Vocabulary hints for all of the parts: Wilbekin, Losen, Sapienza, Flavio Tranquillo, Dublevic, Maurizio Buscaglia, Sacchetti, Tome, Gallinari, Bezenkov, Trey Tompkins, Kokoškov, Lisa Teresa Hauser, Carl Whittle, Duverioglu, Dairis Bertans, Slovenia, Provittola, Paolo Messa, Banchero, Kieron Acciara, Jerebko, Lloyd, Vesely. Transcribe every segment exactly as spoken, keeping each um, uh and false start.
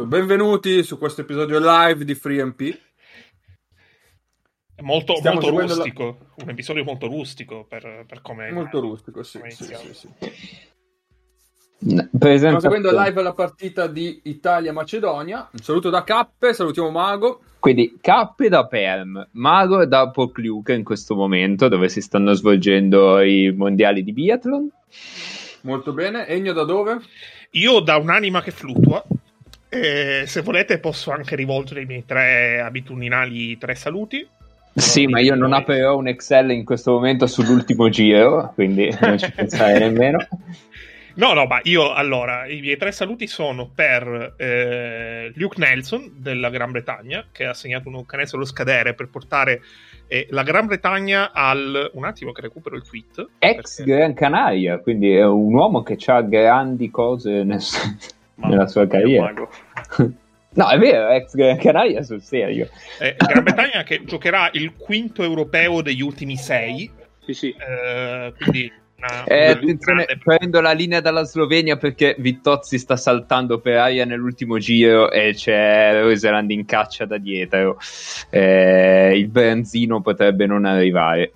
Esatto, benvenuti su questo episodio live di FreeMP. Molto, molto rustico, la... un episodio molto rustico per, per come... Molto eh, rustico, sì, sì, sì, sì. Stiamo seguendo live la partita di Italia-Macedonia. Un saluto da Cappe, salutiamo Mago. Quindi Cappe da Perm, Mago da Pokljuka in questo momento, dove si stanno svolgendo i mondiali di biathlon. Molto bene, Egno da dove? Io da un'anima che fluttua. Eh, se volete posso anche rivolgere i miei tre abitudinali tre saluti. Sì, ma io non aprirò un Excel in questo momento sull'ultimo giro, quindi non ci pensare nemmeno. No, no, ma io, allora, i miei tre saluti sono per eh, Luke Nelson della Gran Bretagna, che ha segnato un'occasionale allo scadere per portare eh, la Gran Bretagna al... Un attimo che recupero il tweet. Ex perché... Gran Canaria, quindi è un uomo che ha grandi cose nel... nella sua carriera. No, è vero, ex Gran Canaria sul serio. Eh, Gran Bretagna che giocherà il quinto europeo degli ultimi sei. Sì, sì. Eh, quindi... Una, eh, una grande... Prendo la linea dalla Slovenia perché Vittozzi sta saltando per aria nell'ultimo giro e c'è Losen in caccia da dietro, eh, il branzino potrebbe non arrivare.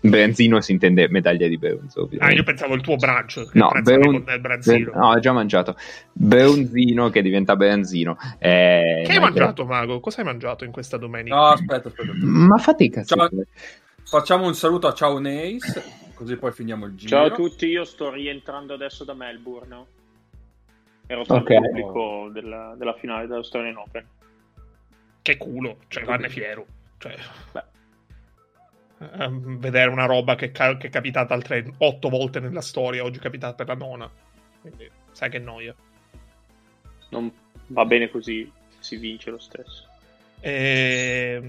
Branzino si intende medaglia di bronzo, ovviamente. Ah, io pensavo il tuo brunch. No, Brun... Br- no, ho già mangiato bronzino che diventa branzino. Eh, che hai mangiato, però... Mago? Cosa hai mangiato in questa domenica? No, aspetta, aspetta, aspetta. Ma fatica. Ciao. Facciamo un saluto a Ciao Neis, così poi finiamo il giro. Ciao a tutti, io sto rientrando adesso da Melbourne. Ero stato okay. pubblico della, della finale dell'Australian Open. Che culo, cioè vanne fiero. Cioè, um, vedere una roba che, ca- che è capitata altre otto volte nella storia, oggi è capitata per la nona. Quindi sai che noia. Non va bene così, si vince lo stesso. E...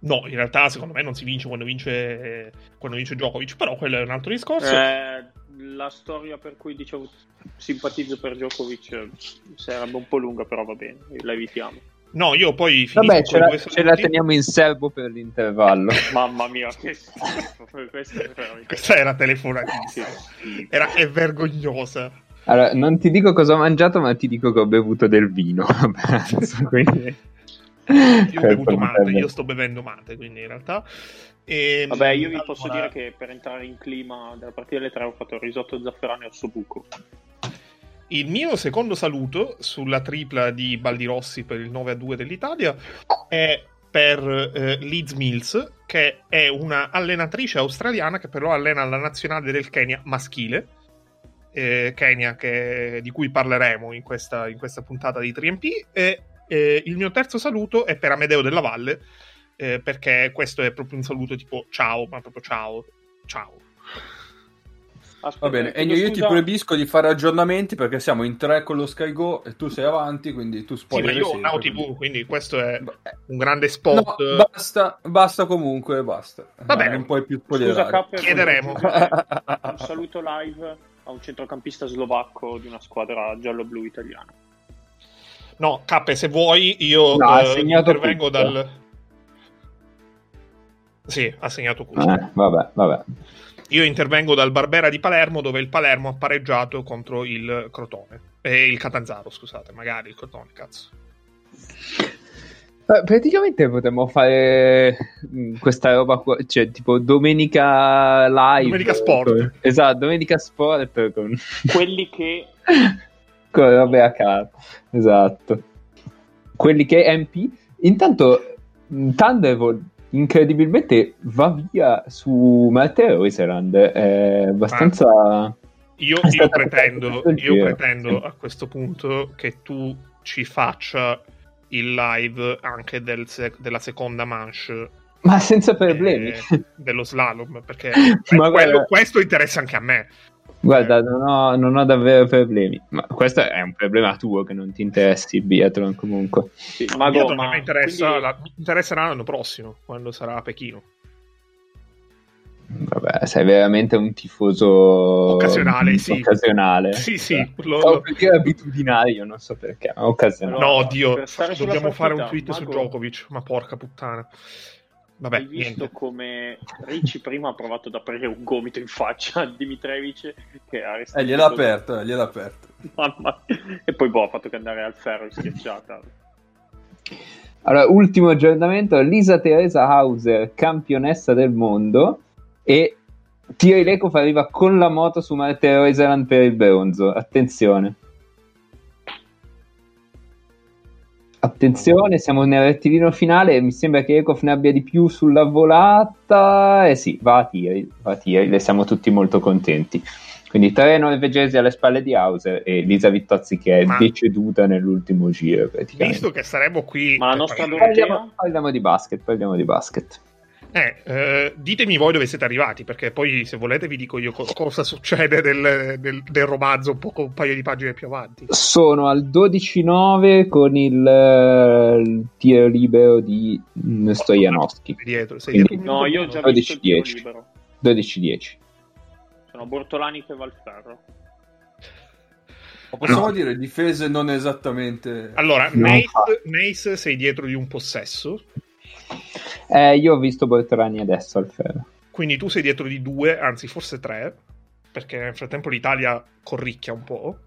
No, in realtà secondo me non si vince quando vince quando vince Djokovic, però quello è un altro discorso. Eh, la storia per cui dicevo simpatizzo per Djokovic sarebbe un po' lunga, però va bene, la evitiamo. No, io poi finisco. Vabbè, ce, la, ce la teniamo in serbo per l'intervallo. Mamma mia, che... questa, è veramente... questa era telefonatissima, era è vergognosa. Allora, non ti dico cosa ho mangiato, ma ti dico che ho bevuto del vino. Quindi... Io ho bevuto mate, io sto bevendo mate, quindi in realtà... E... Vabbè, io vi posso allora... dire che per entrare in clima della partita delle tre ho fatto risotto zafferano e ossobuco. Il mio secondo saluto sulla tripla di Baldirossi per il nove a due dell'Italia è per eh, Liz Mills, che è una allenatrice australiana che però allena la nazionale del Kenya maschile. Eh, Kenya, che... di cui parleremo in questa, in questa puntata di tre M P, e Eh, il mio terzo saluto è per Amedeo della Valle, eh, perché questo è proprio un saluto tipo ciao, ma proprio ciao, ciao. Aspetta, va bene, e io, io ti proibisco di fare aggiornamenti perché siamo in tre con lo Sky Go e tu sei avanti, quindi tu spoiler. Sì, ma io ho Now T V, quindi questo è un grande spot. No, basta, basta comunque, basta. Va bene, non puoi più spoilerare. Scusa, K, chiederemo. Un saluto live a un centrocampista slovacco di una squadra giallo-blu italiana. No, Cappe, se vuoi, io no, eh, intervengo tutto. Dal... Sì, ha segnato questo. Eh, vabbè, vabbè. Io intervengo dal Barbera di Palermo, dove il Palermo ha pareggiato contro il Crotone. Eh, il Catanzaro, scusate, magari il Crotone, cazzo. Eh, praticamente potremmo fare questa roba, cioè, tipo domenica live. Domenica sport. Con... Esatto, domenica sport. Con... Quelli che... Vabbè, a caso, esatto, quelli che M P. Intanto Thunderbolt incredibilmente va via su Matteo Iserland, è abbastanza... Ma io, è io pretendo io pretendo a questo punto che tu ci faccia il live anche del sec- della seconda manche, ma senza problemi, eh, dello slalom, perché ma quello, questo interessa anche a me. Guarda, non ho, non ho davvero problemi. Ma questo è un problema tuo, che non ti interessi il biathlon comunque. Sì, ma il biathlon ma... mi interessa, quindi... la... mi interesserà l'anno prossimo, quando sarà a Pechino. Vabbè, sei veramente un tifoso occasionale, sì. Occasionale. Sì, sì. Lo... No, perché è abitudinario, non so perché, ma occasionale. No, Dio, dobbiamo fare un tweet Mago... su Djokovic, ma porca puttana. Vabbè, hai visto niente. Come Ricci prima ha provato ad aprire un gomito in faccia a Dimitrievic, che ha restato... eh, gliel'ha aperto, gliel'ha aperto. Mamma. E poi boh, ha fatto che andare al ferro in schiacciata. Allora, ultimo aggiornamento: Lisa Teresa Hauser, campionessa del mondo, e Tio Ileco arriva con la moto su Marte Roiseland per il bronzo. Attenzione, attenzione, siamo nel rettilino finale e mi sembra che Ekov ne abbia di più sulla volata. E eh sì, va a tiri, va a tiri, e siamo tutti molto contenti. Quindi tre norvegesi alle spalle di Hauser e Lisa Vittozzi che è ma... deceduta nell'ultimo giro praticamente. Visto che saremo qui, ma la nostra parliamo, parliamo di basket, parliamo di basket. Eh, eh, ditemi voi dove siete arrivati, perché poi se volete vi dico io co- cosa succede del, del, del romanzo un, poco, un paio di pagine più avanti. Sono al dodici nove con il, il tiro libero di oh, Stojanowski. Sei dietro, sei dietro. No, io ho già visto il tiro libero. dodici dieci Sono Bortolani che va al ferro. Possiamo no. dire difese non esattamente. Allora, no. Mace, Mace sei dietro di un possesso. Eh, io ho visto Bortolani adesso al ferro. Quindi tu sei dietro di due, anzi forse tre, perché nel frattempo l'Italia corricchia un po'.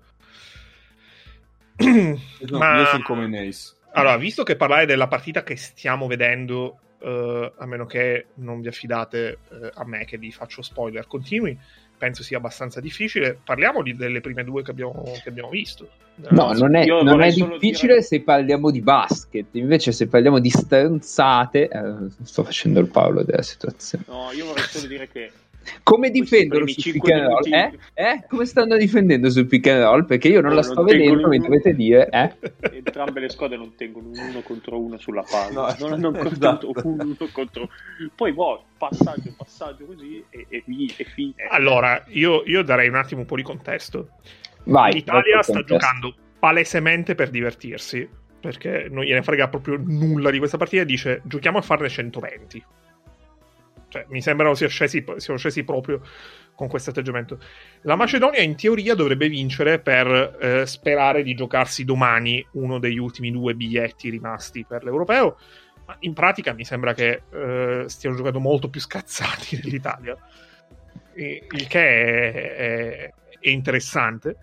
No, ma io sono come Nace. Allora, visto che parlare della partita che stiamo vedendo, eh, a meno che non vi affidate eh, a me che vi faccio spoiler continui, penso sia abbastanza difficile. Parliamo di, delle prime due che abbiamo, che abbiamo visto. No, non è, non è difficile dire... se parliamo di basket. Invece se parliamo di stronzate, eh, sto facendo il Paolo della situazione. No, io vorrei solo dire che come difendono sul pick and roll, eh? Eh? Come stanno difendendo sul pick and roll? Perché io non no, la sto non vedendo, mi dovete dire, eh? Entrambe le squadre non tengono un uno contro uno sulla palla, no, non hanno esatto. un uno contro poi boh, passaggio, passaggio così e, e, e fine. Allora, io, io darei un attimo un po' di contesto. Vai, l'Italia sta contesto. giocando palesemente per divertirsi, perché non gliene frega proprio nulla di questa partita, dice giochiamo a farne centoventi. Cioè, mi sembrano siano scesi, siano scesi proprio con questo atteggiamento. La Macedonia in teoria dovrebbe vincere per eh, sperare di giocarsi domani uno degli ultimi due biglietti rimasti per l'Europeo, ma in pratica mi sembra che eh, stiano giocando molto più scazzati dell'Italia, e, il che è, è, è interessante.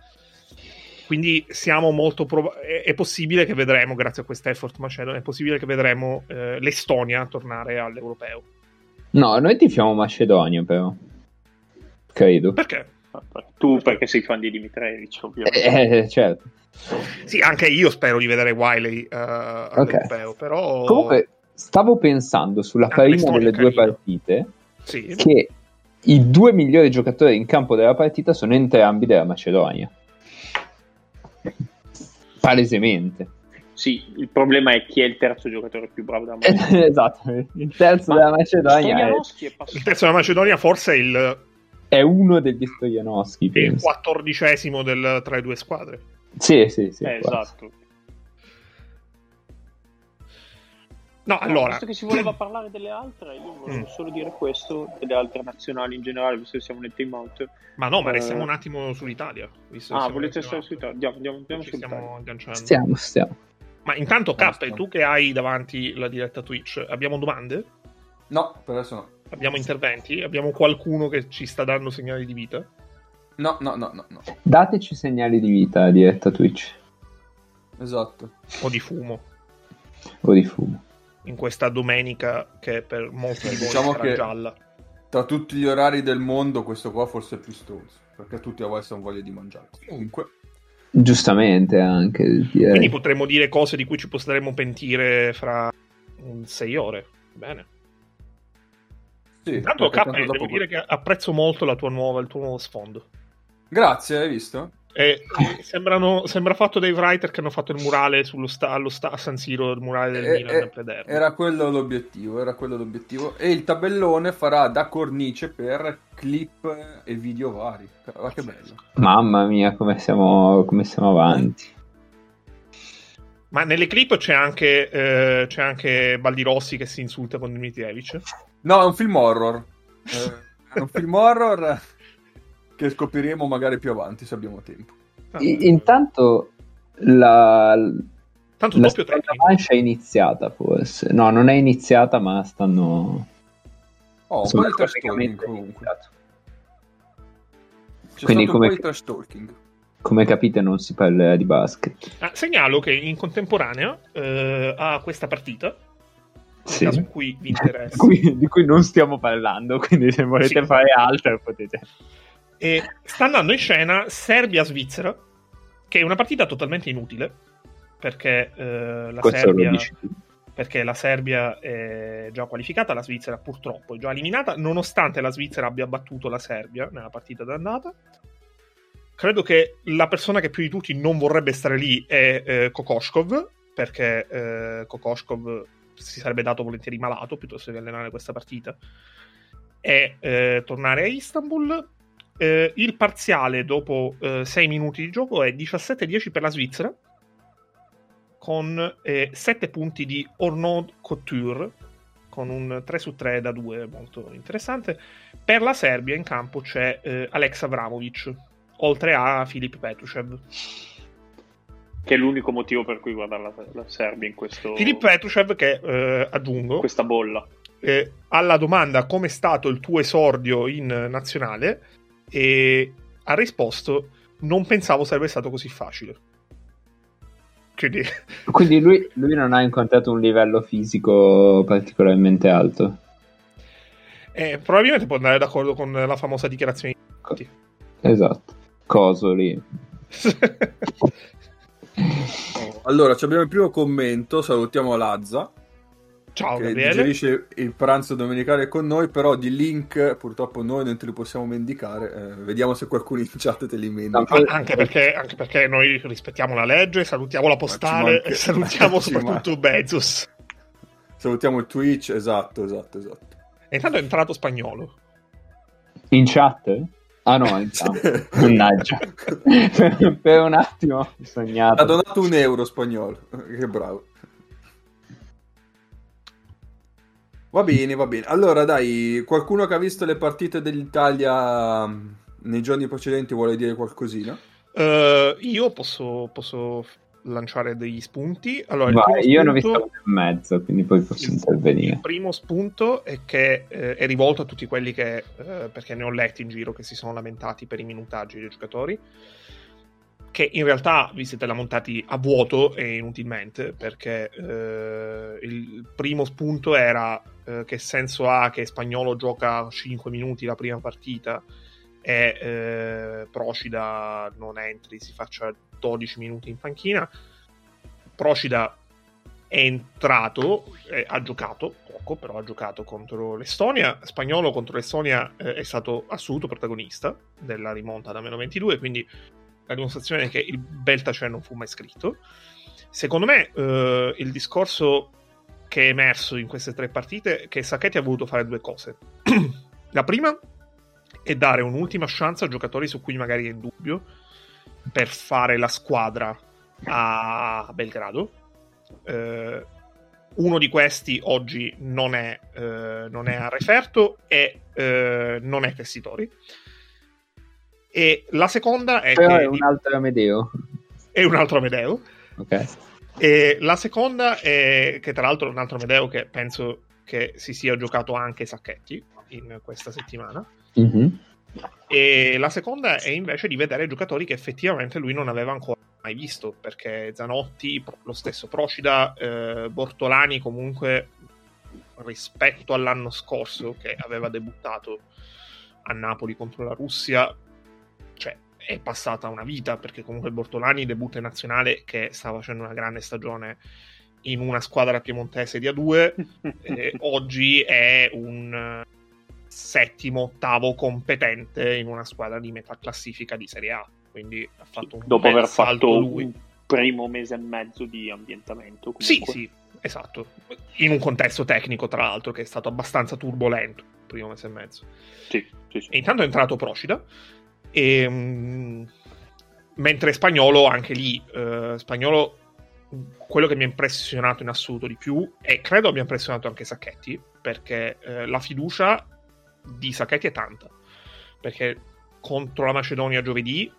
Quindi siamo molto prob- è, è possibile che vedremo, grazie a questo effort Macedonia, è possibile che vedremo eh, l'Estonia tornare all'Europeo. No, noi tifiamo Macedonia, però. Credo. Perché? Tu perché sei fan di Dimitrevich, ovviamente. Eh, certo. Sì, anche io spero di vedere Wiley uh, all'Europeo, okay. Però... Comunque, stavo pensando sulla prima delle due partite, sì. Che i due migliori giocatori in campo della partita sono entrambi della Macedonia. Palesemente. Sì, il problema è chi è il terzo giocatore più bravo della Macedonia. Esatto, il terzo ma della Macedonia è... è il terzo della Macedonia forse è il... È uno degli Stojanowski. È il quattordicesimo del... tra le due squadre. Sì, sì, sì. Eh, esatto. No, no, allora... Visto che si voleva parlare delle altre, io volevo mm. solo dire questo, delle altre nazionali in generale, visto che siamo nel team out. Ma no, ma restiamo uh... un attimo sull'Italia. Visto ah, volete stare sull'Italia? Andiamo, andiamo, andiamo ci sull'Italia. Stiamo agganciando. Stiamo, stiamo. Ma intanto, Cappe, tu che hai davanti la diretta Twitch, abbiamo domande? No, per adesso no. Abbiamo interventi? Abbiamo qualcuno che ci sta dando segnali di vita? No, no, no, no, no. Dateci segnali di vita a diretta Twitch. Esatto. O di fumo. O di fumo. In questa domenica che per molti di voi diciamo sarà che gialla. Tra tutti gli orari del mondo questo qua forse è più stronzo, perché tutti a voi sono voglia di mangiare. Comunque... giustamente anche direi. Quindi potremmo dire cose di cui ci potremmo pentire fra sei ore. Bene, sì, intanto K, devo dopo... dire che apprezzo molto la tua nuova, il tuo nuovo sfondo. Grazie, hai visto? E, e sembrano, sembra fatto dai writer che hanno fatto il murale sullo sta, allo sta, a San Siro, il murale del e, Milan e, era quello l'obiettivo, era quello l'obiettivo. E il tabellone farà da cornice per clip e video vari. Ma che bello. Mamma mia, come siamo, come siamo avanti. Ma nelle clip c'è anche eh, c'è anche Baldirossi che si insulta con Dimitrievic. No, è un film horror. eh, è un film horror che scopriremo magari più avanti se abbiamo tempo. I, intanto la tanto la mancia è iniziata forse. No, non è iniziata, ma stanno oh, insomma, un po' di trash talking comunque. C'è quindi stato un po' di trash talking. come capite non si parlerà di basket. Ah, segnalo che in contemporanea eh, a questa partita, sì, caso in cui vi interessa, di cui non stiamo parlando, quindi se volete sì. fare altro potete. E sta andando in scena Serbia-Svizzera, che è una partita totalmente inutile, perché eh, la Questo Serbia... perché la Serbia è già qualificata, la Svizzera purtroppo è già eliminata, nonostante la Svizzera abbia battuto la Serbia nella partita d'andata. Credo che la persona che più di tutti non vorrebbe stare lì è eh, Kokoškov, perché eh, Kokoškov si sarebbe dato volentieri malato piuttosto che allenare questa partita e eh, tornare a Istanbul. Eh, il parziale dopo eh, sei minuti di gioco è diciassette a dieci per la Svizzera, con eh, sette punti di Arnaud Couture, con un tre su tre da due molto interessante. Per la Serbia in campo c'è eh, Alex Avramovic, oltre a Filip Petrušev, che è l'unico motivo per cui guardare la, la Serbia in questo... Filip Petrušev che, eh, aggiungo, questa bolla. Eh, alla domanda com'è stato il tuo esordio in nazionale, e ha risposto: non pensavo sarebbe stato così facile. Quindi, Quindi lui, lui non ha incontrato un livello fisico particolarmente alto. Eh, probabilmente può andare d'accordo con la famosa dichiarazione di... Esatto. Coso lì. Allora, abbiamo il primo commento, salutiamo Lazza. Ciao, che Gabriele digerisce il pranzo domenicale con noi, però di link purtroppo noi non te li possiamo mendicare, eh, vediamo se qualcuno in chat te li mendica. No, anche, perché, anche perché noi rispettiamo la legge, salutiamo la postale, manca... e salutiamo soprattutto manca... Bezos, salutiamo Twitch, esatto esatto esatto. E intanto è entrato Spagnolo in chat? Ah no, intanto mannaggia per, per un attimo ho sognato. Ha donato un euro Spagnolo, che bravo. Va bene, va bene. Allora, dai, qualcuno che ha visto le partite dell'Italia nei giorni precedenti vuole dire qualcosina? Uh, io posso, posso lanciare degli spunti. Allora, vai, io ne ho visto uno e mezzo, quindi poi posso il, intervenire. Il primo spunto è che eh, è rivolto a tutti quelli che, eh, perché ne ho letti in giro, che si sono lamentati per i minutaggi dei giocatori, che in realtà vi siete lamentati a vuoto e inutilmente, perché eh, il primo spunto era eh, che senso ha che Spagnolo gioca cinque minuti la prima partita e eh, Procida non entri, si faccia dodici minuti in panchina. Procida è entrato, eh, ha giocato poco, però ha giocato contro l'Estonia. Spagnolo contro l'Estonia eh, è stato assoluto protagonista della rimonta da meno ventidue, quindi la dimostrazione è che il Beltace non fu mai scritto. Secondo me eh, il discorso che è emerso in queste tre partite è che Sacchetti ha voluto fare due cose. La prima è dare un'ultima chance a giocatori su cui magari è in dubbio per fare la squadra a Belgrado. Eh, uno di questi oggi non è, eh, non è a Referto e eh, non è Tessitori. E la seconda è però che è un altro Amedeo. È un altro Amedeo. Okay. E la seconda è che, tra l'altro, è un altro Amedeo che penso che si sia giocato anche Sacchetti in questa settimana. Mm-hmm. E la seconda è invece di vedere giocatori che effettivamente lui non aveva ancora mai visto, perché Zanotti, lo stesso Procida, eh, Bortolani comunque rispetto all'anno scorso che aveva debuttato a Napoli contro la Russia, cioè è passata una vita, perché comunque Bortolani debutta in nazionale che sta facendo una grande stagione in una squadra piemontese di A due, eh, oggi è un settimo ottavo competente in una squadra di metà classifica di Serie A, quindi ha fatto un dopo aver fatto lui. Un primo mese e mezzo di ambientamento comunque. Sì, sì, esatto, in un contesto tecnico tra l'altro che è stato abbastanza turbolento il primo mese e mezzo. Sì, sì, sì. E intanto è entrato Procida. E, um, mentre Spagnolo anche lì eh, Spagnolo quello che mi ha impressionato in assoluto di più, e credo abbia impressionato anche Sacchetti, perché eh, la fiducia di Sacchetti è tanta, perché contro la Macedonia giovedì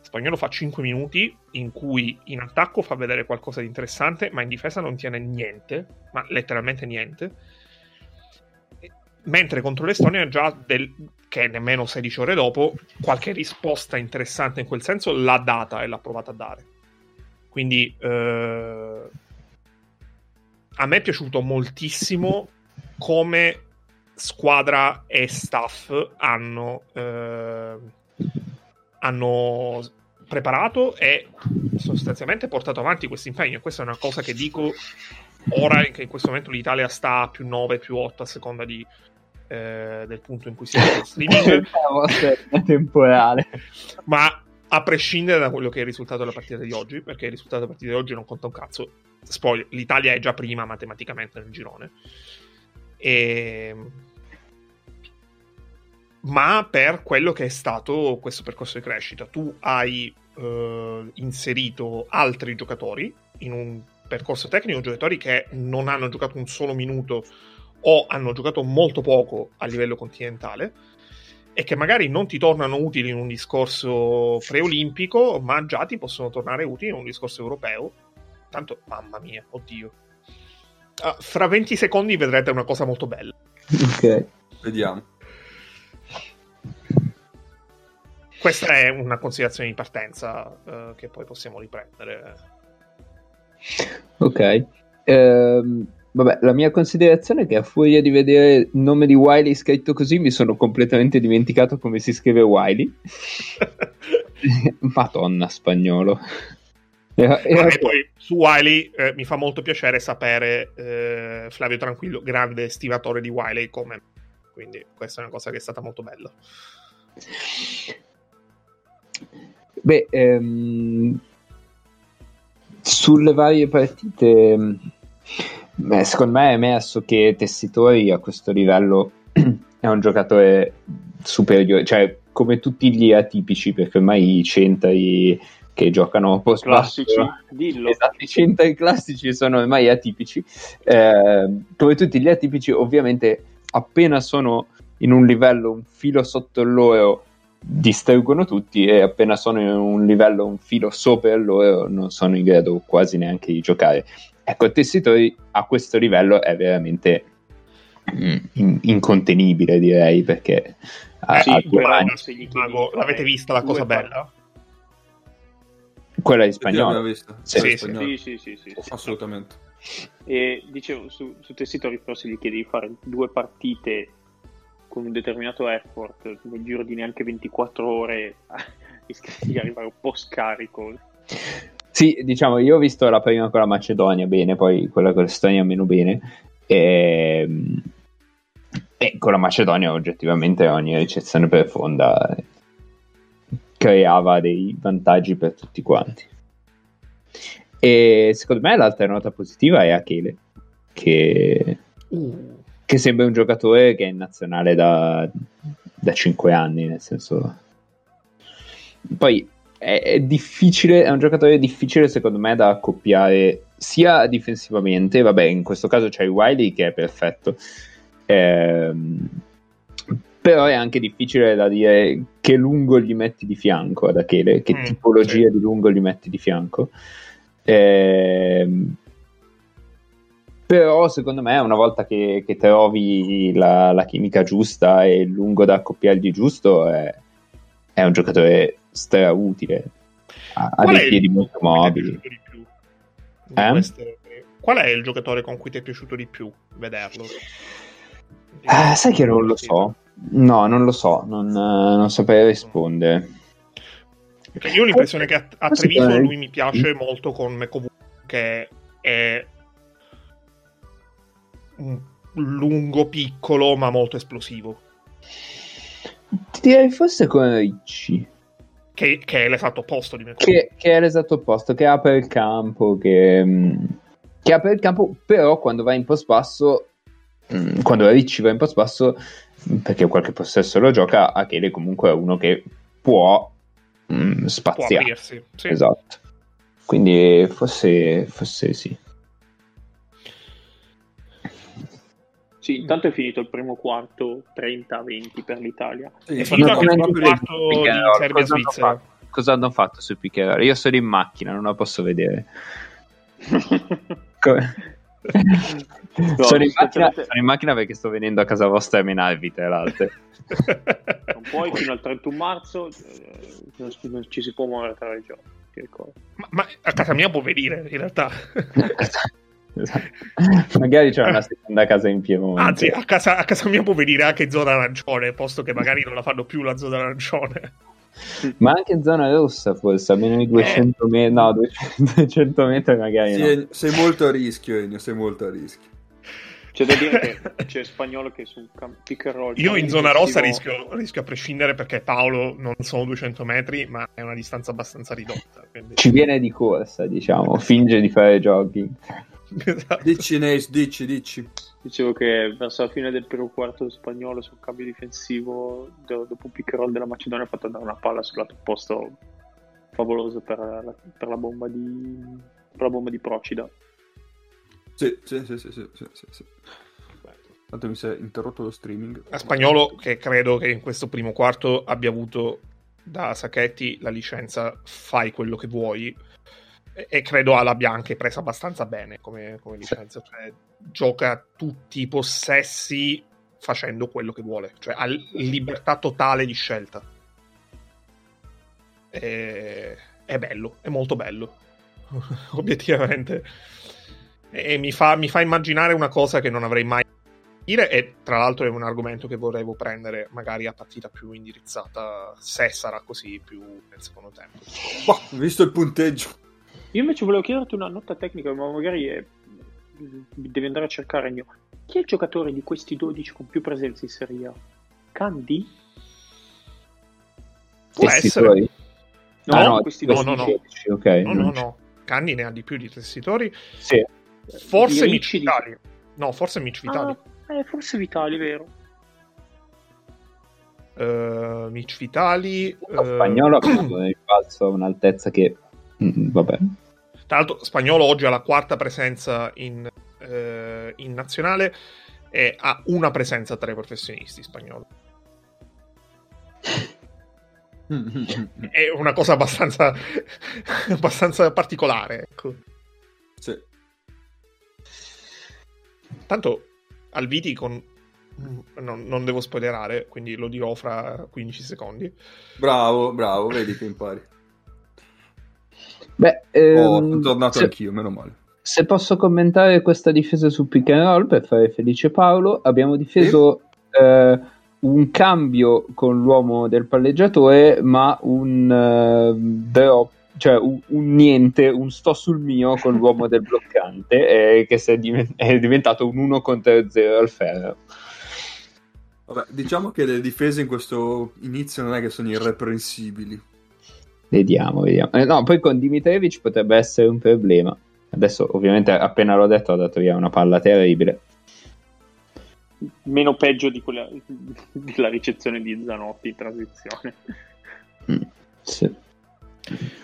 Spagnolo fa cinque minuti in cui in attacco fa vedere qualcosa di interessante, ma in difesa non tiene niente, ma letteralmente niente, mentre contro l'Estonia già del che nemmeno sedici ore dopo, qualche risposta interessante in quel senso l'ha data e l'ha provata a dare. Quindi eh, a me è piaciuto moltissimo come squadra e staff hanno, eh, hanno preparato e sostanzialmente portato avanti questo impegno. Questa è una cosa che dico ora, che in questo momento l'Italia sta a più nove, più otto a seconda di, eh, del punto in cui si è in streaming temporale, ma a prescindere da quello che è il risultato della partita di oggi, perché il risultato della partita di oggi non conta un cazzo, spoiler, l'Italia è già prima matematicamente nel girone. E... ma per quello che è stato questo percorso di crescita, tu hai eh, inserito altri giocatori in un percorso tecnico, giocatori che non hanno giocato un solo minuto o hanno giocato molto poco a livello continentale e che magari non ti tornano utili in un discorso preolimpico, ma già ti possono tornare utili in un discorso europeo. Tanto, mamma mia, oddio, ah, fra venti secondi vedrete una cosa molto bella. Ok, vediamo. Questa è una considerazione di partenza eh, che poi possiamo riprendere. Ok, ehm, vabbè, la mia considerazione è che a furia di vedere il nome di Wiley scritto così mi sono completamente dimenticato come si scrive Wiley. Madonna, spagnolo. Era, era... Vabbè, poi su Wiley eh, mi fa molto piacere sapere eh, Flavio Tranquillo, grande stimatore di Wiley come, quindi questa è una cosa che è stata molto bella. Beh, ehm, sulle varie partite, beh, secondo me è emerso che Tessitori a questo livello è un giocatore superiore, cioè come tutti gli atipici, perché ormai i centri che giocano post classici, dillo. Esatto, i centri classici sono ormai atipici, eh, come tutti gli atipici ovviamente appena sono in un livello un filo sotto il loro distruggono tutti, e appena sono in un livello un filo sopra loro non sono in grado quasi neanche di giocare. Ecco, Tessitori a questo livello è veramente in- incontenibile, direi, perché ha, eh sì, ha chiedi, Mago, l'avete vista la cosa bella? Quella di Spagnolo. Sì, sì, sì, sì, sì, sì, assolutamente. E dicevo su, su Tessitori, però se gli chiedi di fare due partite con un determinato effort nel giro di neanche ventiquattro ore rischi di arrivare un po' scarico. Sì, diciamo, io ho visto la prima con la Macedonia bene, poi quella con l'Estonia meno bene, e, e con la Macedonia oggettivamente ogni ricezione profonda creava dei vantaggi per tutti quanti. E secondo me l'altra nota positiva è Achele, che... Mm. che sembra un giocatore che è in nazionale da, da cinque anni, nel senso, poi è, è difficile, è un giocatore difficile secondo me da accoppiare sia difensivamente, vabbè in questo caso c'è Wiley che è perfetto, ehm, però è anche difficile da dire che lungo gli metti di fianco ad Achele, che mm, tipologia sì. di lungo gli metti di fianco, ehm però secondo me una volta che, che trovi la, la chimica giusta e il lungo da accoppiargli giusto è, è un giocatore strautile, ha, ha dei piedi molto mobili. Eh? Queste... qual è il giocatore con cui ti è piaciuto di più vederlo? Eh, sai che non lo so, no non lo so, non, non saprei rispondere, perché io ho l'impressione che a, a Treviso lui mi piace molto con Mekovu, che è lungo, piccolo, ma molto esplosivo. Ti direi forse con Ricci, che, che è l'esatto opposto di me, che, che è l'esatto opposto, che apre il campo, che, che apre il campo, però quando va in post basso, quando Ricci va in post basso, perché qualche possesso lo gioca, Achele comunque è uno che può mh, spaziare, può aprirsi, sì. Esatto, quindi forse, forse sì. Sì, intanto è finito il primo quarto trenta a venti per l'Italia. Sì, è finito anche il primo quarto di Serbia-Svizzera. Cosa hanno fatto sui picchiaroli? Io sono in macchina, non la posso vedere. Come... No, sono, in macchina, sono in macchina perché sto venendo a casa vostra a menarvi, tra l'altro. Non puoi fino al trentuno marzo, eh, non, non ci si può muovere tra le giochi. Ma, ma a casa mia può venire, in realtà. Esatto. Magari c'è una seconda casa in Piemonte. Anzi, a casa, a casa mia può venire anche in zona arancione, posto che magari non la fanno più la zona arancione. Ma anche in zona rossa, forse a meno di duecento eh. metri, no, duecento metri magari. Sì, no. Sei molto a rischio, Ennio, sei molto a rischio. C'è da dire che c'è Spagnolo che su pick and roll. Io in zona rossa rischio, rischio a prescindere, perché Paolo non sono duecento metri, ma è una distanza abbastanza ridotta. Quindi... Ci viene di corsa, diciamo, finge di fare jogging. Esatto. Dici, Neis, dici, dici. Dicevo che verso la fine del primo quarto Spagnolo sul cambio difensivo do, dopo un pick and roll della Macedonia ha fatto andare una palla sul lato opposto favoloso per la, per la bomba di per la bomba di Procida. Sì, sì, sì, sì, sì, sì, sì, sì. Tanto mi si è interrotto lo streaming. A Spagnolo, che credo che in questo primo quarto abbia avuto da Sacchetti la licenza fai quello che vuoi, e credo l'abbia anche presa abbastanza bene come, come licenza, cioè gioca tutti i possessi facendo quello che vuole, cioè ha libertà totale di scelta, e... è bello, è molto bello obiettivamente, e mi fa, mi fa immaginare una cosa che non avrei mai dire, e tra l'altro è un argomento che vorrei prendere magari a partita più indirizzata, se sarà così più nel secondo tempo. Boh, visto il punteggio. Io invece volevo chiederti una nota tecnica, ma magari eh, devi andare a cercare il mio. Chi è il giocatore di questi dodici con più presenze in Serie A? Candy? Può questi essere. Tuoi? No, ah, no, questi no, no, no. Dieci, okay, no, no, no. Candy ne ha di più di tessitori. Sì. Forse Mic Vitali. No, forse Mic Vitali. Ah, eh, forse Vitali, vero. Uh, Mic Vitali. Lo uh... Spagnolo ha preso nel falso un'altezza che... Mm, vabbè. Tra l'altro Spagnolo oggi ha la quarta presenza in, eh, in nazionale e ha una presenza tra i professionisti. Spagnolo è una cosa abbastanza abbastanza particolare, ecco. Sì. Tanto Alviti con non, non devo spoilerare, quindi lo dirò fra quindici secondi. Bravo bravo, vedi che impari. Beh, ehm, oh, sono tornato se, anch'io, meno male. Se posso commentare questa difesa su pick and roll per fare felice Paolo, abbiamo difeso eh? Eh, un cambio con l'uomo del palleggiatore, ma un eh, drop, cioè un, un niente, un sto sul mio con l'uomo del bloccante, eh, che si è, divent- è diventato un uno contro zero al ferro. Vabbè, diciamo che le difese in questo inizio non è che sono irreprensibili. Vediamo, vediamo. Eh, no, poi con Dimitrijevic potrebbe essere un problema. Adesso, ovviamente, appena l'ho detto, ho dato via una palla terribile. Meno peggio di quella della ricezione di Zanotti in transizione. Mm, sì.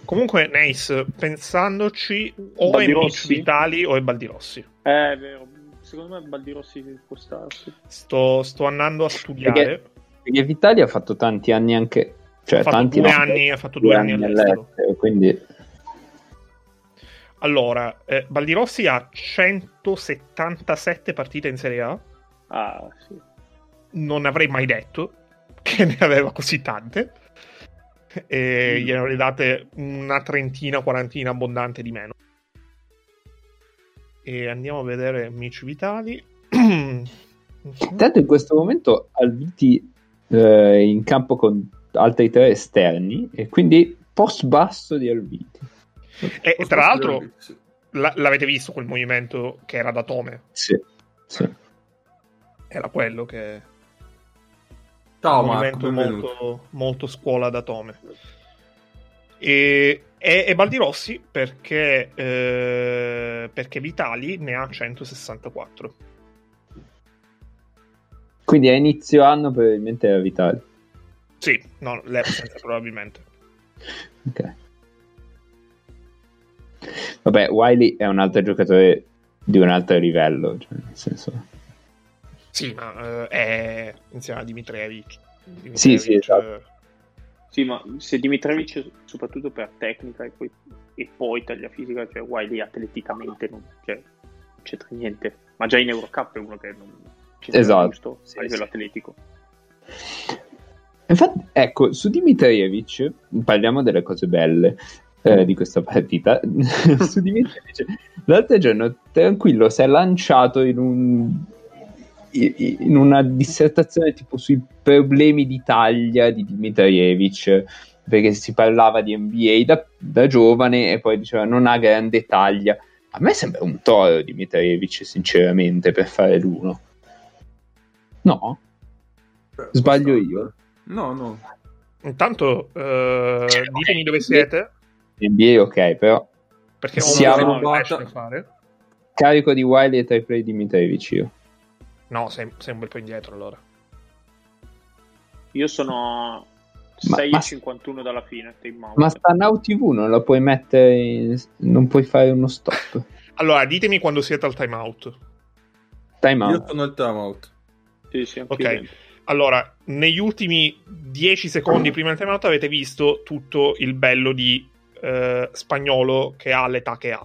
Comunque, Neis, pensandoci, o è Mic Vitali o è Baldirossi. Eh, è vero. Secondo me Baldirossi può starsi. Sto, sto andando a studiare. Perché, perché Vitali ha fatto tanti anni anche... Cioè, ha fatto tanti due anni, anni ha fatto due anni, anni all'estero, all'estero, quindi allora eh, Baldirossi ha centosettantasette partite in Serie A. Ah, sì. Non avrei mai detto che ne aveva così tante, e mm. gli avrei date una trentina, quarantina abbondante di meno. E andiamo a vedere Mic Vitali. Intanto in questo momento Alviti eh, in campo con altri tre esterni, e quindi post basso di Alviti. E post tra l'altro la, l'avete visto quel movimento che era da Tome? Sì, sì. Era quello che Ciao, un Marco, movimento molto, molto scuola da Tome. E, e, e Baldirossi perché eh, perché Vitali ne ha centosessantaquattro, quindi a inizio anno probabilmente era Vitali. Sì, no, l'absenza probabilmente. Ok. Vabbè, Wiley è un altro giocatore di un altro livello, cioè, nel senso... Sì, ma eh, è insieme a Dimitrijevic. Dimitrijevic sì, sì, esatto. Eh... Sì, ma se Dimitrijevic, soprattutto per tecnica e poi, e poi taglia fisica, cioè Wiley atleticamente non... Cioè, c'entra niente, ma già in Eurocup è uno che non c'entra, esatto, giusto, sì, a livello sì. atletico. Infatti, ecco, su Dimitrijevic parliamo delle cose belle eh, di questa partita. Su Dimitrijevic l'altro giorno tranquillo si è lanciato in un in una dissertazione tipo sui problemi d'Italia di Dimitrijevic, perché si parlava di N B A da, da giovane e poi diceva non ha grande taglia. A me sembra un toro Dimitrijevic, sinceramente, per fare l'uno. No? Sbaglio io? No, no. Intanto, eh, ditemi dove siete. N B A, ok, però... Perché siamo a fare. Carico di Wiley e tra i play di Dimitrijevic io. No, sei, sei un bel po' indietro allora. Io sono sei e cinquantuno dalla fine. Ma sta Now ti vu non la puoi mettere in, non puoi fare uno stop. Allora ditemi quando siete al timeout. Timeout. Io sono al timeout. Sì, sì, ok. Io. Allora, negli ultimi dieci secondi prima del timeout avete visto tutto il bello di eh, Spagnolo che ha l'età che ha,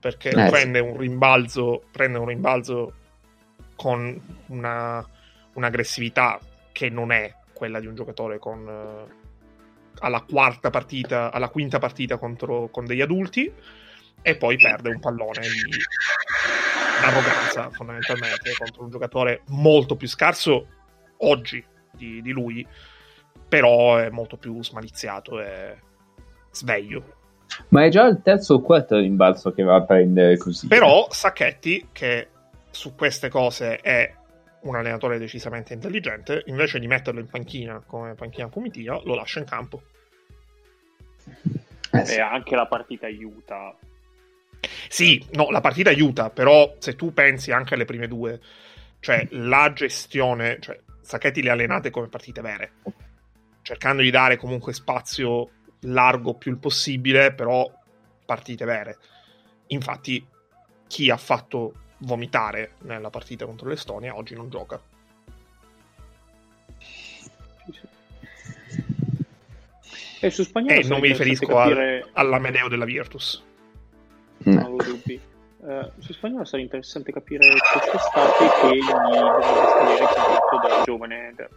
perché eh, prende sì. un rimbalzo, prende un rimbalzo con una un'aggressività che non è quella di un giocatore con eh, alla quarta partita, alla quinta partita contro con degli adulti, e poi perde un pallone di arroganza fondamentalmente contro un giocatore molto più scarso oggi di, di lui, però è molto più smaliziato e sveglio. Ma è già il terzo o quarto rimbalzo che va a prendere così. Però Sacchetti, che su queste cose è un allenatore decisamente intelligente, invece di metterlo in panchina come panchina comitiva, lo lascia in campo. Eh sì. E anche la partita aiuta. Sì, no, la partita aiuta, però se tu pensi anche alle prime due, cioè la gestione, cioè Sacchetti le allenate come partite vere, cercando di dare comunque spazio largo più il possibile, però partite vere. Infatti chi ha fatto vomitare nella partita contro l'Estonia oggi non gioca. E su Spagnolo eh, non mi riferisco capire... al, all'Amedeo della Virtus. No, dubbi. Uh, su Spagnolo sarà interessante capire quest'estate che gli dovrebbe scadere tutto da giovane da...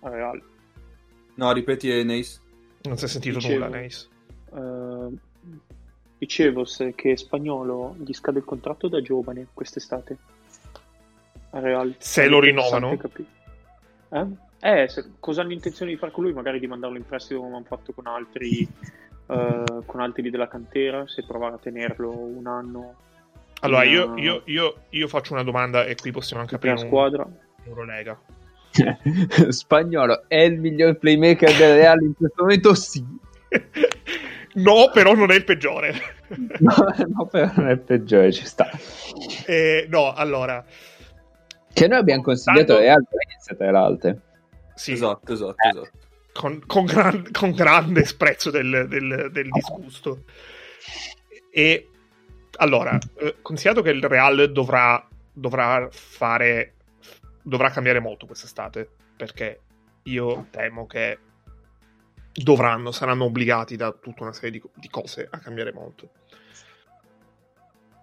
a Real. No, ripeti, Neis. Non si è sentito Dicevo... nulla, Neis. Uh... Dicevo che Spagnolo gli scade il contratto da giovane quest'estate a Real. Se lo rinnovano? Eh, eh se, cosa hanno intenzione di fare con lui? Magari di mandarlo in prestito come hanno fatto con altri eh, con altri della cantera, se provare a tenerlo un anno. Allora una... io, io, io, io faccio una domanda e qui possiamo anche aprire la squadra un... Eurolega. Spagnolo è il miglior playmaker del Real in questo momento? Sì. No, però non è il peggiore. no, no, però non è il peggiore, ci sta. Eh, no, allora... Che noi abbiamo consigliato tanto... le altre, tra le altre. Sì, esatto, esatto. Eh. esatto. Con, con, gran, con grande sprezzo del, del, del disgusto. E allora, eh, considerato che il Real dovrà, dovrà fare... dovrà cambiare molto quest'estate, perché io temo che dovranno, saranno obbligati da tutta una serie di, di cose a cambiare molto.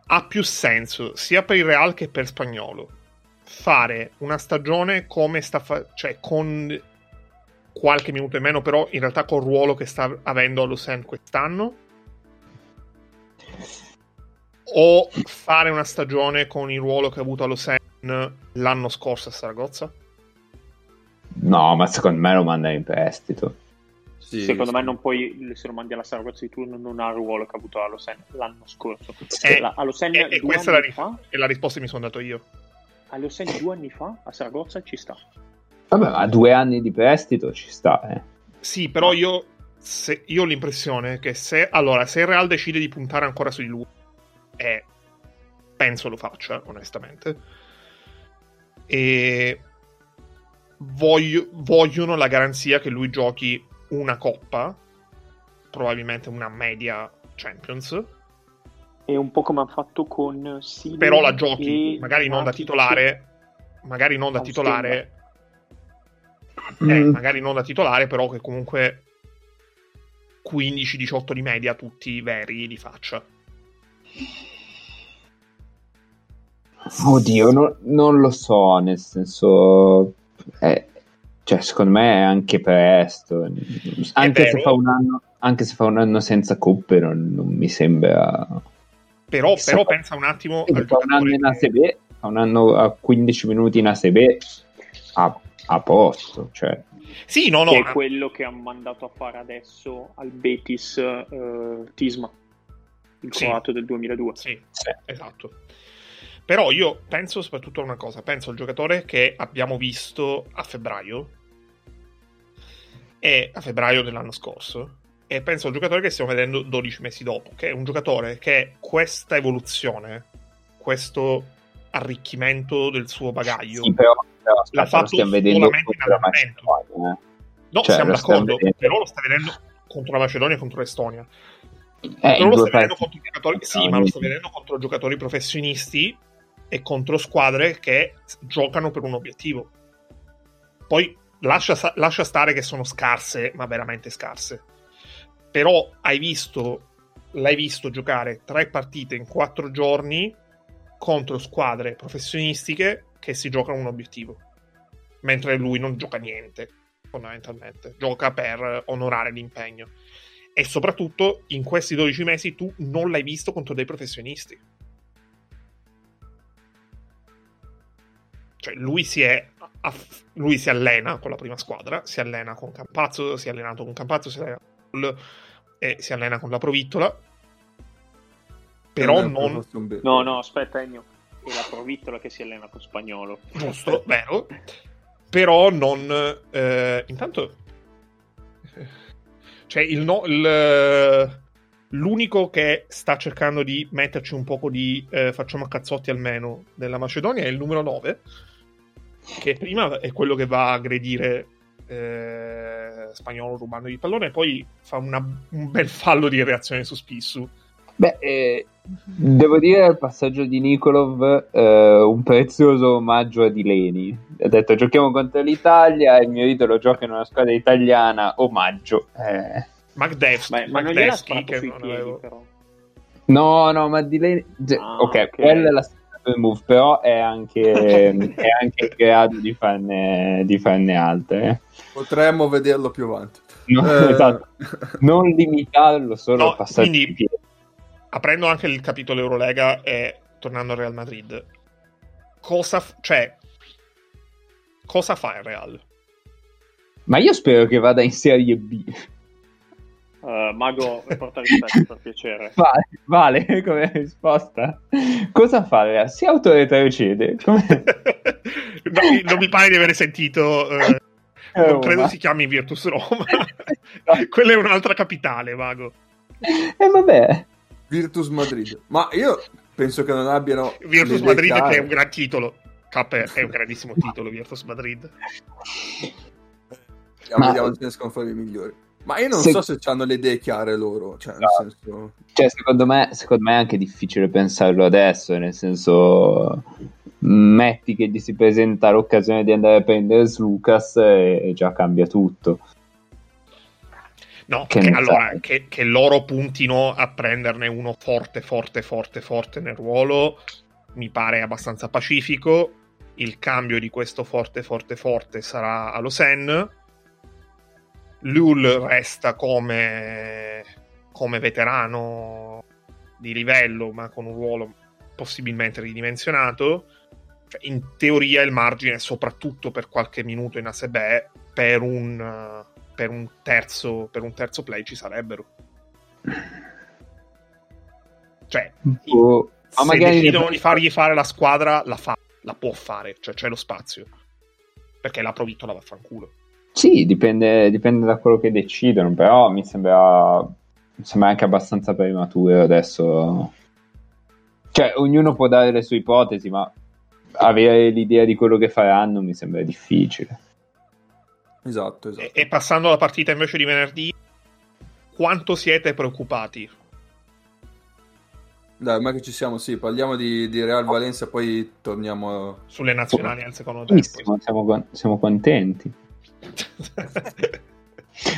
Ha più senso sia per il Real che per Spagnolo fare una stagione come sta fa- cioè con qualche minuto in meno, però in realtà col ruolo che sta avendo a Losen quest'anno, o fare una stagione con il ruolo che ha avuto a Losen l'anno scorso a Saragozza? No, ma secondo me lo manda in prestito. Sì, secondo sì. me non puoi, se lo mandi alla Saragozza di turno non ha il ruolo che ha avuto a Losen l'anno scorso. E, la, a Losen e, e questa è la, è la risposta che mi sono dato io. A Losen due anni fa a Saragozza ci sta. Vabbè, ma due anni di prestito ci sta, eh. Sì, però io, se, io ho l'impressione che se allora se il Real decide di puntare ancora su di lui, eh, penso lo faccia onestamente, e voglio, vogliono la garanzia che lui giochi una coppa, probabilmente una media Champions, è un po' come ha fatto con Sino, però la giochi magari non da titolare, magari non da titolare eh, magari non da titolare, però che comunque quindici diciotto di media tutti veri di faccia. Oddio, no, non lo so, nel senso... Eh, cioè, secondo me è anche presto. Anche se fa un anno, anche se fa un anno senza coppe, non, non mi sembra... Però, però fa... pensa un attimo... Al fa, un anno in A S B, che... fa un anno a quindici minuti in A S B a, a posto, cioè... Sì, no, no. Che è quello che ha mandato a fare adesso al Betis eh, Tisma, il sì. croato del duemiladue. Sì, sì, esatto. Però io penso soprattutto a una cosa, penso al giocatore che abbiamo visto a febbraio, e a febbraio dell'anno scorso, e penso al giocatore che stiamo vedendo dodici mesi dopo, che è un giocatore che questa evoluzione, questo arricchimento del suo bagaglio... Sì, però... No, aspetta, l'ha fatto solamente in allenamento, eh. No, cioè, siamo d'accordo, però lo sta vedendo contro la Macedonia e contro l'Estonia, eh, però lo sta vedendo contro giocatori, sì, no, ma lo sta vedendo contro giocatori professionisti e contro squadre che giocano per un obiettivo. Poi lascia, lascia stare che sono scarse, ma veramente scarse, però hai visto, l'hai visto giocare tre partite in quattro giorni contro squadre professionistiche che si gioca un obiettivo, mentre lui non gioca niente, fondamentalmente gioca per onorare l'impegno. E soprattutto in questi dodici mesi tu non l'hai visto contro dei professionisti, cioè lui si è aff- lui si allena con la prima squadra, si allena con Campazzo, si è allenato con Campazzo, si allena con, e si allena con la Provittola, però non, non... no no aspetta Ennio, e la Provittola che si allena con Spagnolo, giusto, vero. Però non eh, intanto cioè il, no, il l'unico che sta cercando di metterci un poco di eh, facciamo a cazzotti almeno della Macedonia è il numero nove, che prima è quello che va a aggredire eh, Spagnolo rubando il pallone, e poi fa una, un bel fallo di reazione su Spissu. Beh, eh, devo dire al passaggio di Nikolov eh, un prezioso omaggio a Di Leni. Ha detto giochiamo contro l'Italia, il mio idolo gioca in una squadra italiana, omaggio. Eh. McDev- ma, ma non gliel'ha sparato sui piedi, avevo... però. No, no, ma Di Leni... Ah, ok, quella okay. è la stessa move, però è anche, è anche in grado di farne, di farne altre. Potremmo vederlo più avanti. No, eh... esatto. Non limitarlo solo no, al passaggio quindi... di piedi. Aprendo anche il capitolo Eurolega e tornando al Real Madrid, cosa, f- cioè, cosa fa il Real? Ma io spero che vada in Serie B. Uh, Mago, porta rispetto, per piacere. Vale, vale come risposta. Cosa fa il Real? Si autoretrocede. Come... non, non mi pare di aver sentito... Uh, non credo si chiami Virtus Roma. Quella è un'altra capitale, Mago. E eh, vabbè... Virtus Madrid, ma io penso che non abbiano Virtus Madrid care. Che è un gran titolo, Cappe è un grandissimo titolo Virtus Madrid, ma... vediamo se ne sconfare i migliori, ma io non se... so se hanno le idee chiare loro, cioè, no. nel senso... cioè secondo me secondo me è anche difficile pensarlo adesso, nel senso metti che gli si presenta l'occasione di andare a prendere Slukas e, e già cambia tutto. No, che, che allora che, che loro puntino a prenderne uno forte, forte, forte, forte nel ruolo, mi pare abbastanza pacifico. Il cambio di questo forte, forte, forte sarà a Losen. Lul resta come, come veterano di livello, ma con un ruolo possibilmente ridimensionato. Cioè, in teoria il margine, soprattutto per qualche minuto in A S B, per un... per un terzo per un terzo play ci sarebbero, cioè oh, se ma magari decidono di fargli fare la squadra la fa, la può fare, cioè c'è lo spazio, perché la Provittola vaffanculo. Sì, dipende, dipende da quello che decidono, però mi sembra mi sembra anche abbastanza prematuro adesso, cioè ognuno può dare le sue ipotesi, ma avere l'idea di quello che faranno mi sembra difficile. Esatto, esatto. E passando alla partita invece di venerdì, quanto siete preoccupati? Dai, ormai che ci siamo, sì, parliamo di, di Real Valencia, poi torniamo sulle nazionali al secondo tempo. Siamo, siamo contenti.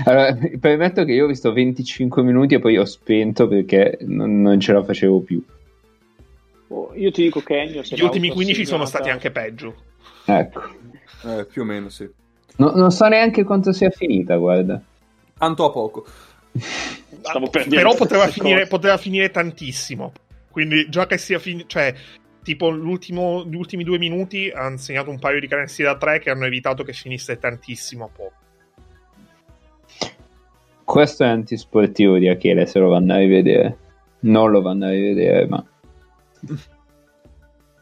Allora, permetto che io ho visto venticinque minuti e poi ho spento perché non, non ce la facevo più. Oh, io ti dico Kenya. Gli ultimi quindici sono stati anche peggio. Ecco. Eh, più o meno, sì. No, non so neanche quanto sia finita, guarda. Tanto a poco. Stavo Però poteva finire, poteva finire tantissimo. Quindi già che sia finita... Cioè, tipo l'ultimo, gli ultimi due minuti hanno segnato un paio di canestri da tre che hanno evitato che finisse tantissimo a poco. Questo è antisportivo di Achele, se lo vanno a rivedere. Non lo vanno a rivedere, ma...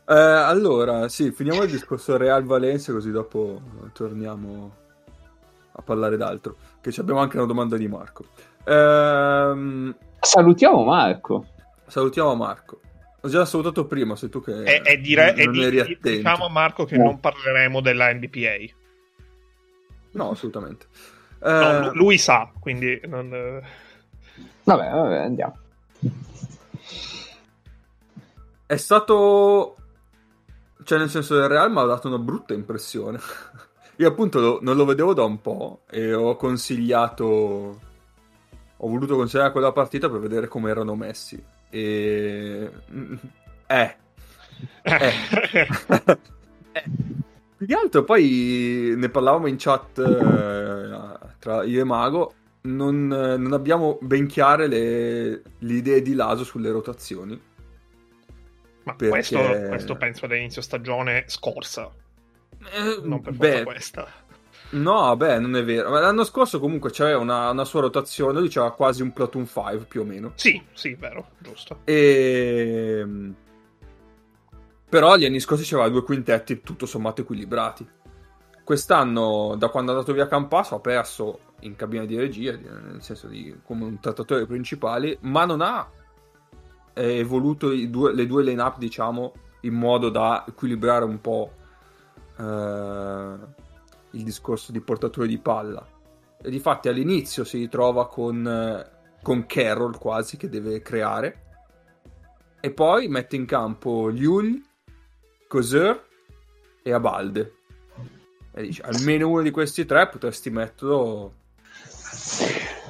Eh, allora, sì, finiamo il discorso Real Valencia, così dopo torniamo a parlare d'altro, che abbiamo anche una domanda di Marco. Ehm... Salutiamo Marco. Salutiamo Marco. Ho già salutato prima, sei tu che è, è dire- non, è non eri attento. Diciamo a Marco che no. non parleremo della N B A. No, assolutamente. Ehm... No, lui sa, quindi... Non... Vabbè, vabbè, andiamo. È stato, cioè nel senso del Real mi ha dato una brutta impressione. Io appunto lo, non lo vedevo da un po' e ho consigliato, ho voluto consigliare quella partita per vedere come erano messi e eh, eh. Più che altro poi ne parlavamo in chat eh, tra io e Mago, non, non abbiamo ben chiare le, le idee di Laso sulle rotazioni. Ma perché... questo, questo penso all'inizio stagione scorsa, eh, non per forza beh, questa. No, beh, non è vero. Ma l'anno scorso comunque c'era una, una sua rotazione, lui c'era quasi un platoon cinque più o meno. Sì, sì, vero, giusto. E... però gli anni scorsi c'era due quintetti tutto sommato equilibrati. Quest'anno, da quando è andato via Campazzo, ha perso in cabina di regia, nel senso di come un trattatore principale, ma non ha evoluto i due, le due line-up, diciamo, in modo da equilibrare un po' eh, il discorso di portatore di palla. E difatti all'inizio si ritrova con, eh, con Carroll quasi che deve creare, e poi mette in campo Liul, Coser e Abalde. E dice, almeno uno di questi tre potresti metterlo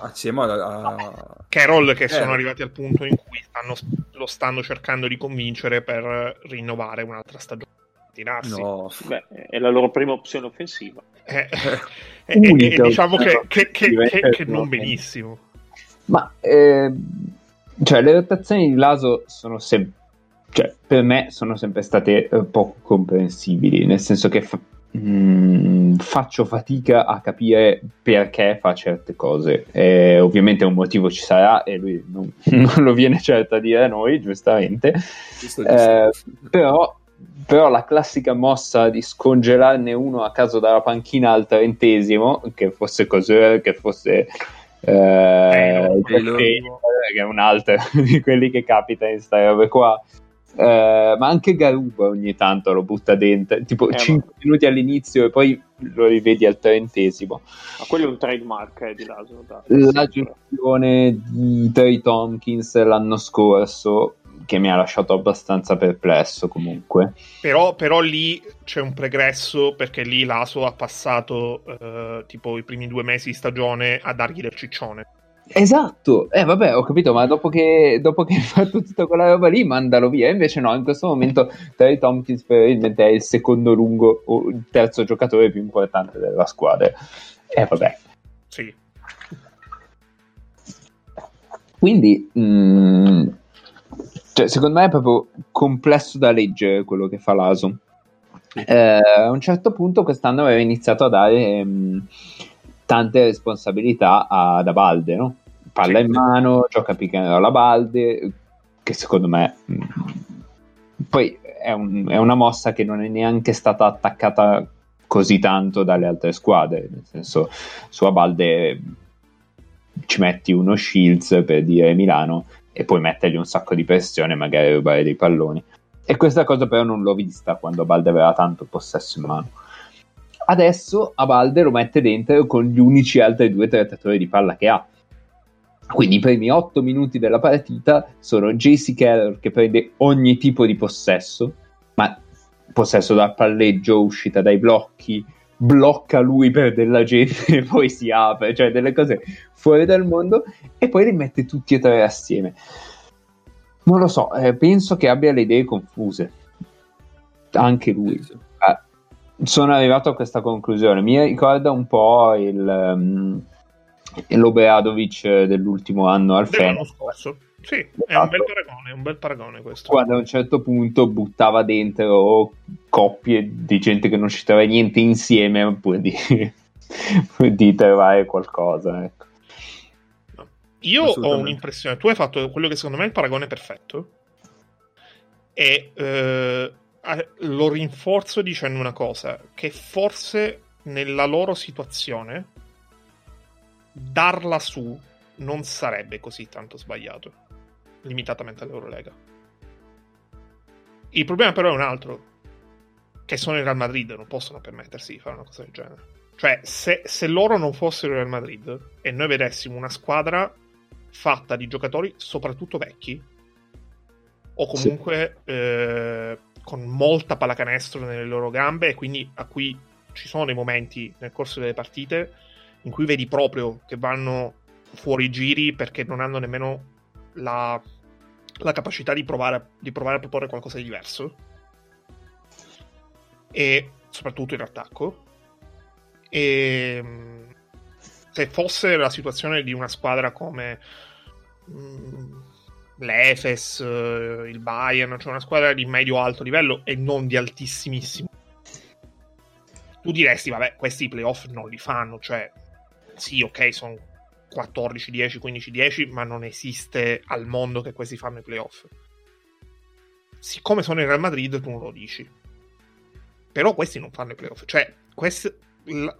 assieme a, a... Carroll, che eh. sono arrivati al punto in cui stanno, lo stanno cercando di convincere per rinnovare un'altra stagione. No. Beh, è la loro prima opzione offensiva, eh, eh, e, e diciamo che, che, che, che, che non benissimo. Ma eh, cioè, le rotazioni di Laso sono sem- cioè, per me sono sempre state eh, poco comprensibili, nel senso che fa- Mm, faccio fatica a capire perché fa certe cose. Eh, ovviamente un motivo ci sarà e lui non, non lo viene certo a dire a noi, giustamente. Giusto, eh, giusto. Però, però la classica mossa di scongelarne uno a caso dalla panchina al trentesimo, che fosse Coser, che fosse eh, eh, che è un altro di quelli che capita in sta roba qua. Uh, ma anche Garuba ogni tanto lo butta dentro, tipo eh, cinque ma... minuti all'inizio e poi lo rivedi al trentesimo. Ma quello è un trademark eh, di Laso. La gestione di Trey Tompkins l'anno scorso, che mi ha lasciato abbastanza perplesso comunque. Però, però lì c'è un pregresso, perché lì Laso ha passato eh, tipo i primi due mesi di stagione a dargli del ciccione. Esatto, eh vabbè, ho capito, ma dopo che, dopo che hai fatto tutta quella roba lì, mandalo via. Invece no, in questo momento Trey Tompkins probabilmente è il secondo lungo o il terzo giocatore più importante della squadra. Eh vabbè. Sì. Quindi, mh, cioè, secondo me è proprio complesso da leggere quello che fa Laso. Eh, a un certo punto quest'anno aveva iniziato a dare... Mh, tante responsabilità ad Abalde, no? Palla in mano, gioca pick and roll alla Balde, che secondo me mh, poi è, un, è una mossa che non è neanche stata attaccata così tanto dalle altre squadre, nel senso su Abalde ci metti uno Shields per dire Milano e poi mettergli un sacco di pressione, magari rubare dei palloni, e questa cosa però non l'ho vista quando Abalde aveva tanto possesso in mano. Adesso Abalde lo mette dentro con gli unici altri due trattatori di palla che ha. Quindi i primi otto minuti della partita sono J C Carroll che prende ogni tipo di possesso, ma possesso dal palleggio, uscita dai blocchi, blocca lui per della gente e poi si apre, cioè delle cose fuori dal mondo, e poi li mette tutti e tre assieme. Non lo so, eh, penso che abbia le idee confuse. Anche lui. Eh, sono arrivato a questa conclusione. Mi ricorda un po' il um, l'Obradovic dell'ultimo anno al Fener. L'anno scorso. Sì, esatto. È un bel paragone, un bel paragone questo. Quando a un certo punto buttava dentro coppie di gente che non ci trova niente insieme pur di, di trovare qualcosa, ecco. No. Io ho un'impressione, tu hai fatto quello che secondo me è il paragone perfetto e eh, lo rinforzo dicendo una cosa, che forse nella loro situazione darla su non sarebbe così tanto sbagliato limitatamente all'Eurolega. Il problema però è un altro, che sono il Real Madrid, non possono permettersi di fare una cosa del genere. Cioè se, se loro non fossero il Real Madrid e noi vedessimo una squadra fatta di giocatori soprattutto vecchi o comunque sì. eh, con molta pallacanestro nelle loro gambe, e quindi a cui ci sono dei momenti nel corso delle partite in cui vedi proprio che vanno fuori giri perché non hanno nemmeno la, la capacità di provare, di provare a proporre qualcosa di diverso, e soprattutto in attacco. E se fosse la situazione di una squadra come mh, l'Efes, il Bayern, cioè una squadra di medio-alto livello e non di altissimissimo, tu diresti vabbè, questi playoff non li fanno, cioè sì, ok, sono quattordici dieci, quindici dieci, ma non esiste al mondo che questi fanno i playoff. Siccome sono il Real Madrid tu non lo dici, però questi non fanno i playoff. Cioè quest... la...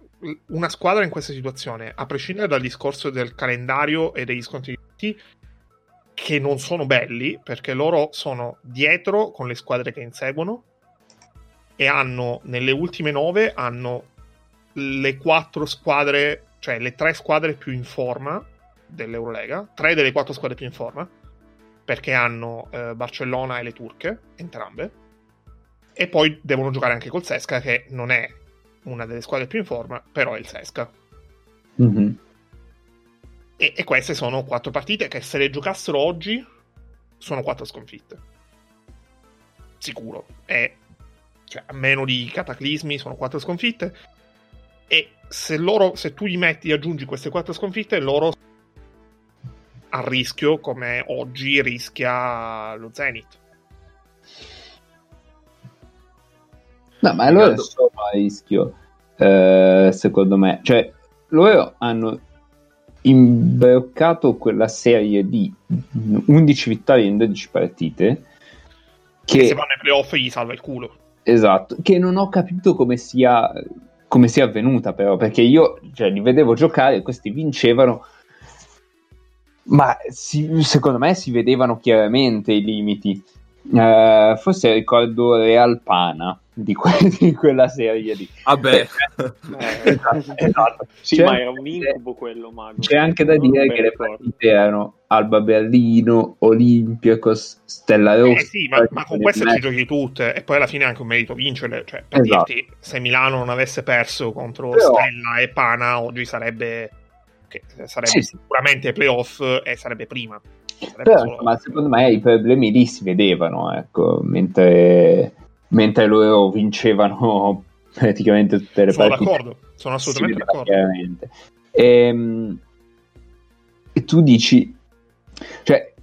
una squadra in questa situazione, a prescindere dal discorso del calendario e degli scontri che non sono belli perché loro sono dietro con le squadre che inseguono e hanno nelle ultime nove hanno le quattro squadre, cioè le tre squadre più in forma dell'Eurolega, tre delle quattro squadre più in forma, perché hanno eh, Barcellona e le turche, entrambe, e poi devono giocare anche col Sesca, che non è una delle squadre più in forma, però è il Sesca. Mm-hmm. E, e queste sono quattro partite che se le giocassero oggi sono quattro sconfitte. Sicuro. E, cioè, a meno di cataclismi sono quattro sconfitte. E se loro, se tu gli metti, aggiungi queste quattro sconfitte, loro a rischio, come oggi rischia lo Zenit. No, ma loro Guarda. sono a rischio, eh, secondo me. Cioè, loro hanno imbroccato quella serie di undici vittorie in dodici partite che, che se vanno ai playoff gli salva il culo. Esatto, che non ho capito come sia... come sia avvenuta però, perché io cioè, li vedevo giocare, questi vincevano, ma si, secondo me si vedevano chiaramente i limiti. Uh, forse ricordo Real Pana di, que- di quella serie lì. Vabbè, eh, esatto, esatto. Sì, ma era un incubo quello, Mago. C'è anche da dire che le partite erano Alba Berlino, Olympiacos, Stella Rossa. Eh sì, ma, ma con queste ci giochi tutte, e poi alla fine è anche un merito vincerle. Cioè, per esatto. dirti, se Milano non avesse perso contro Però... Stella e Pana, oggi sarebbe, che sarebbe sì, sicuramente sì. playoff e sarebbe prima. Sarebbe Però, solo... ma secondo me i problemi lì si vedevano, ecco, mentre... mentre loro vincevano praticamente tutte le sono partite. Sono d'accordo, sono assolutamente d'accordo. Chiaramente. E, e tu dici, cioè,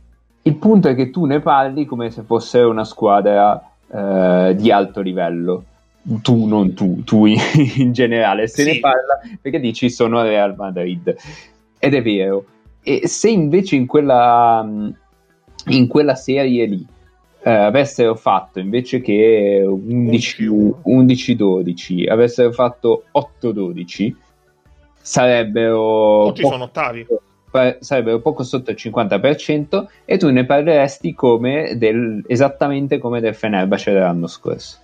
il punto è che tu ne parli come se fosse una squadra eh, di alto livello. Tu, non tu, tu in, in generale. Se sì. ne parla perché dici sono Real Madrid. Ed è vero. E se invece in quella, in quella serie lì Uh, avessero fatto invece che undici dodici avessero fatto otto dodici sarebbero oggi poco, sono ottavi pa- sarebbero poco sotto il cinquanta per cento e tu ne parleresti come del, esattamente come del Fenerbahce dell'anno scorso,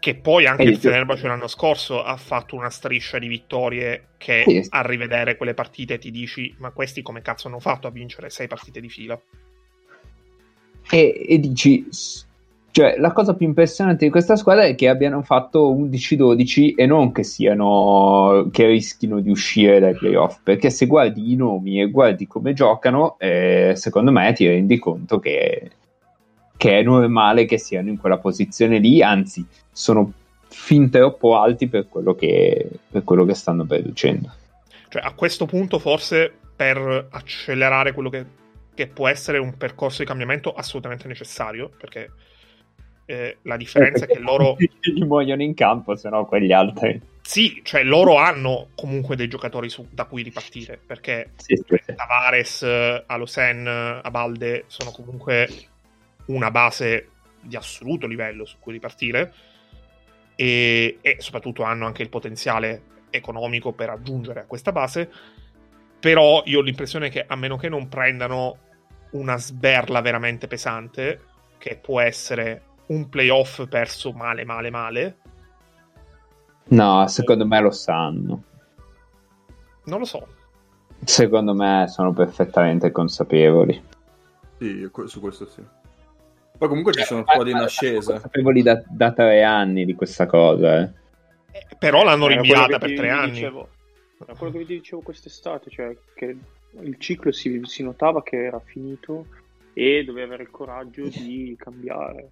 che poi anche e il Fenerbahce tu... l'anno scorso ha fatto una striscia di vittorie che sì. a rivedere quelle partite ti dici ma questi come cazzo hanno fatto a vincere sei partite di fila. E, e dici Cioè, la cosa più impressionante di questa squadra è che abbiano fatto undici dodici e non che siano che rischino di uscire dai playoff, perché se guardi i nomi e guardi come giocano, eh, secondo me ti rendi conto che, che è normale che siano in quella posizione lì, anzi sono fin troppo alti per quello che, per quello che stanno producendo. Cioè, a questo punto forse per accelerare quello che, che può essere un percorso di cambiamento assolutamente necessario, perché... Eh, la differenza eh, è che loro li muoiono in campo, se no quegli altri sì, cioè loro hanno comunque dei giocatori su, da cui ripartire, perché sì, sì, sì. Tavares, a Losen, a Balde sono comunque una base di assoluto livello su cui ripartire e, e soprattutto hanno anche il potenziale economico per aggiungere a questa base. Però io ho l'impressione che, a meno che non prendano una sberla veramente pesante, che può essere un playoff perso male male male, no, secondo me lo sanno. Non lo so, secondo me sono perfettamente consapevoli. Sì, su questo sì. Poi comunque ci sono squadre in ascesa, consapevoli da, da tre anni di questa cosa, eh. Eh, però l'hanno rinviata per tre anni. Dicevo, quello che vi dicevo quest'estate, cioè che il ciclo si, si notava che era finito e dovevi avere il coraggio di cambiare.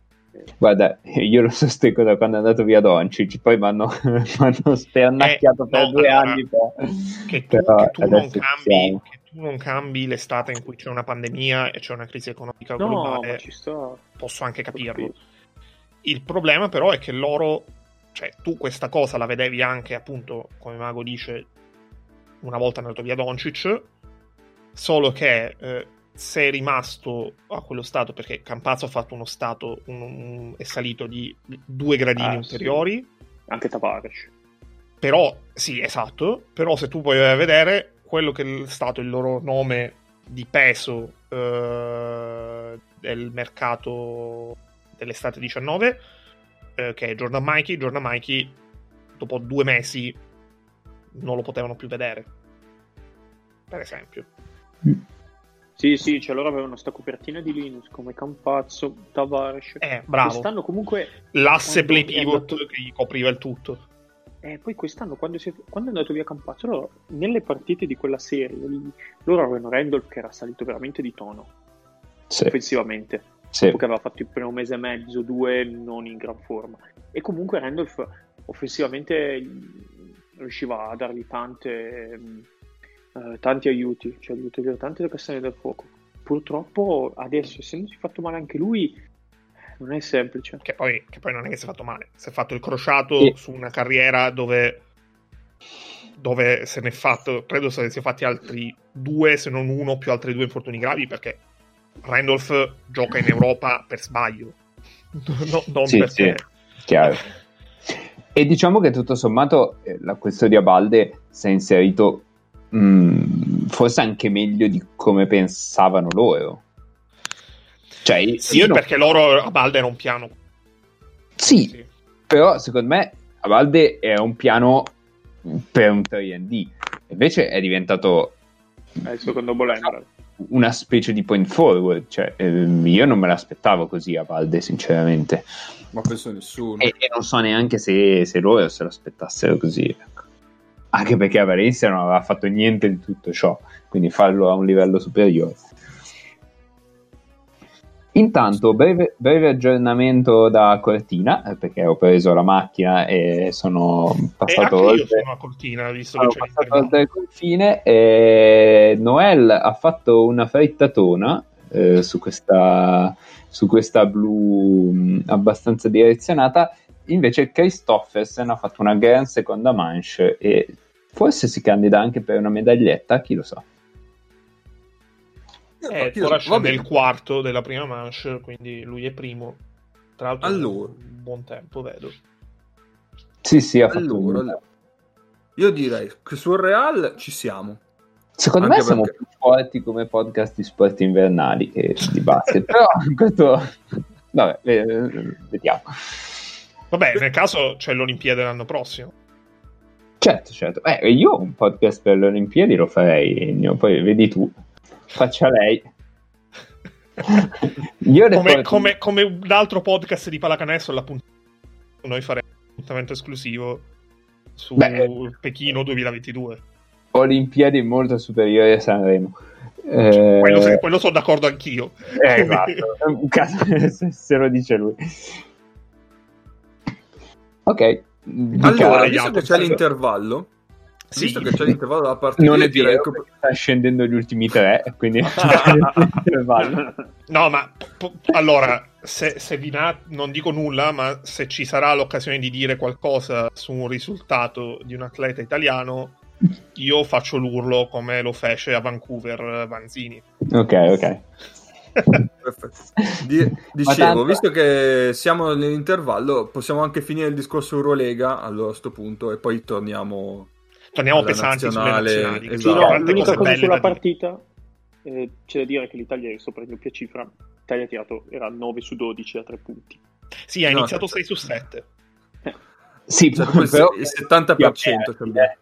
Guarda, io lo sostengo da quando è andato via Doncic, poi mi hanno spernacchiato eh, per no, due allora, anni per... che, tu, che, tu non cambi, che tu non cambi l'estate in cui c'è una pandemia e c'è una crisi economica no, globale, ci sto. Posso anche capirlo. Il problema però è che loro, cioè tu questa cosa la vedevi anche, appunto, come Mago dice, una volta andato via Doncic, solo che eh, se è rimasto a quello stato, perché Campazzo ha fatto uno stato un, un, è salito di due gradini ah, ulteriori, sì. Anche Tavares, però sì, esatto, però se tu puoi vedere quello che è stato il loro nome di peso eh, del mercato dell'estate diciannove, eh, che è Jordan Mikey. Jordan Mikey dopo due mesi non lo potevano più vedere, per esempio. mm. Sì, sì, cioè loro avevano sta copertina di Linus come Campazzo, Tavares. Eh, bravo. Quest'anno comunque... l'asse play pivot andato... che gli copriva il tutto. Eh, poi quest'anno, quando, si... quando è andato via Campazzo, loro, nelle partite di quella serie, loro avevano Randolph che era salito veramente di tono. Sì. Offensivamente. Sì. Dopo che aveva fatto il primo mese e mezzo, due, non in gran forma. E comunque Randolph offensivamente riusciva a dargli tante... Uh, tanti aiuti, cioè gli utilizzò tante occasioni dal fuoco. Purtroppo adesso, essendosi fatto male anche lui, non è semplice. Che poi, che poi non è che si è fatto male, si è fatto il crociato e... su una carriera dove dove se ne è fatto, credo se ne sia fatti altri due, se non uno, più altri due infortuni gravi, perché Randolph gioca in Europa per sbaglio, no, non sì, perché sì, chiaro. E diciamo che tutto sommato la questione di Abalde si è inserito Mm, forse anche meglio di come pensavano loro, cioè, sì, io non... perché loro Abalde era un piano sì, sì, però secondo me Abalde era un piano per un tre and D, invece è diventato eh, secondo Bolender una specie di point forward, cioè, eh, io non me l'aspettavo così Abalde sinceramente, ma penso nessuno, e, e non so neanche se, se loro se lo aspettassero così, ecco. Anche perché a Valencia non aveva fatto niente di tutto ciò, quindi farlo a un livello superiore. Intanto, breve, breve aggiornamento da Cortina, perché ho preso la macchina e sono passato e oltre, sono a Cortina, visto che c'è passato oltre il confine. E Noel ha fatto una frittatona eh, su questa, su questa blu mh, abbastanza direzionata. Invece Christoffersen ha fatto una gran seconda manche e forse si candida anche per una medaglietta, chi lo sa. Eh, ora c'è nel quarto della prima manche, quindi lui è primo. Tra l'altro allora, buon tempo, vedo. Sì, sì, ha fatto allora, un... Io direi che sul Real ci siamo. Secondo anche me siamo perché... più forti come podcast di sport invernali che di basket, però questo... Vabbè, vediamo. Vabbè, nel caso c'è l'Olimpiade l'anno prossimo. Certo, certo. Eh, io un podcast per le Olimpiadi lo farei, Ennio. Poi vedi tu, faccia lei. Io come, porto... come, come l'altro podcast di pallacanestro, l'appunto noi faremo un appuntamento esclusivo su Beh, Pechino duemilaventidue. Olimpiadi molto superiori a Sanremo. Eh... Quello, quello sono d'accordo anch'io. Eh, esatto. se, se lo dice lui. Ok. Allora, visto che c'è l'intervallo, sì. visto che c'è l'intervallo della partita, non è direi che sta scendendo gli ultimi tre, quindi no, ma po- allora se, se vi na- non dico nulla, ma se ci sarà l'occasione di dire qualcosa su un risultato di un atleta italiano, io faccio l'urlo come lo fece a Vancouver Vanzini. Ok, ok. Perfetto. Di- dicevo, visto che siamo nell'intervallo, possiamo anche finire il discorso Eurolega allora a questo punto e poi torniamo torniamo pesanti nazionale. Sulle nazionali. Esatto. No, l'unica cosa sulla partita eh, c'è da dire che l'Italia è sopra in doppia cifra. L'Italia ha tirato, era nove su dodici a tre punti. Sì, ha no, iniziato certo. sei su sette eh. Sì, cioè, però il settanta per cento cambia.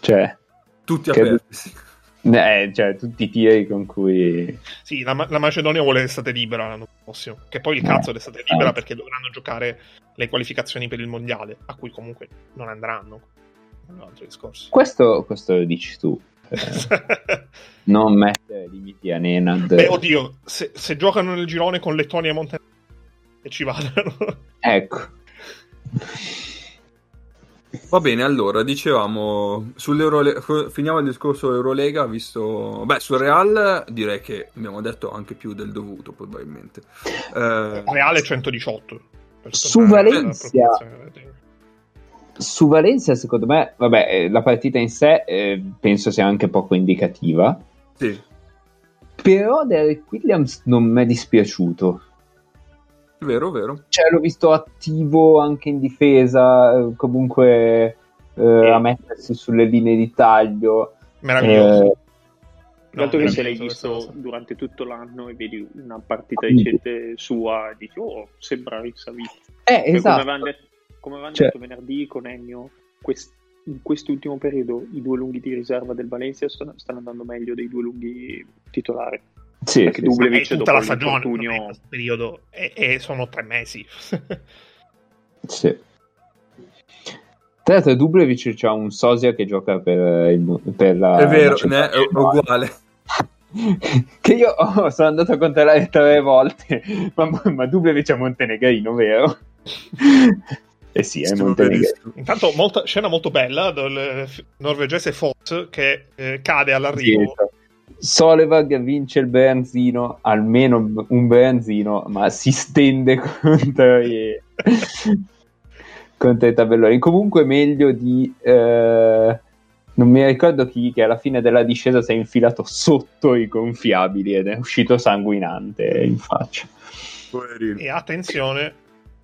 Cioè tutti aperti che... sì. Eh, cioè tutti i tiri con cui sì la, la Macedonia vuole l'estate libera l'anno prossimo, che poi il cazzo eh, l'estate libera eh. perché dovranno giocare le qualificazioni per il mondiale a cui comunque non andranno, un altro discorso. Questo, questo lo dici tu eh, non mettere limiti a Nenad. Beh, oddio, se, se giocano nel girone con Lettonia e Montenegro e ci vadano ecco. Va bene, allora, dicevamo sull'Eurolega, finiamo il discorso Eurolega, visto... Beh, sul Real direi che abbiamo detto anche più del dovuto, probabilmente. Eh... Real è centodiciotto. Su Valencia... Su Valencia, secondo me, vabbè, la partita in sé eh, penso sia anche poco indicativa. Sì. Però Derek Williams non mi è dispiaciuto. Vero, vero. Cioè, l'ho visto attivo anche in difesa, comunque eh, a mettersi sulle linee di taglio. Meraviglioso. Eh, Tanto no, che se l'hai visto durante tutto l'anno e vedi una partita di cete sua e dici, oh, sembra Lisa Vittozzi. Eh, cioè, esatto. Come avevamo detto, come avevamo cioè... detto venerdì con Ennio, quest- in quest'ultimo periodo i due lunghi di riserva del Valencia stanno, stanno andando meglio dei due lunghi titolari. Sì, perché Djokovic sì, tutta dopo la stagione periodo e, e sono tre mesi. Sì. Tra l'altro Djokovic c'ha un sosia che gioca per, il, per la è vero, ne è uguale che io oh, sono andato a contare tre volte ma, ma Djokovic è montenegrino, vero? Eh sì, è montenegrino. Intanto molta, scena molto bella del norvegese Fox che eh, cade all'arrivo sì, Solevag vince il branzino, almeno un branzino, ma si stende contro i, contro i tabelloni. Comunque meglio di eh, non mi ricordo chi, che alla fine della discesa si è infilato sotto i gonfiabili ed è uscito sanguinante in faccia. Poverino. E attenzione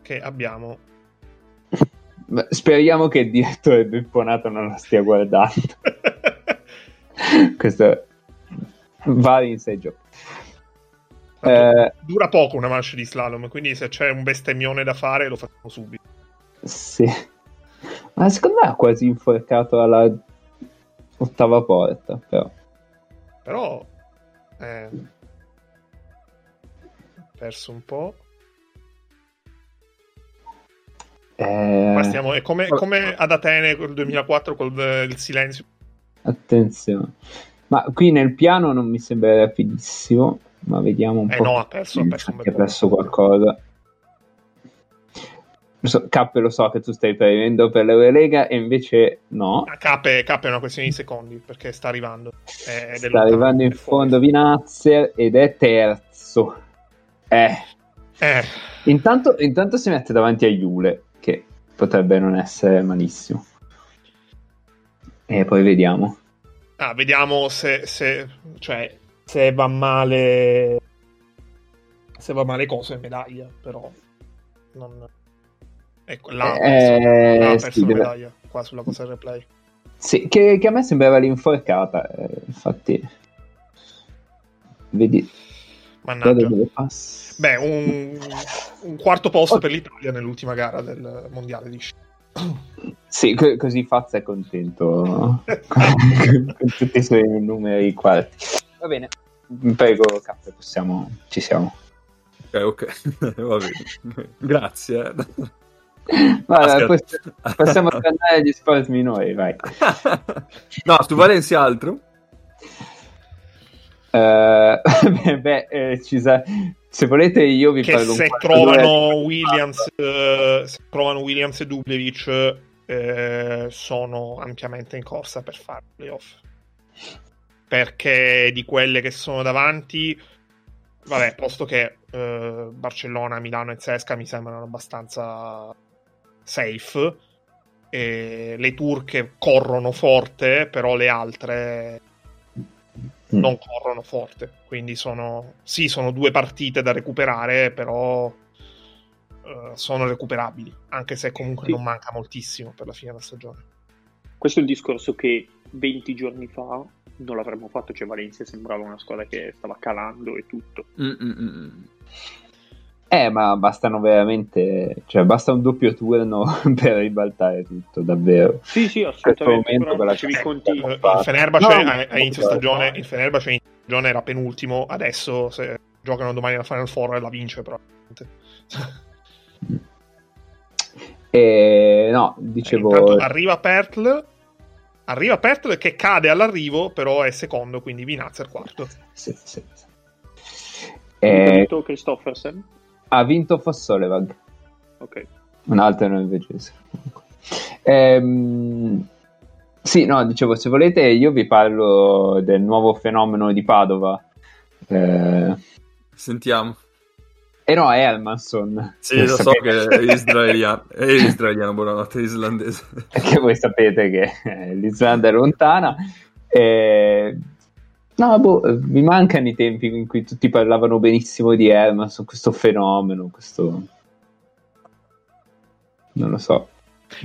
che abbiamo, speriamo che il direttore Bepponato non la stia guardando. Questo è vari in sei giochi. Eh, dura poco una manche di slalom, quindi se c'è un bestemmione da fare lo facciamo subito. Sì, ma secondo me ha quasi inforcato alla ottava porta, però però eh, perso un po'. Eh... Ma stiamo è come, come ad Atene col duemilaquattro col il silenzio. Attenzione. Ma qui nel piano non mi sembra rapidissimo, ma vediamo un eh po'. Eh no, ha perso, ha perso, ha perso qualcosa. So, Cappe, lo so che tu stai prendendo per l'Eurolega e invece no. Cappe, Cappe è una questione di secondi, perché sta arrivando. È sta arrivando in fondo Vinazzer ed è terzo. Eh. eh. Intanto, intanto si mette davanti a Jule, che potrebbe non essere malissimo. E poi vediamo. Ah, vediamo se, se, cioè, se va male se va male cose medaglia, però non... ecco la eh, perso, sì, medaglia qua sulla cosa replay sì, che, che a me sembrava l'inforcata eh, infatti vedi mannaggia. Beh, un, un quarto posto oh. per l'Italia nell'ultima gara del mondiale di sci. Sì, co- così Fazza è contento con tutti i suoi numeri quarti. Va bene, Prego, Cappe, possiamo... ci siamo. Ok, ok, va bene. Grazie. Guarda, questo, possiamo tornare agli sport minori, vai. No, su Valencia altro? Uh, beh, beh eh, ci sa... se volete io vi che parlo se un trovano Williams eh, se trovano Williams e Dublevic eh, sono ampiamente in corsa per fare playoff, perché di quelle che sono davanti, vabbè, posto che eh, Barcellona, Milano e Cesca mi sembrano abbastanza safe, e le turche corrono forte, però le altre non corrono forte, quindi sono sì, sono due partite da recuperare, però uh, sono recuperabili, anche se comunque sì, non manca moltissimo per la fine della stagione. Questo è il discorso che venti giorni fa non l'avremmo fatto, cioè Valencia sembrava una squadra che stava calando e tutto. Mm-mm. Eh, ma bastano veramente, cioè basta un doppio turno per ribaltare tutto, davvero. Sì, sì, assolutamente. Il Fenerbahce a inizio stagione il Fenerbahce a inizio stagione era penultimo, adesso se giocano domani la Final Four la vince probabilmente. E, no, dicevo, e intanto arriva Pertl, arriva Pertl che cade all'arrivo, però è secondo, quindi Vinaz è il quarto. Sì, sì, sì. E... ha vinto Christoffersen. Ha vinto Fossolevag, okay. Un altro norvegese. Ehm, sì, no, dicevo, se volete io vi parlo del nuovo fenomeno di Padova. Eh... Sentiamo. Eh no, è Hermansson. Sì, lo so che è israeliano, è israeliano, buonanotte, islandese. Perché voi sapete che eh, l'Islanda è lontana. Eh... No, boh, mi mancano i tempi in cui tutti parlavano benissimo di Hermansson, questo fenomeno, questo... non lo so.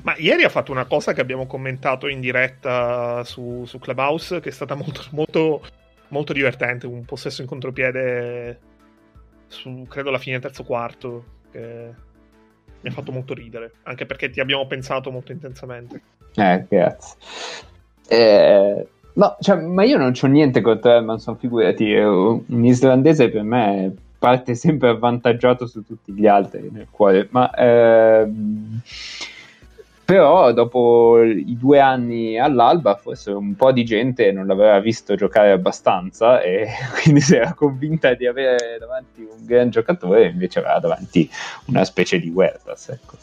Ma ieri ha fatto una cosa che abbiamo commentato in diretta su, su Clubhouse, che è stata molto, molto, molto divertente, un possesso in contropiede su, credo, la fine terzo quarto, che mi ha fatto molto ridere, anche perché ti abbiamo pensato molto intensamente. Eh, grazie. Eh... No, cioè, ma io non c'ho niente contro Hermansson, figurati, un islandese per me parte sempre avvantaggiato su tutti gli altri nel cuore, ma ehm, però dopo i due anni all'Alba forse un po' di gente non l'aveva visto giocare abbastanza e quindi si era convinta di avere davanti un gran giocatore e invece aveva davanti una specie di Huertas, ecco,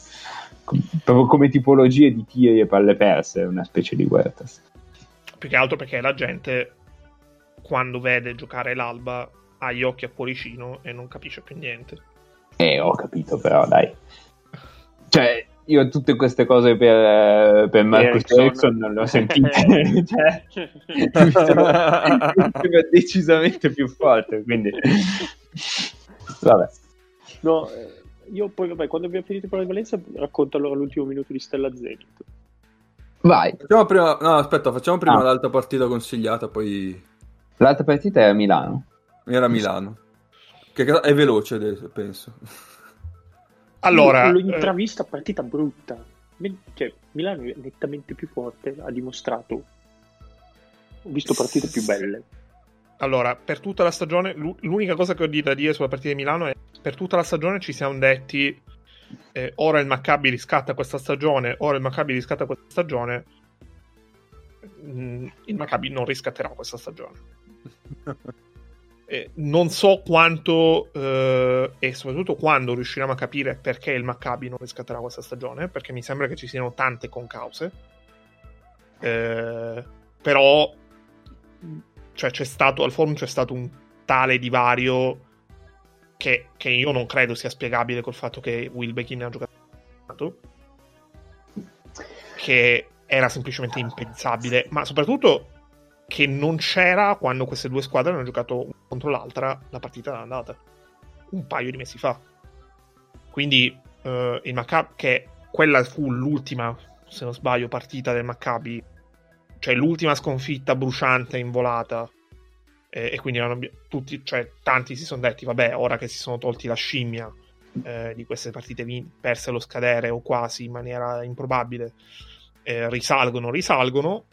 proprio come tipologie di tiri e palle perse, una specie di Huertas. Più che altro perché la gente, quando vede giocare l'Alba, ha gli occhi a cuoricino e non capisce più niente. Eh, ho capito, però, dai. Cioè, io tutte queste cose per, per Marcus Ericsson non le ho sentite. Cioè, mi decisamente più forte, quindi... Vabbè. No, io poi, vabbè, quando abbiamo finito con la Valencia, racconto allora l'ultimo minuto di Stella Zenit. Vai. Facciamo prima, no, aspetta, facciamo prima ah. l'altra partita consigliata, poi... L'altra partita era Milano. Era Milano. Che è veloce adesso, penso. Allora... L'ho intravista partita brutta. Cioè, Milano è nettamente più forte, ha dimostrato. Ho visto partite più belle. Allora, per tutta la stagione, l'unica cosa che ho da dire sulla partita di Milano è per tutta la stagione ci siamo detti... Eh, ora il Maccabi riscatta questa stagione, ora il Maccabi riscatta questa stagione. Mm, il Maccabi non riscatterà questa stagione. eh, non so quanto eh, e soprattutto quando riusciremo a capire perché il Maccabi non riscatterà questa stagione, perché mi sembra che ci siano tante concause. Eh, però cioè c'è stato al forum c'è stato un tale divario Che, che io non credo sia spiegabile col fatto che Wilbekin ha giocato, che era semplicemente impensabile, ma soprattutto che non c'era quando queste due squadre hanno giocato una contro l'altra la partita d'andata un paio di mesi fa. Quindi eh, il Maccabi, che quella fu l'ultima, se non sbaglio, partita del Maccabi, cioè l'ultima sconfitta bruciante in volata. E quindi erano, tutti, cioè, tanti si sono detti vabbè, ora che si sono tolti la scimmia eh, di queste partite vin- perse allo scadere o quasi in maniera improbabile, eh, risalgono, risalgono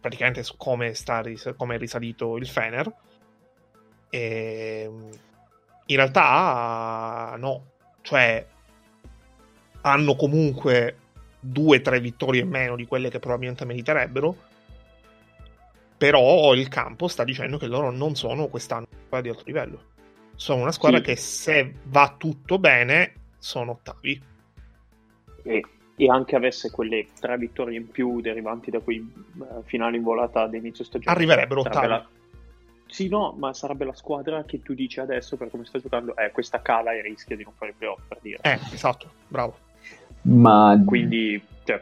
praticamente come, sta ris- come è risalito il Fener, E in realtà no, cioè hanno comunque due o tre vittorie in meno di quelle che probabilmente meriterebbero, però il campo sta dicendo che loro non sono quest'anno una squadra di alto livello, sono una squadra sì. che se va tutto bene sono ottavi, e, e anche avesse quelle tre vittorie in più derivanti da quei eh, finali in volata ad inizio stagione arriverebbero ottavi. La... sì no, ma sarebbe la squadra che tu dici adesso per come sta giocando, eh, questa cala e rischia di non fare playoff, per dire. Eh, esatto, bravo. Ma quindi cioè,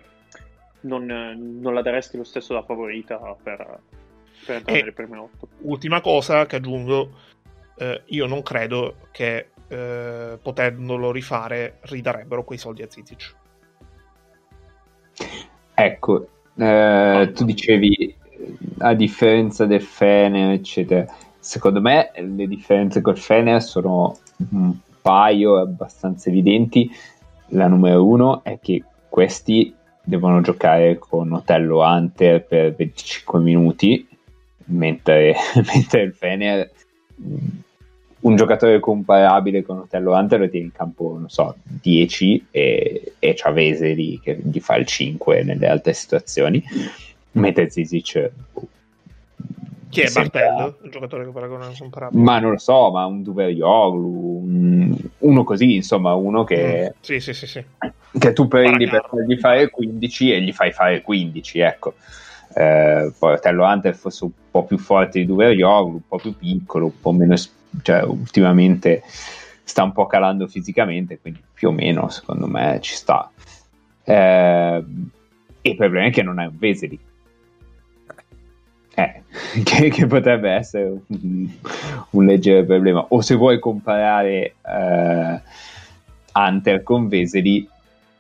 non, non la daresti lo stesso da favorita per, per entrare nelle prime otto. Ultima cosa che aggiungo, eh, io non credo che eh, potendolo rifare ridarebbero quei soldi a Zizic. Ecco, eh, tu dicevi a differenza del Fener eccetera, secondo me le differenze col Fener sono un paio abbastanza evidenti. La numero uno è che questi devono giocare con Otello Hunter per venticinque minuti, mentre, mentre il Fener, un giocatore comparabile con Otello Hunter, lo tiene in campo, non so, dieci e, e Ciavese lì che gli fa il cinque nelle altre situazioni, mentre Zizic... Chi è Bartello? Il giocatore che paragona non comparabile? Ma non lo so, ma un Duverioglu, un... uno così, insomma, uno che... Mm, sì, sì, sì, sì. Che tu prendi Paracarlo. Per fargli fare quindici e gli fai fare quindici, ecco. Eh, poi Otello Hunter fosse un po' più forte di Duverioglu, un po' più piccolo, un po' meno... Cioè, ultimamente sta un po' calando fisicamente, quindi più o meno, secondo me, ci sta. Eh, e il problema è che non è un Vesely. Eh, che, che potrebbe essere un, un leggero problema, o se vuoi comparare eh, Hunter con Vesely,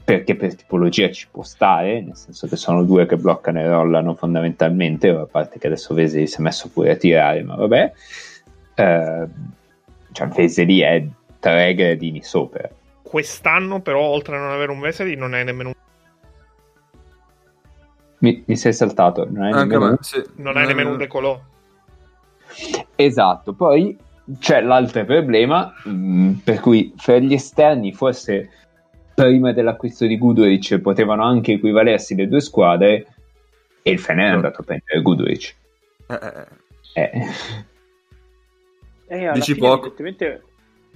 perché per tipologia ci può stare, nel senso che sono due che bloccano e rollano fondamentalmente, a parte che adesso Vesely si è messo pure a tirare, ma vabbè, eh, cioè Vesely è tre gradini sopra quest'anno, però oltre a non avere un Vesely non è nemmeno un... Mi, mi sei saltato, non hai nemmeno, me, sì. non hai nemmeno un decolò. Esatto, poi c'è l'altro problema, mh, per cui per gli esterni forse prima dell'acquisto di Guduric potevano anche equivalersi le due squadre, e il Fener è andato a prendere Guduric. Eh. Eh. Eh, alla Dici fine, poco. Evidentemente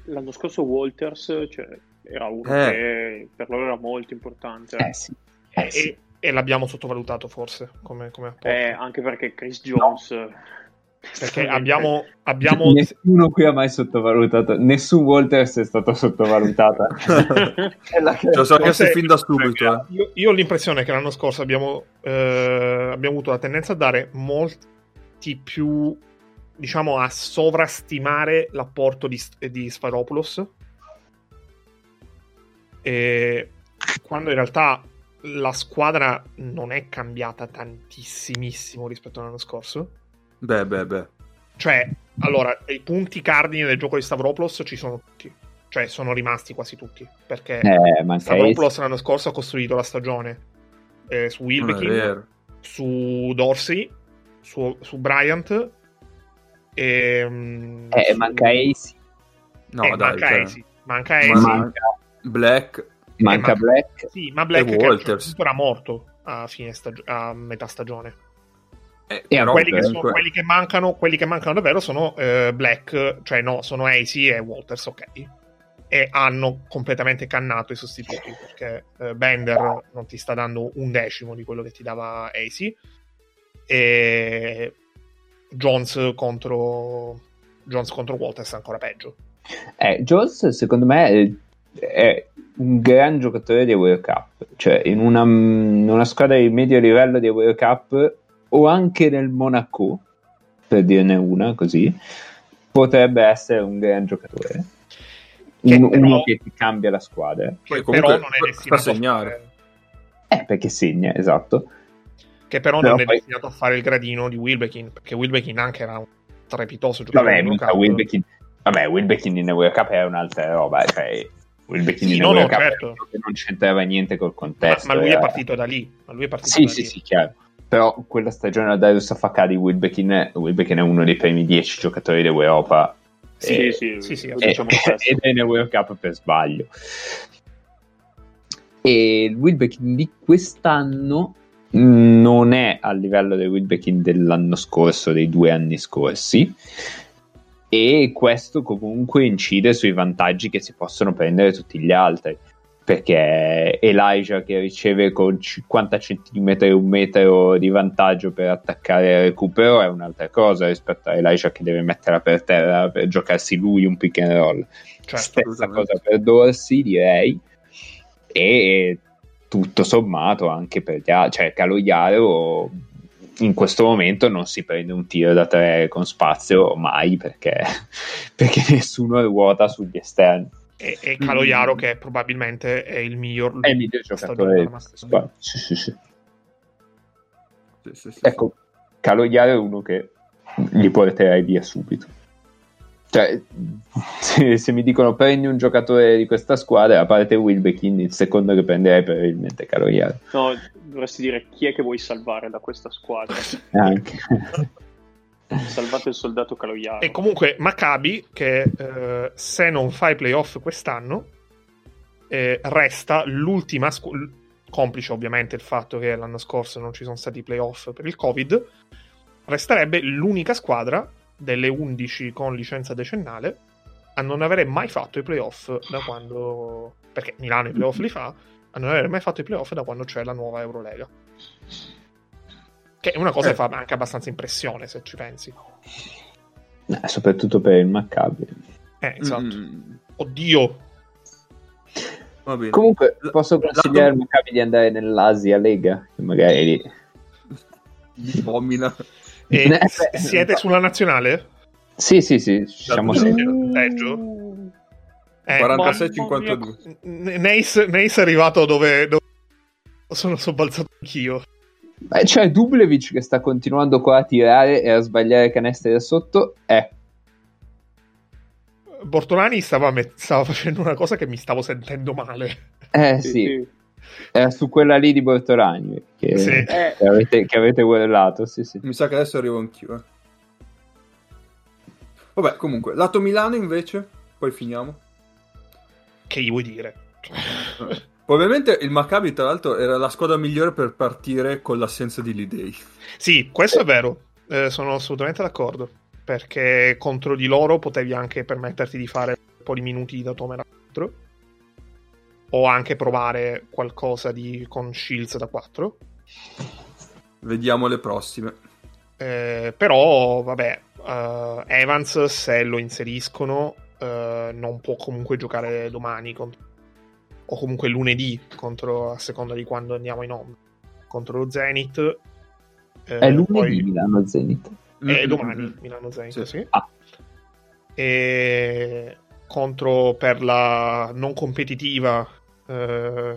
l'anno scorso Walters, cioè, era uno eh. che per loro era molto importante. Eh sì, eh, eh, sì. E... e l'abbiamo sottovalutato forse come, come eh, anche perché Chris Jones no. perché abbiamo, abbiamo nessuno qui ha mai sottovalutato nessun Walters è stato sottovalutato lo so che se fin da subito io, io ho l'impressione che l'anno scorso abbiamo, eh, abbiamo avuto la tendenza a dare molti più, diciamo, a sovrastimare l'apporto di, di Sfaropoulos, e quando in realtà la squadra non è cambiata tantissimissimo rispetto all'anno scorso. Beh, beh, beh. Cioè, allora, i punti cardine del gioco di Stavropoulos ci sono tutti. Cioè, sono rimasti quasi tutti. Perché eh, Stavropoulos l'anno scorso ha costruito la stagione eh, su Wilbekin, su Dorsey, su, su Bryant. E, eh, su... manca Ace. No, eh, dai, manca Ace. Manca Ace. Manca Black. Manca eh, Black, sì, ma Black e Walters era morto a, fine stag- a metà stagione. Eh, e quelli, che sono, quelli che mancano, quelli che mancano davvero sono eh, Black, cioè no, sono Acey e Walters, ok. E hanno completamente cannato i sostituti perché eh, Bender non ti sta dando un decimo di quello che ti dava Acey. E Jones contro Jones contro Walters è ancora peggio. Eh, Jones, secondo me, è... è... un gran giocatore di World Cup, cioè in una, in una squadra di medio livello di World Cup o anche nel Monaco, per dirne una così, potrebbe essere un gran giocatore, che un, però, uno che ti cambia la squadra, che però non è destinato fa segnare. A fare eh, perché segna, esatto, che però, però non poi... è destinato a fare il gradino di Wilbekin, perché Wilbekin anche era un strepitoso giocatore. Vabbè, Wilbekin in World Cup è un'altra roba, cioè il sì, no, no, certo. Non c'entrava niente col contesto, ma, ma lui era... è partito da lì, ma lui è partito sì, da sì, lì. Sì, chiaro. Però quella stagione da Darius Afakadi, Wilbekin è uno dei primi dieci giocatori d'Europa Sì, eh, sì, sì, sì, eh, diciamo ed è nel World Cup per sbaglio. E il Wilbekin di quest'anno non è a livello del Wilbekin dell'anno scorso, dei due anni scorsi, e questo comunque incide sui vantaggi che si possono prendere tutti gli altri, perché Elijah, che riceve con cinquanta centimetri un metro di vantaggio per attaccare il recupero, è un'altra cosa rispetto a Elijah che deve metterla per terra per giocarsi lui un pick and roll. Certo, stessa cosa per Dorsey, direi, e tutto sommato anche per Dia- cioè Caloiaro in questo momento non si prende un tiro da tre con spazio mai, perché, perché nessuno ruota sugli esterni. E, e Caloiaro mm. che probabilmente è il miglior è il miglior giocatore del... sì, sì, sì. Sì, sì, sì, ecco, Caloiaro è uno che gli porterai via subito, cioè se, se mi dicono prendi un giocatore di questa squadra, a parte Wilbekin, il secondo che prenderei probabilmente Caloiaro. No, dovresti dire chi è che vuoi salvare da questa squadra. Anche salvate il soldato Caloiaro. E comunque Maccabi, che eh, se non fa i playoff quest'anno eh, resta l'ultima scu- complice ovviamente il fatto che l'anno scorso non ci sono stati i playoff per il Covid, resterebbe l'unica squadra delle undici con licenza decennale a non avere mai fatto i playoff da quando, perché Milano i playoff li fa, a non avere mai fatto i playoff da quando c'è la nuova Eurolega. Che è una cosa eh. che fa anche abbastanza impressione, se ci pensi. Eh, soprattutto per il Maccabi. Eh, esatto. Mm. Oddio! Va bene. Comunque, posso consigliare al Maccabi di andare nell'Asia Lega? Che magari lì... Domina. E eh, beh, siete no. sulla nazionale? Sì, sì, sì. Ci siamo sempre. Uh, eh, quarantasei cinquantadue. Neis è arrivato dove, dove sono sobbalzato anch'io. Beh, c'è Dublevic che sta continuando qua a tirare e a sbagliare canestri da sotto. Eh. Bortolani stava, met- stava facendo una cosa che mi stavo sentendo male. Eh sì, sì. Era su quella lì di Bortolani che, sì. eh. che, avete, che avete guardato. Sì, sì. Mi sa che adesso arrivo anch'io. Eh. Vabbè, comunque, lato Milano invece, poi finiamo. Che gli vuoi dire? Ovviamente il Maccabi, tra l'altro, era la squadra migliore per partire con l'assenza di Lidei. Sì, questo è vero, eh, sono assolutamente d'accordo, perché contro di loro potevi anche permetterti di fare un po' di minuti da Tome da quattro, o anche provare qualcosa di con Shields da quattro. Vediamo le prossime. Eh, però, vabbè, uh, Evans, se lo inseriscono, uh, non può comunque giocare domani contro... o comunque lunedì, contro, a seconda di quando andiamo in onda, contro lo Zenit. Eh, è lunedì poi... Milano Zenit. È domani Milano Zenit, sì. sì. Ah. E contro, per la non competitiva, eh,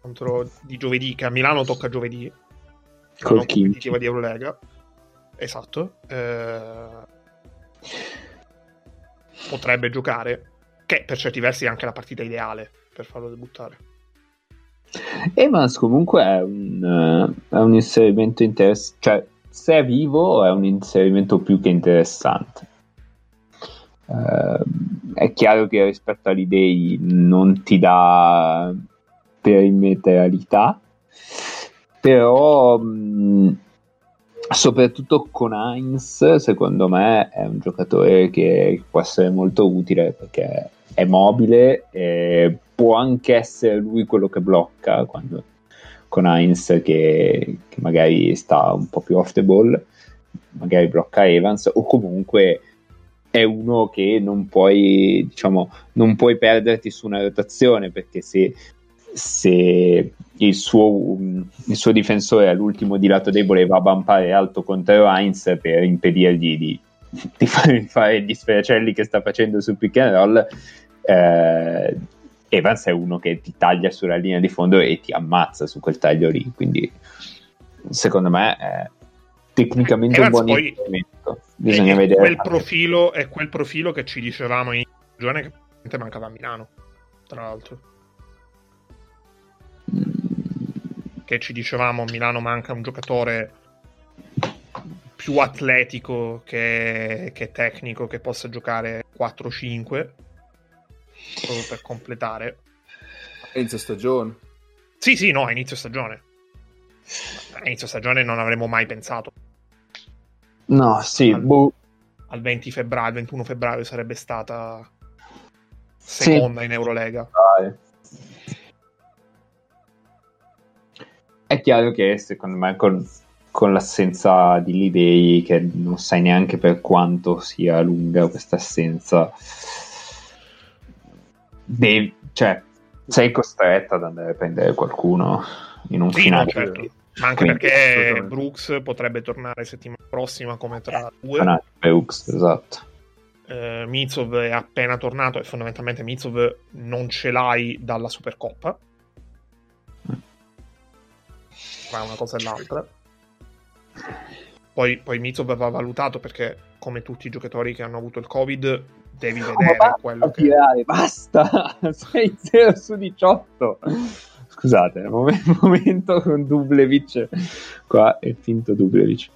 contro di giovedì, che a Milano tocca giovedì, la non competitiva di Eurolega. Esatto. Eh... Potrebbe giocare, che per certi versi è anche la partita ideale per farlo debuttare. Evans comunque è un, uh, è un inserimento interessante, cioè se è vivo è un inserimento più che interessante. Uh, è chiaro che rispetto all'Idei non ti dà perimetralità, però um, soprattutto con Heinz secondo me è un giocatore che può essere molto utile, perché è mobile e può anche essere lui quello che blocca quando, con Heinz che, che magari sta un po' più off the ball, magari blocca Evans, o comunque è uno che non puoi, diciamo, non puoi perderti su una rotazione, perché se, se il, suo, il suo difensore è l'ultimo di lato debole va a bampare alto contro Heinz per impedirgli di di fare, fare gli sferacelli che sta facendo sul pick and roll, eh, Evans è uno che ti taglia sulla linea di fondo e ti ammazza su quel taglio lì, quindi secondo me è tecnicamente Evans un buon poi, intervento. Bisogna è vedere quel profilo, è quel profilo che ci dicevamo in giorni che mancava a Milano, tra l'altro mm. che ci dicevamo a Milano manca un giocatore più atletico che, che tecnico, che possa giocare quattro cinque proprio per completare. Inizio stagione. Sì, sì, no, inizio stagione. Inizio stagione non avremmo mai pensato. No, sì, al, boh. al venti febbraio, ventuno febbraio sarebbe stata seconda, sì, in Eurolega. Dai. È chiaro che secondo me con, con l'assenza di Lidei, che non sai neanche per quanto sia lunga questa assenza, devi, cioè sei costretta ad andare a prendere qualcuno in un sì, finale, certo. Ma anche quindi, perché Brooks potrebbe tornare settimana prossima come tra due. Brooks, esatto. Uh, Mitsov è appena tornato e fondamentalmente Mitsov non ce l'hai dalla Supercoppa. Tra una cosa e l'altra. Poi, poi Mitsov va valutato perché, come tutti i giocatori che hanno avuto il Covid, devi vedere oh, quello che... Tirare, basta! sei zero su diciotto! Scusate, un momento, momento con Dublevic qua e finto Dublevic.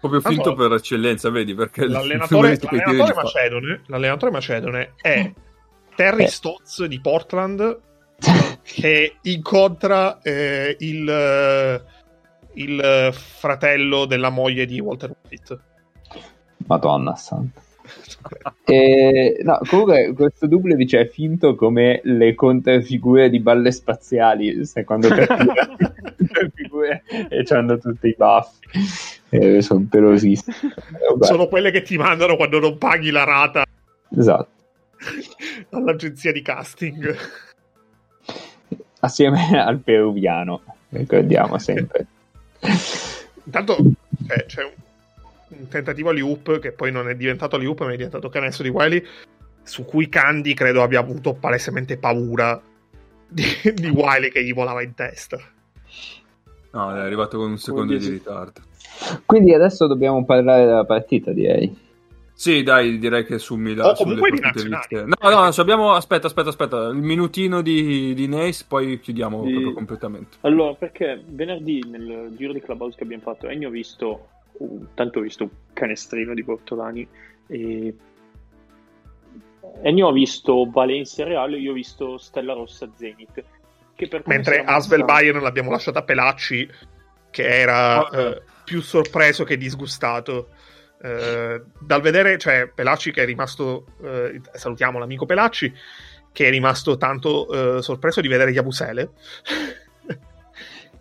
Proprio finto allora, per eccellenza, vedi, perché... L'allenatore, l'allenatore, macedone, l'allenatore macedone è Terry eh. Stotts di Portland, che incontra eh, il, il fratello della moglie di Walter White. Madonna santa. E, no, comunque questo dubbio dice è finto come le contrefigure di balle spaziali, secondo te figure, e c'hanno tutti i baffi, eh, sono pelosissimi. Sono quelle che ti mandano quando non paghi la rata, esatto, all'agenzia di casting, assieme al peruviano, ricordiamo sempre. Intanto eh, c'è un, un tentativo alley-oop che poi non è diventato alley-oop, ma è diventato canestro di Wiley, su cui Candy credo abbia avuto palesemente paura di, di Wiley che gli volava in testa. No, è arrivato con un secondo quindi, di ritardo. Quindi adesso dobbiamo parlare della partita, direi. Sì, dai, direi che su Milano. Oh, comunque di nazionale. No, no, abbiamo... Aspetta, aspetta, aspetta. Il minutino di, di Neis, poi chiudiamo di... proprio completamente. Allora, perché venerdì nel giro di Clubhouse che abbiamo fatto, Ennio ho visto, uh, tanto ho visto un canestrino di Bortolani, e Ennio ha visto Valencia Reale, io ho visto Stella Rossa Zenit. Che per Mentre Asvel stava... Bayern l'abbiamo lasciata a Pelacci, che era oh, eh, più sorpreso che disgustato. Eh, dal vedere, cioè Pelacci che è rimasto, eh, salutiamo l'amico Pelacci che è rimasto tanto eh, sorpreso di vedere Iabusele.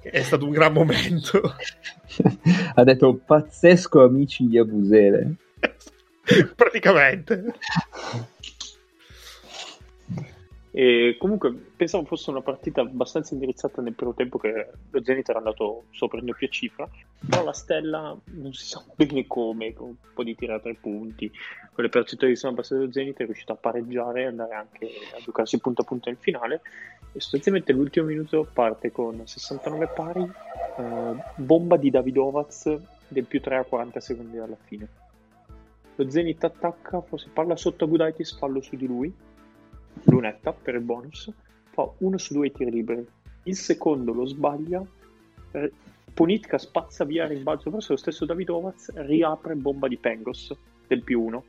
È stato un gran momento. Ha detto pazzesco amici Iabusele. Praticamente. E comunque pensavo fosse una partita abbastanza indirizzata nel primo tempo, che lo Zenit era andato sopra in doppia cifra, però la Stella non si sa bene come, con un po' di tirare a tre punti, con le percentuali che sono abbassate lo Zenit è riuscito a pareggiare e andare anche a giocarsi punto a punto in finale, e sostanzialmente l'ultimo minuto parte con sessantanove pari, eh, bomba di Davidovaz del più tre a quaranta secondi dalla fine, lo Zenit attacca, forse palla sotto a Gudaitis, fallo su di lui, Lunetta per il bonus, fa uno su due tiri liberi, il secondo lo sbaglia, Ponitka spazza via rimbalzo verso lo stesso Davidovaz, riapre bomba di Pengos del più uno,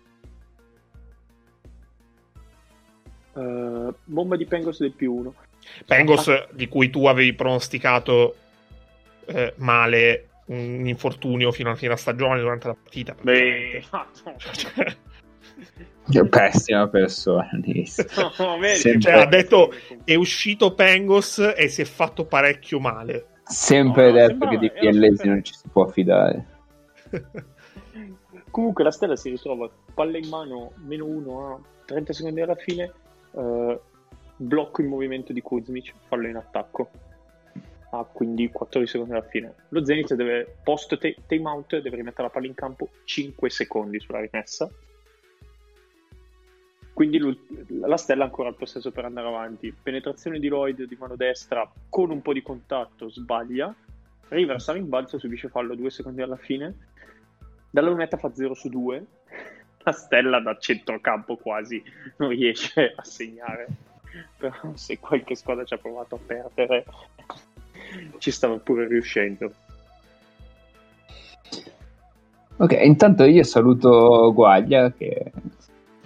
uh, bomba di Pengos del più uno, Pengos ah, di cui tu avevi pronosticato eh, male un infortunio fino alla fine della stagione durante la partita. Beh, che pessima persona, no, vedi, cioè, ha detto è uscito Pengos e si è fatto parecchio male, sempre no, detto sembrava, che di P L S non ci si può fidare. Comunque la Stella si ritrova palla in mano meno uno a trenta secondi alla fine, eh, blocco in movimento di Kuzmic, fallo in attacco a quindi quattordici secondi alla fine, lo Zenit deve post time out, deve rimettere la palla in campo, cinque secondi sulla rimessa. Quindi la Stella ancora al possesso per andare avanti. Penetrazione di Lloyd di mano destra con un po' di contatto, sbaglia. Riversa rimbalzo, subisce fallo due secondi alla fine. Dalla lunetta fa zero su due. La Stella da centrocampo quasi non riesce a segnare. Però se qualche squadra ci ha provato a perdere, ci stava pure riuscendo. Ok, intanto io saluto Guaglia che,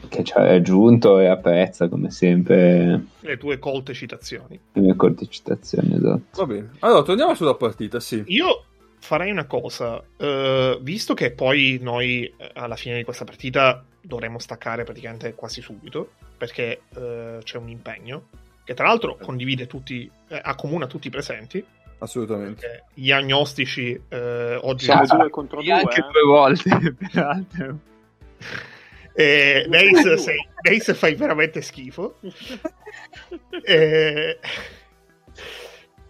che ci ha raggiunto e apprezza come sempre le tue colte citazioni. Le mie colte citazioni, esatto. Va bene. Allora, torniamo sulla partita, sì. Io farei una cosa, eh, visto che poi noi alla fine di questa partita dovremo staccare praticamente quasi subito, perché eh, c'è un impegno che tra l'altro condivide tutti, eh, accomuna tutti i presenti. Assolutamente. Gli agnostici eh, oggi sono due contro due, anche eh. due volte peraltro. E Dace, sei, Dace fai veramente schifo. e,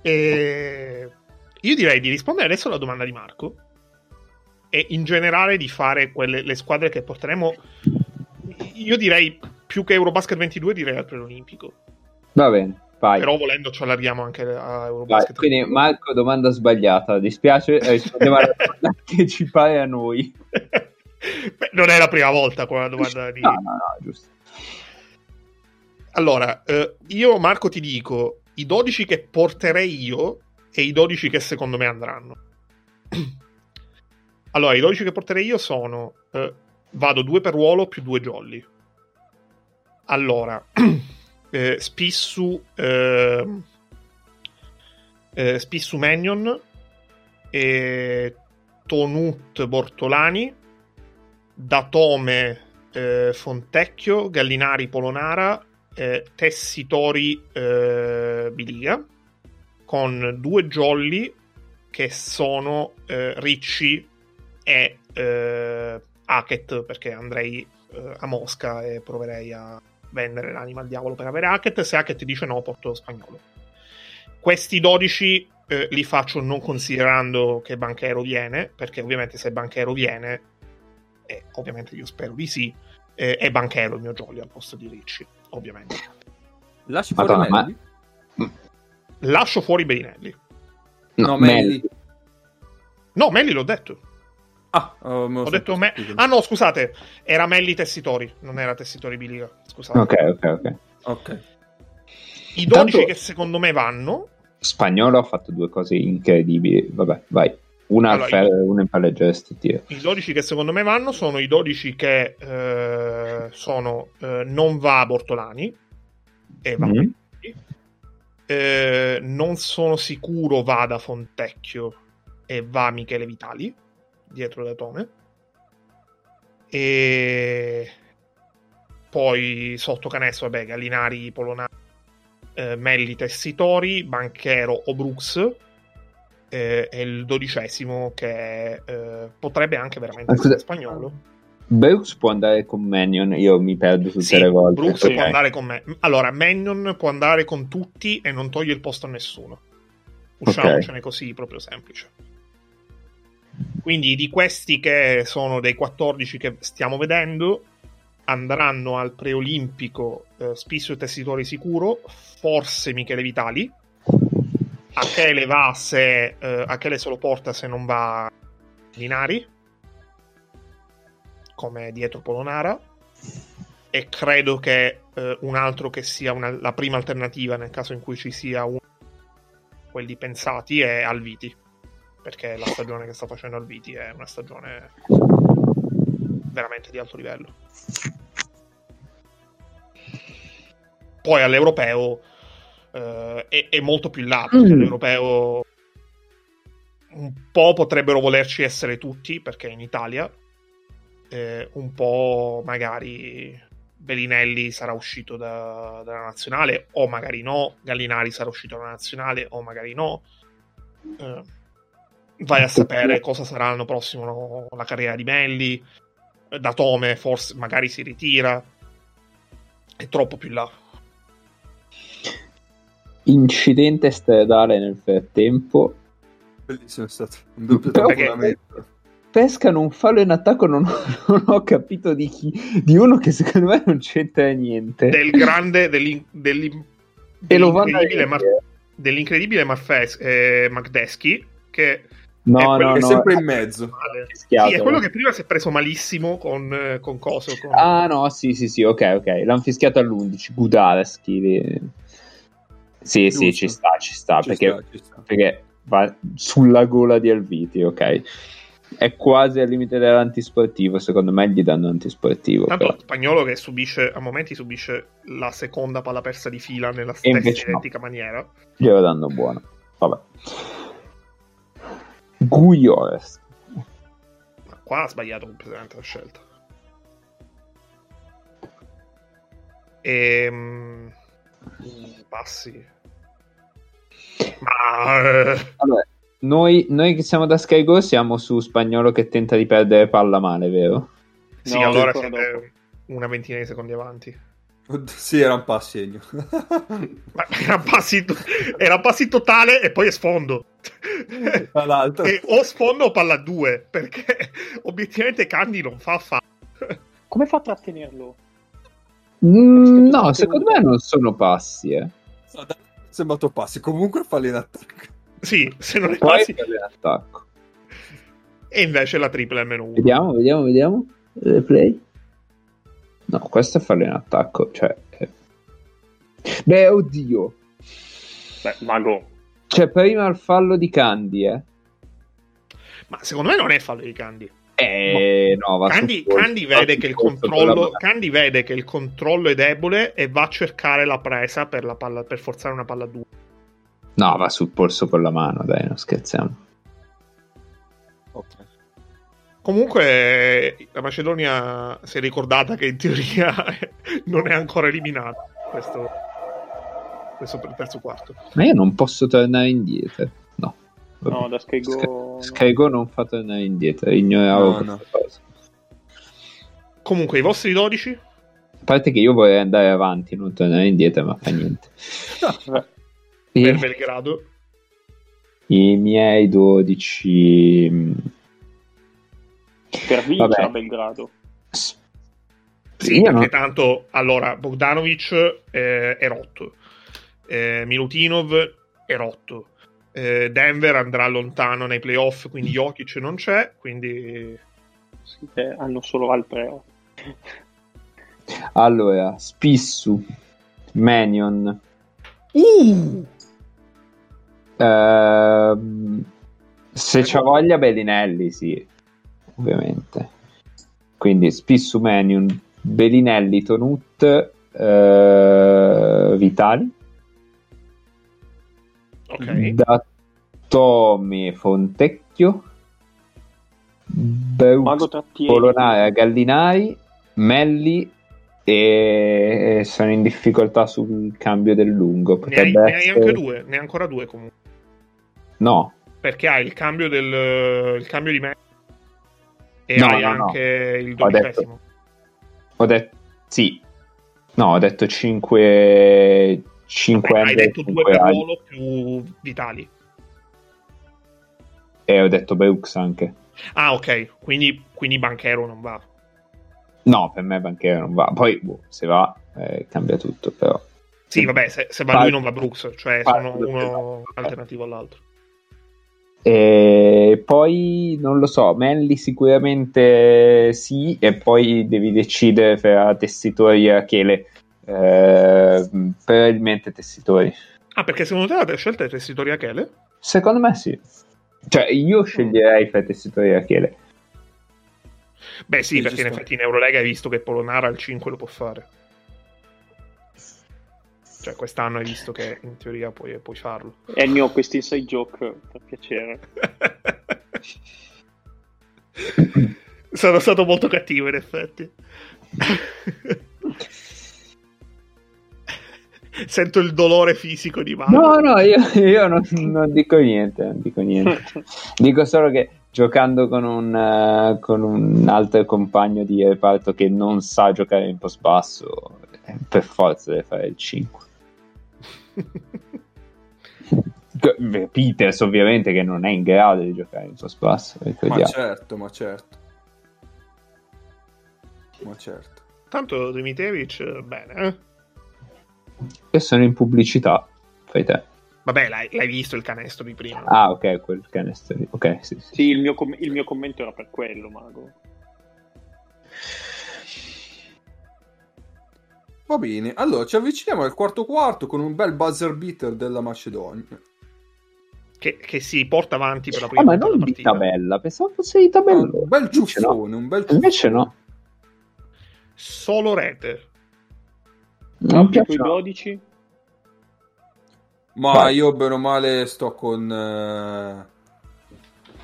e, io direi di rispondere adesso alla domanda di Marco e in generale di fare quelle le squadre che porteremo. Io direi più che Eurobasket ventidue direi al preolimpico. Va bene. Vai. Però volendo ci allarghiamo anche a Eurobasket. Vai, quindi Marco, domanda sbagliata, dispiace, rispondeva alla domanda che ci pare a noi. Beh, non è la prima volta con la domanda di... No, no, no, giusto. Allora, eh, io Marco ti dico i dodici che porterei io e i dodici che secondo me andranno. Allora, i dodici che porterei io sono eh, vado due per ruolo più due jolly. Allora... Eh, Spissu eh, eh, Spissu Magnon eh, Tonut Bortolani Datome eh, Fontecchio Gallinari Polonara eh, Tessitori eh, Biliga, con due jolly che sono eh, Ricci e eh, Hackett, perché andrei eh, a Mosca e proverei a vendere l'anima al diavolo per avere Hackett. Se Hackett dice no, porto Spagnolo. Questi dodici eh, li faccio non considerando che Banchero viene, perché ovviamente se Banchero viene, eh, ovviamente io spero di sì, eh, è Banchero il mio jolly al posto di Ricci, ovviamente. Lasci fuori Madonna, Melli? Ma... Lascio fuori Berinelli. No, no Melli. Melli. No, Melli l'ho detto. Ah, oh, me ho detto me... ah no, scusate, era Melli Tessitori, non era Tessitori Biliga, scusate. Ok, ok, ok. okay. I dodici Tanto... che secondo me vanno. Spagnolo ha fatto due cose incredibili, vabbè, vai. Una allora, al ferro e una in palleggiesti. I dodici che secondo me vanno sono i dodici che eh, sono eh, non va a Bortolani e va mm-hmm. eh, non sono sicuro vada Fontecchio e va Michele Vitali dietro da Tome, e poi sotto canestro vabbè Gallinari, Polonari, eh, Melli, Tessitori, Banchero o Brooks eh, e il dodicesimo che eh, potrebbe anche veramente essere Spagnolo. Brooks può andare con Mannion, io mi perdo tutte sì, le volte. Brooks okay. può andare con me. Allora Mannion può andare con tutti e non toglie il posto a nessuno, usciamocene okay. così, proprio semplice. Quindi di questi che sono dei quattordici che stiamo vedendo andranno al preolimpico eh, Spissu e Tessitori sicuro, forse Michele Vitali. Achele va se eh, Achele se lo porta, se non va Linari come dietro Polonara, e credo che eh, un altro che sia una, la prima alternativa nel caso in cui ci sia uno quelli pensati è Alviti, perché la stagione che sta facendo Alviti è una stagione veramente di alto livello. Poi all'europeo eh, è, è molto più in là, perché all'europeo un po' potrebbero volerci essere tutti, perché in Italia eh, un po' magari Bellinelli sarà uscito da, dalla nazionale, o magari no, Gallinari sarà uscito dalla nazionale, o magari no. Eh, vai a sapere cosa sarà l'anno prossimo, no? La carriera di Melli, da Tome forse magari si ritira, è troppo più là. Incidente stradale nel frattempo bellissimo è stato un doppio tracolamento, pescano un fallo in attacco, non ho, non ho capito di chi, di uno che secondo me non c'entra niente, del grande dell'in, dell'in, dell'incredibile, Mar, dell'incredibile Marfes, eh, Magdeschi che No, è no, che no, sempre in mezzo. Schiato, sì, è quello no? che prima si è preso malissimo con, con Coso. Con... Ah, no, sì, sì, sì, ok, ok. L'hanno fischiato all'undici. Gudalski. Sì, Giusto. sì, ci sta, ci sta. Ci perché, sta, ci sta. Perché va sulla gola di Alviti, ok. è quasi al limite dell'antisportivo, secondo me gli danno antisportivo. Tanto Spagnolo che subisce, a momenti subisce la seconda palla persa di fila nella stessa identica no. maniera. Glielo danno buono. Vabbè. Guiores. Ma qua ha sbagliato completamente la scelta. Ehm... Passi. Ma... Vabbè. Noi, noi che siamo da Sky Go siamo su Spagnolo che tenta di perdere palla male, vero? Sì, no, allora siete una ventina di secondi avanti. Sì, era un passi. Ma era un passi, era un passi totale e poi è sfondo. E o sfondo o palla due, perché obiettivamente Candy non fa fa. Come fa a trattenerlo? Mm, no, secondo me non sono passi. Eh. No, da... Sembrato passi, comunque falli in attacco. Sì, se non è passi l'attacco. E invece la tripla M uno. Vediamo, vediamo, vediamo. Le play. No, questo è farlo in attacco, cioè. Beh, oddio. Beh, Mago. Cioè, prima il fallo di Candy, eh. Ma secondo me non è fallo di Candy. Eh, no, no va Candy, supposto, Candy vede che il controllo Candy vede che il controllo è debole e va a cercare la presa per la palla, per forzare una palla dura. No, va sul polso con la mano, dai, non scherziamo. Okay. Comunque la Macedonia si è ricordata che in teoria non è ancora eliminata questo, questo per il terzo quarto. Ma io non posso tornare indietro. No, no da Sky Go Sky, Sky Go non fa tornare indietro, ignoravo no, no. cosa. Comunque i vostri dodici? A parte che io vorrei andare avanti, non tornare indietro, ma fa niente. No, per Belgrado i miei dodici per vincere a Belgrado sì, sì perché no. tanto allora Bogdanovic eh, è rotto, eh, Milutinov è rotto, eh, Denver andrà lontano nei playoff, quindi Jokic non c'è, quindi sì, eh, hanno solo Alpreo. Allora Spissu, Mannion, mm. Uh, se c'ha voglia Bellinelli, sì, ovviamente. Quindi Spissu, Manion, Bellinelli, Tonut, uh, Vitali. Ok. Da Tome, Fontecchio, Beus, Polonara, Gallinari, Melli. E sono in difficoltà sul cambio del lungo. Ne hai, ne hai anche due, ne hai ancora due comunque. No, perché hai il cambio del il cambio di me e no, hai no, anche no. il dodicesimo. Ho detto, ho detto sì. No, ho detto cinque. cinque Hai detto due per Lolo più Vitali. E ho detto Beux anche. Ah, ok. Quindi, quindi Banchero non va. No, per me Banchero non va. Poi boh, se va eh, cambia tutto, però. Sì, vabbè, se, se va lui non va Brooks, cioè sono uno alternativo all'altro. E poi non lo so, Melli sicuramente sì, e poi devi decidere fra Tessitori e Achele. Eh, probabilmente Tessitori. Ah, perché secondo te la scelta è Tessitori e Achele? Secondo me sì. Cioè, io sceglierei fra Tessitori e Achele. Beh sì, perché in effetti in Eurolega hai visto che Polonara al cinque lo può fare. Cioè quest'anno hai visto che in teoria puoi, puoi farlo. E il mio questi inside joke, per piacere. Sono stato molto cattivo in effetti. Sento il dolore fisico di Mago. No, no, io, io non, non dico niente, non dico niente. Dico solo che giocando con un, uh, con un altro compagno di reparto che non sa giocare in post basso, per forza deve fare il cinque. Peters ovviamente che non è in grado di giocare in post basso, ricordiamo. Ma certo, ma certo. Ma certo. Tanto Dimitrievich bene, eh? Io sono in pubblicità, fai te. Vabbè, l'hai, l'hai visto il canestro di prima. Ah, ok, quel canestro di... Ok, sì, sì. Sì, il mio, com- il mio commento era per quello, Mago. Va bene, allora ci avviciniamo al quarto quarto con un bel buzzer beater della Macedonia. Che, che si porta avanti per la prima ah, ma non di tabella, pensavo fosse di tabella. Un bel ciuffone, no. un bel ciuffone. Invece no. Solo rete. Non piace. dodici Ma Vai. Io bene o male sto con eh,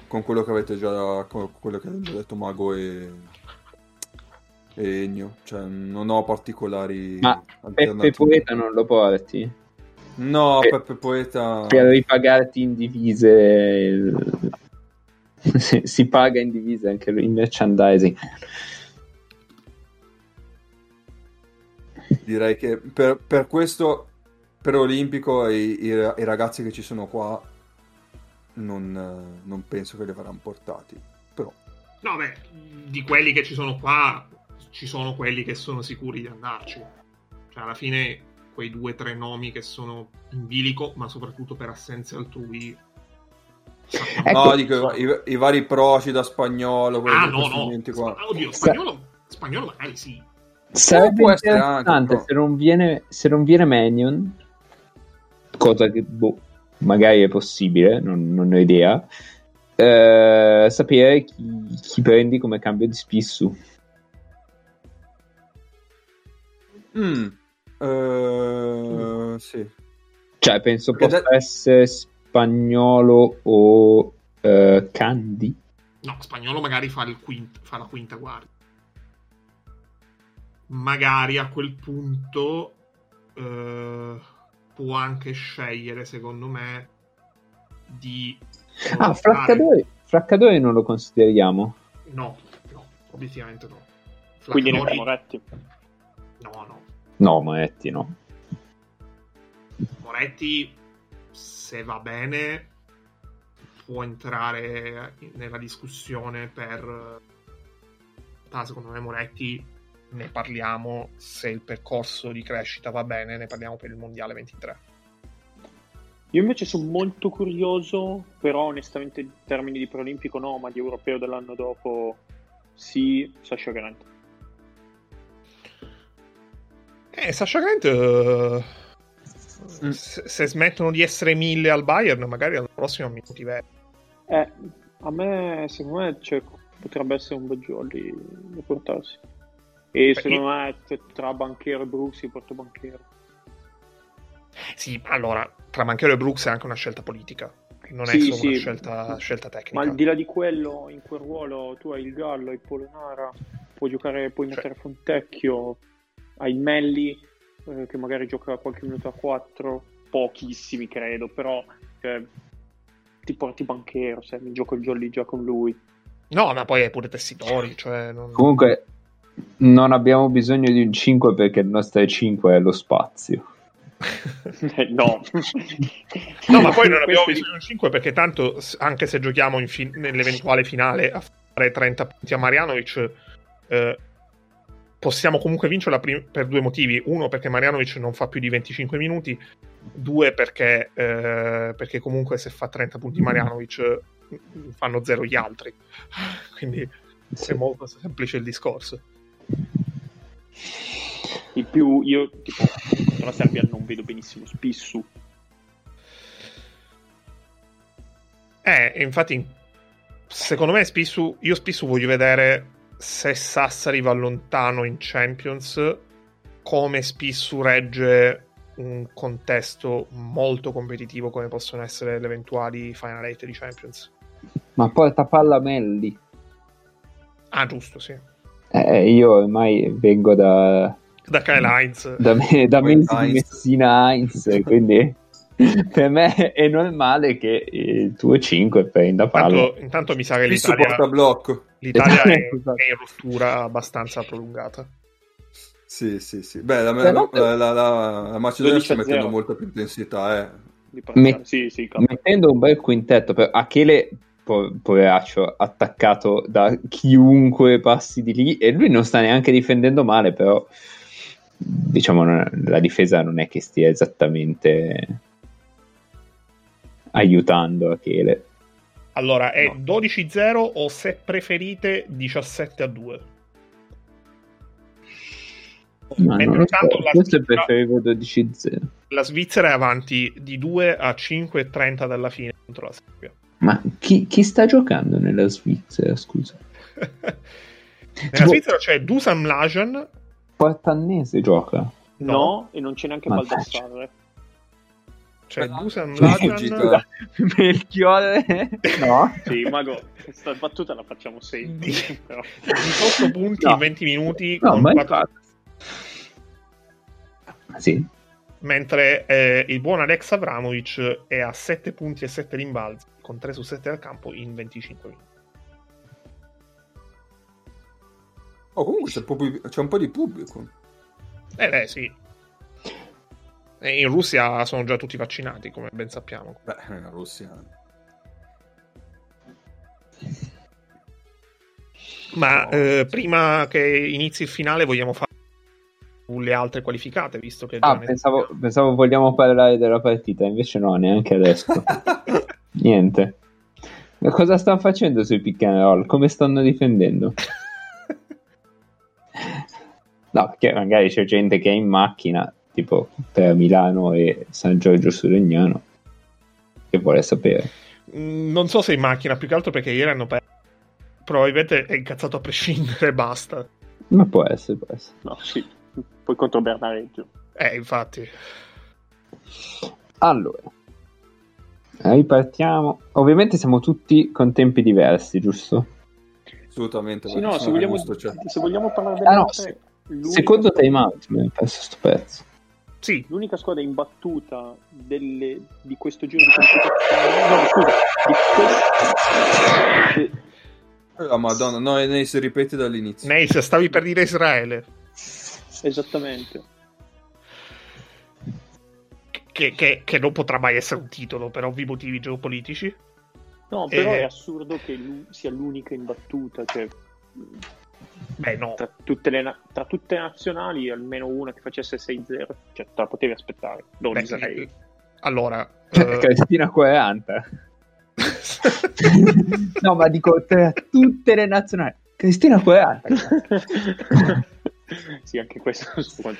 con quello che avete già con quello che avete già detto Mago e e Ennio, cioè non ho particolari. Ma Peppe Poeta non lo porti? No, per, Peppe Poeta... Per ripagarti in divise... Il... si paga in divise anche il merchandising. Direi che per, per questo, per Olimpico, i, i, i ragazzi che ci sono qua non, non penso che li avranno portati. Però... No, beh, di quelli che ci sono qua, ci sono quelli che sono sicuri di andarci. Cioè, alla fine... quei due o tre nomi che sono in bilico, ma soprattutto per assenze altrui. Ecco. No, dico i, i, i vari Procida, Spagnolo... Ah, no, no. Qua. Oddio, Spagnolo, spagnolo magari sì. Sarebbe può interessante anche, se, non viene, se non viene Manion, cosa che boh, magari è possibile, non, non ho idea, eh, sapere chi, chi prendi come cambio di spissu. Mm. Uh, sì. Cioè penso possa da... essere Spagnolo o uh, Candy. No, Spagnolo magari fa, il quinto, fa la quinta guardia. Magari a quel punto uh, può anche scegliere, secondo me, di ah, Fraccadori. Fraccadori non lo consideriamo? No, no, obiettivamente no. Fraccadori... Quindi ne siamo retti. No, no. No, Moretti no. Moretti, se va bene, può entrare nella discussione per... Ah, secondo me Moretti ne parliamo, se il percorso di crescita va bene, ne parliamo per il Mondiale ventitré. Io invece sono molto curioso, però onestamente in termini di preolimpico no, ma di europeo dell'anno dopo sì, Sasha Grant. Eh, Sasha Grant, uh, se, se smettono di essere mille al Bayern, magari l'anno prossimo mi motiverà. Eh, a me, secondo me, cioè, potrebbe essere un bel jolly da portarsi. E Beh, secondo io... me, cioè, tra Banchero e Brooks, si porta Banchero. Sì, allora, tra Banchero e Brooks è anche una scelta politica. Non sì, è solo sì. una scelta, scelta tecnica. Ma al di là di quello, in quel ruolo, tu hai il Gallo, hai Polonara, puoi giocare, puoi cioè... mettere Fontecchio... Hai Melli, eh, che magari gioca qualche minuto a quattro, pochissimi credo, però cioè, ti porti Banchero, se mi gioco il jolly già con lui. No, ma poi hai pure Tessidori, cioè... Non... Comunque, non abbiamo bisogno di un cinque perché il nostro cinque è lo spazio. no. no, ma poi non abbiamo bisogno di un cinque perché tanto, anche se giochiamo in fi- nell'eventuale finale a fare trenta punti a Marjanovic... Eh, possiamo comunque vincerla per due motivi: uno perché Marjanovic non fa più di venticinque minuti, due perché, eh, perché comunque se fa trenta punti Marjanovic fanno zero gli altri, quindi sì. È molto semplice il discorso. In più io tipo contro la Serbia non vedo benissimo Spissu, eh infatti secondo me Spissu, io Spissu voglio vedere se Sassari va lontano in Champions, come Spissu regge un contesto molto competitivo come possono essere le eventuali Final Eight di Champions. Ma porta palla Melli. Ah, giusto, sì. Eh, io ormai vengo da... Da Kyle Heinz. Da, me, da Heinz. Messina Heinz, quindi... per me è normale che il tuo cinque prenda palla. Intanto, intanto mi sa che l'Italia, l'Italia è, è in rottura abbastanza prolungata. Sì, sì, sì. Beh, la, la, la, la, la Macedonia sta mettendo molta più intensità. Eh. Met- sì, sì, mettendo un bel quintetto. Per Achele, po- poveraccio, attaccato da chiunque passi di lì, e lui non sta neanche difendendo male, però diciamo la difesa non è che stia esattamente... aiutando Achele. Allora è no. dodici a zero o, se preferite, diciassette a due. Ma non tanto, la Svizzera... preferivo dodici a zero. La Svizzera è avanti di due a cinque e trenta dalla fine, contro la Serbia. Ma chi, chi sta giocando nella Svizzera, scusa? Nella tipo... Svizzera c'è Dusan Mlajan. Quattannese gioca? No, no, e non c'è neanche Baldassarre. C'è no. Dusan Mlajan. Melchiorre. No. Sì, Mago, questa battuta la facciamo sempre. diciotto punti in no. venti minuti. No, con ma quattro... Sì. Mentre eh, il buon Alex Avramovic è a sette punti e sette rimbalzi, con tre su sette dal campo in venticinque minuti. Oh, comunque c'è, pubblico, c'è un po' di pubblico. Eh beh, sì. E in Russia sono già tutti vaccinati, come ben sappiamo. Beh, in Russia... Ma no, eh, prima che inizi il finale vogliamo fare le altre qualificate, visto che... Ah, pensavo, pensavo vogliamo parlare della partita, invece no, neanche adesso. Niente. Ma cosa stanno facendo sui pick and roll? Come stanno difendendo? No, perché magari c'è gente che è in macchina, tipo tra Milano e San Giorgio Suregnano, che vuole sapere. Non so se in macchina, più che altro perché ieri hanno perso. Probabilmente è incazzato a prescindere, basta. Ma può essere, può essere. No, sì. Poi contro Bernareggio. Eh, infatti. Allora, ripartiamo. Ovviamente siamo tutti con tempi diversi, giusto? Assolutamente. Sì, no, se vogliamo, cioè. se vogliamo parlare delle ah, no, se... Secondo time out, mi penso sto pezzo. Sì, l'unica squadra imbattuta delle... di questo giro di competizione. No, scusa, di questo... La Madonna, no, Neis, ripeti dall'inizio. Neis, stavi per dire Israele. Esattamente. Che, che, che non potrà mai essere un titolo per ovvi motivi geopolitici. No, però eh... è assurdo che lui sia l'unica imbattuta. Cioè, beh, no. Tra tutte le na- tra tutte le nazionali, almeno una che facesse sei zero, cioè, te la potevi aspettare. Non beh, sei... Allora, eh... Cristina quaranta. No, ma dico tra tutte le nazionali, Cristina quaranta. Sì, anche questo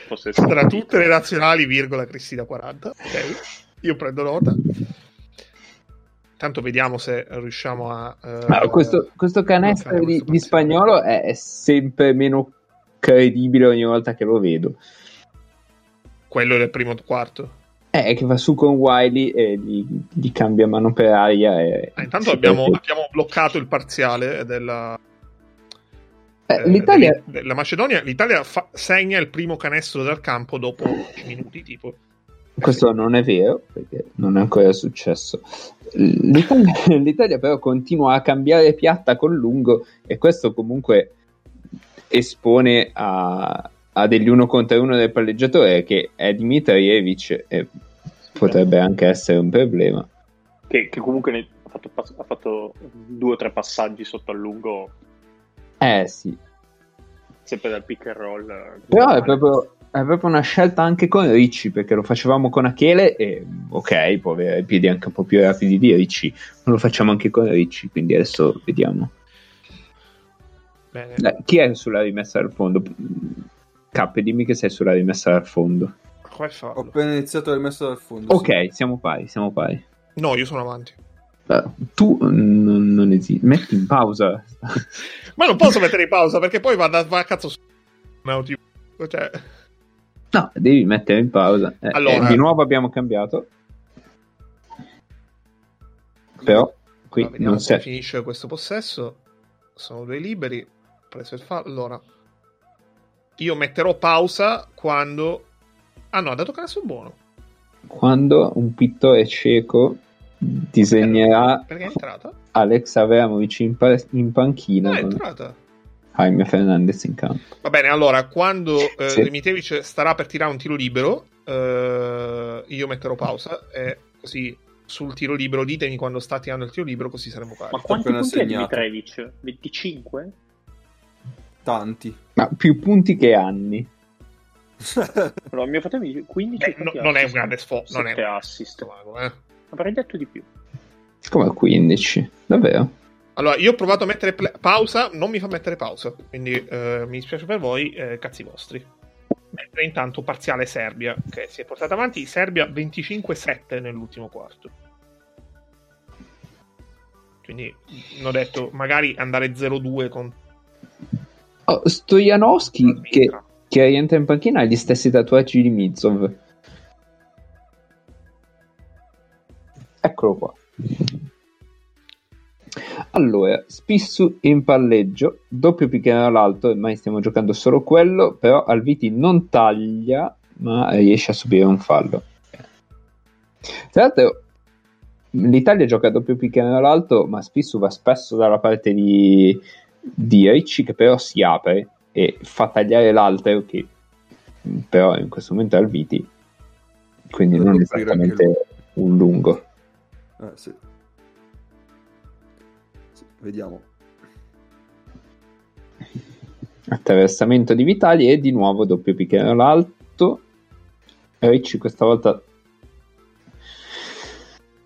fosse tra tutte le nazionali, virgola Cristina quaranta. Ok, io prendo nota. Tanto vediamo se riusciamo a uh, ma questo, questo canestro di, di Spagnolo è sempre meno credibile ogni volta che lo vedo. Quello del primo quarto è che va su con Wiley e gli, gli cambia mano per aria e... ah, intanto abbiamo, abbiamo bloccato il parziale della Eh, l'Italia... la Macedonia. L'Italia fa... segna il primo canestro dal campo dopo dieci minuti, tipo. Questo non è vero, perché non è ancora successo. L'Italia, L'Italia però continua a cambiare piatta con lungo, e questo comunque espone a, a degli uno contro uno del palleggiatore, che è Dimitrijevic, e potrebbe anche essere un problema. Che, che comunque ne... ha, fatto, ha fatto due o tre passaggi sotto al lungo. Eh sì, sempre dal pick and roll. Però è proprio, è proprio una scelta anche con Ricci, perché lo facevamo con Achele e ok, può avere i piedi anche un po' più rapidi di Ricci, ma lo facciamo anche con Ricci, quindi adesso vediamo. Bene. Dai, chi è sulla rimessa al fondo? Cappe, dimmi che sei sulla rimessa al fondo. Ho appena iniziato la rimessa al fondo. Ok, sì. siamo pari, siamo pari. No, io sono avanti. Tu non, non esiste, metti in pausa. Ma non posso mettere in pausa, perché poi va, da, va a cazzo su. Cioè... No, devi mettere in pausa. Eh, allora, eh, di nuovo abbiamo cambiato. Però qui allora, non si finisce questo possesso. Sono due liberi. Preso il fallo. Allora, io metterò pausa quando. Ah no, ha dato canestro buono. Quando un pittore cieco disegnerà Alex Avramovic in, pa- in panchina. Ah, è entrata. Jaime Fernandez in campo. Va bene, allora quando eh, sì. Dimitrijevic starà per tirare un tiro libero, eh, io metterò pausa e così sul tiro libero ditemi quando sta tirando il tiro libero, così saremo pari. Ma quanti punti è Dimitrijevic? venticinque? Tanti. Ma più punti che anni. Allora, mio fratello mi dice quindici. Beh, no, non è un grande sforzo, non è un assist, mago, eh. Avrei detto di più. Come quindici? Davvero? Allora, io ho provato a mettere pl- pausa, non mi fa mettere pausa, quindi eh, mi dispiace per voi, eh, cazzi vostri. Mentre intanto parziale Serbia, che si è portata avanti, Serbia venticinque sette nell'ultimo quarto. Quindi non ho detto magari andare zero due con oh, Stojanovski che, che rientra in panchina ha gli stessi tatuaggi di Mizov. Eccolo qua. Allora, Spissu in palleggio, doppio picchiano all'alto, ormai stiamo giocando solo quello, però Alviti non taglia ma riesce a subire un fallo. Tra l'altro l'Italia gioca doppio picchiano all'alto, ma Spissu va spesso dalla parte di, di Ricci, che però si apre e fa tagliare l'altro, che però in questo momento è Alviti, quindi non, non è esattamente un lungo. Ah, sì. Vediamo attraversamento di Vitali e di nuovo doppio picchiere all'alto. Ricci questa volta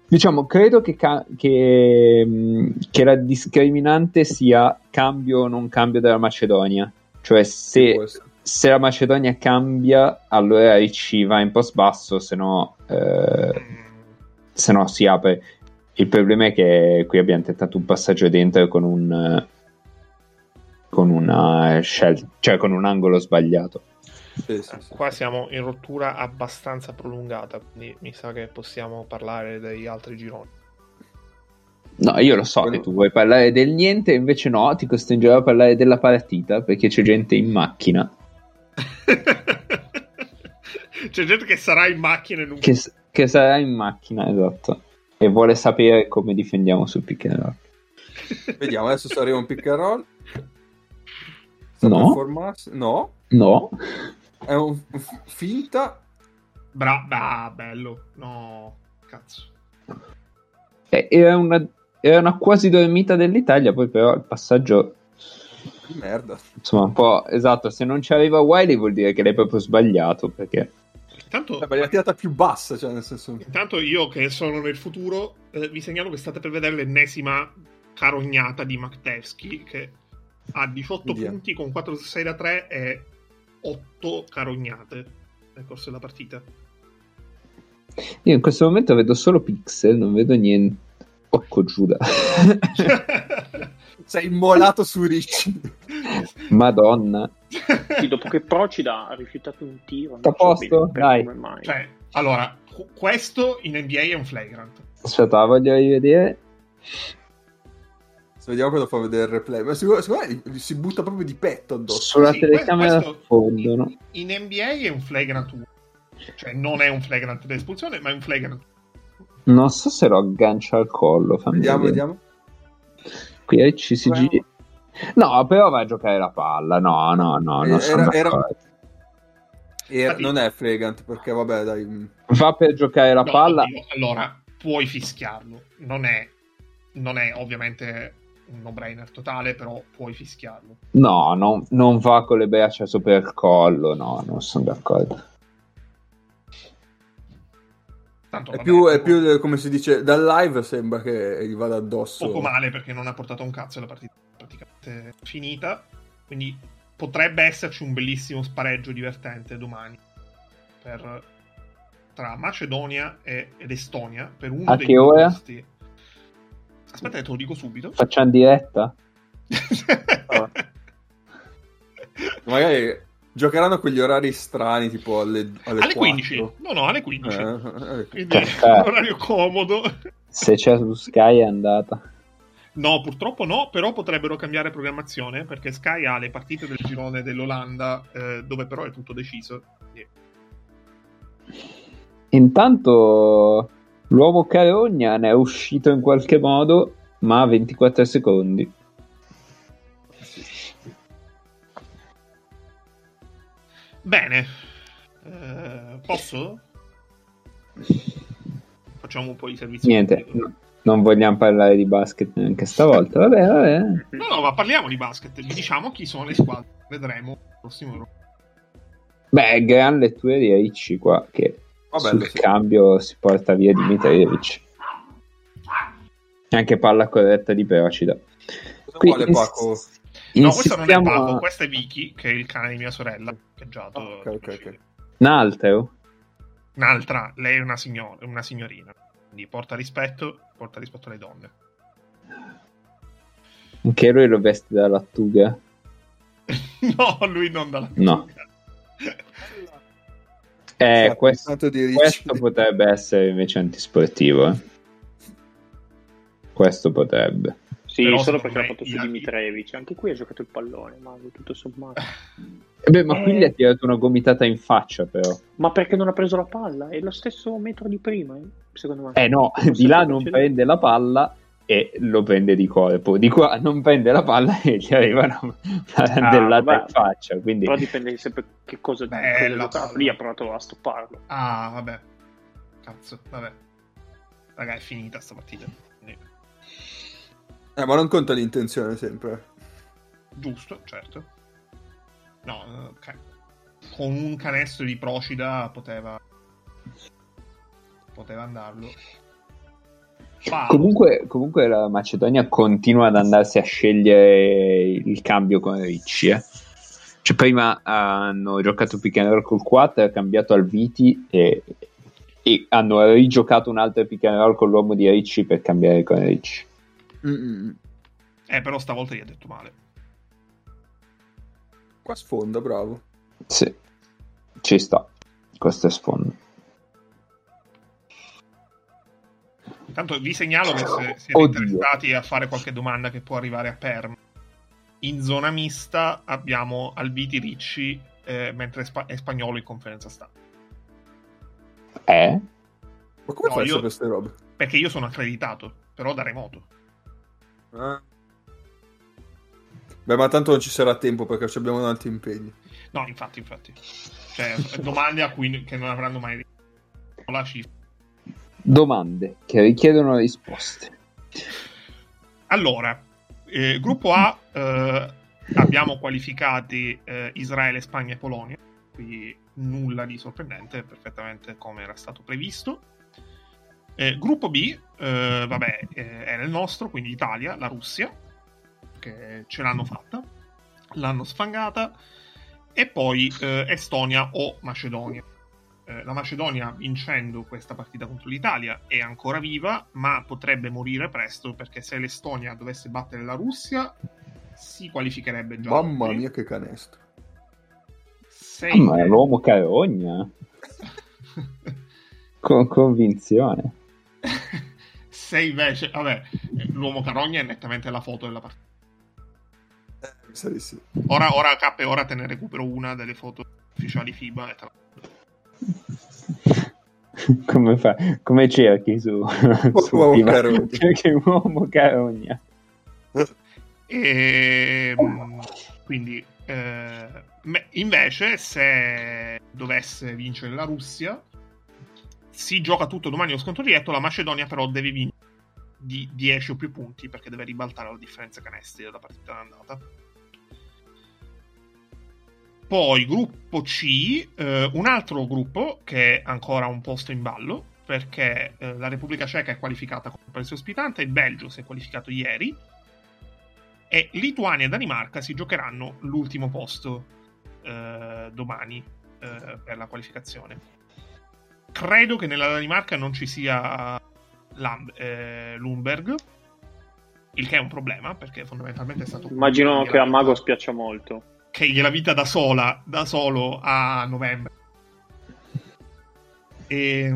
diciamo credo che, ca- che, che la discriminante sia cambio o non cambio della Macedonia, cioè se, se la Macedonia cambia allora Ricci va in post basso, se no eh, se no si apre. Il problema è che qui abbiamo tentato un passaggio dentro con un con una scelta, cioè con un angolo sbagliato. Sì, sì, sì. Qua siamo in rottura abbastanza prolungata, quindi mi sa che possiamo parlare degli altri gironi. No, io lo so Quello... che tu vuoi parlare del niente, invece no, ti costringerò a parlare della partita perché c'è gente in macchina. C'è gente che sarà in macchina lungo. Che, che sarà in macchina, esatto. E vuole sapere come difendiamo sul pick and roll. Vediamo, adesso saremo un pick and roll. Sta no. Formarsi? No. No. È un f- finta. Brava, bello. No, cazzo. Eh, era, una, era una quasi dormita dell'Italia, poi però il passaggio... Merda. Insomma, un po'... Esatto, se non ci arriva Wiley vuol dire che l'hai proprio sbagliato, perché... Intanto, eh, ma è la tirata più bassa, cioè nel senso... Intanto io che sono nel futuro eh, vi segnalo che state per vedere l'ennesima carognata di Maktevski che ha diciotto India. Punti con quattro sei da tre e otto carognate nel corso della partita. Io in questo momento vedo solo pixel, non vedo niente. Porco Giuda. Sei immolato su Ricci. Madonna. Sì, dopo che Procida ha rifiutato un tiro. A posto? Dai. Cioè, allora, questo in N B A è un flagrant. Aspetta, voglio rivedere. Se vediamo cosa fa vedere il replay. Ma sicuro, sicuramente si butta proprio di petto addosso. Sulla sì, telecamera a fondo, no? In N B A è un flagrant uno. Cioè, non è un flagrant d'espulsione, ma è un flagrant. Non so se lo aggancia al collo. Fammi vediamo, vedere. vediamo. Qui è C C G. No, però va a giocare la palla. No, no, no. Non, era, era... Era, non è flagrant perché vabbè, dai. Va per giocare la no, palla. Oddio, allora, puoi fischiarlo. Non è, non è ovviamente un no-brainer totale, però puoi fischiarlo. No, non, non va con le braccia sopra il collo. No, non sono d'accordo. Tanto, è, vabbè, più, è più come si dice dal live sembra che gli vada addosso poco male perché non ha portato un cazzo e la partita è praticamente finita, quindi potrebbe esserci un bellissimo spareggio divertente domani per, tra Macedonia e, ed Estonia per uno a dei che ora? Posti. Aspetta, te lo dico subito, facciamo diretta. Ah. Magari giocheranno quegli orari strani, tipo alle, alle, alle quindici. No, no, alle quindici. Eh, alle quindici. Quindi è un orario comodo. Se c'è su Sky è andata. No, purtroppo no, però potrebbero cambiare programmazione, perché Sky ha le partite del girone dell'Olanda, eh, dove però è tutto deciso. Yeah. Intanto l'uomo Carogna ne è uscito in qualche modo, ma a ventiquattro secondi. Bene, eh, posso? Facciamo un po' di servizio. Niente, no, non vogliamo parlare di basket anche stavolta. Vabbè, vabbè. No, no, ma parliamo di basket. Vi diciamo chi sono le squadre. Vedremo il prossimo euro. Beh, gran lettura di Ricci qua, che vabbè, sul sì. cambio si porta via Dimitrijevic. Anche palla corretta di Procida. Quindi, quale Paco? No, questo non è Paco, questo è Vicky, che è il cane di mia sorella. Giocato, oh, okay, okay, okay. Un'altra? Un'altra, lei è una signora, una signorina, quindi porta rispetto, porta rispetto alle donne. Anche lui lo veste da lattuga? No, lui non da lattuga. No. Eh, questo, questo potrebbe essere invece antisportivo, eh. Questo potrebbe. Sì, però solo perché l'ha fatto su Dimitrevich. Anche qui ha giocato il pallone, Mago, tutto sommato. Eh beh, ma qui gli eh. ha tirato una gomitata in faccia, però. Ma perché non ha preso la palla? È lo stesso metro di prima, eh? Secondo me. Eh no, non di là non prende la palla e lo prende di corpo. Di qua non prende la palla e gli arriva una randellata ah, in faccia. Quindi... Però dipende sempre che cosa gioca. Lì ha provato a stopparlo. Ah, vabbè. Cazzo, vabbè. Raga, è finita sta partita. Eh, ma non conta l'intenzione sempre. Giusto, certo. No, okay. Con un canestro di Procida poteva poteva andarlo. Wow. Comunque, comunque la Macedonia continua ad andarsi a scegliere il cambio con Ricci, eh? Cioè prima hanno giocato pick and roll col quattro, ha cambiato Alviti e, e hanno rigiocato un altro pick and roll con l'uomo di Ricci per cambiare con Ricci. Mm-mm. Eh, però stavolta gli ha detto male. Qua sfonda, bravo. Sì, ci sta. Questo è sfondo. Intanto vi segnalo che se siete Oddio. interessati a fare qualche domanda che può arrivare a Perm, in zona mista abbiamo Alviti, Ricci, eh, mentre Sp- è Spagnolo in conferenza stampa. Eh? Ma come no, fai io... su queste robe? Perché io sono accreditato, però da remoto. Eh. Beh, ma tanto non ci sarà tempo perché ci abbiamo altri impegni. No, infatti, infatti. Cioè, domande a cui che non avranno mai la cifra. Domande che richiedono risposte. Allora, eh, gruppo A, eh, abbiamo qualificati eh, Israele, Spagna e Polonia. Quindi nulla di sorprendente, perfettamente come era stato previsto. Eh, gruppo B, eh, vabbè, eh, era il nostro, quindi Italia, la Russia, che ce l'hanno fatta, l'hanno sfangata, e poi eh, Estonia o Macedonia. Eh, la Macedonia, vincendo questa partita contro l'Italia, è ancora viva, ma potrebbe morire presto, perché se l'Estonia dovesse battere la Russia, si qualificherebbe già. Mamma oggi. Mia che canestro! Sei... Ma è l'uomo carogna! Con convinzione. Se invece, vabbè, l'uomo carogna è nettamente la foto della partita. Eh, sì, sì. Ora, ora, Cappe, ora te ne recupero una delle foto ufficiali FIBA. E tra... Come fa? Come cerchi su, su uomo FIBA? Carogna. Cerchi uomo carogna. E, quindi, eh, invece, se dovesse vincere la Russia, si gioca tutto domani lo scontro diretto. La Macedonia però deve vincere di dieci o più punti perché deve ribaltare la differenza canestri della partita d'andata. Poi gruppo C, eh, un altro gruppo che ha ancora un posto in ballo perché eh, la Repubblica Ceca è qualificata come paese ospitante, il Belgio si è qualificato ieri e Lituania e Danimarca si giocheranno l'ultimo posto eh, domani eh, per la qualificazione. Credo che nella Danimarca non ci sia Lam- eh, Lundberg, il che è un problema perché fondamentalmente è stato... Immagino che a Mago spiaccia molto. Che gliela vita da sola, da solo a novembre. E,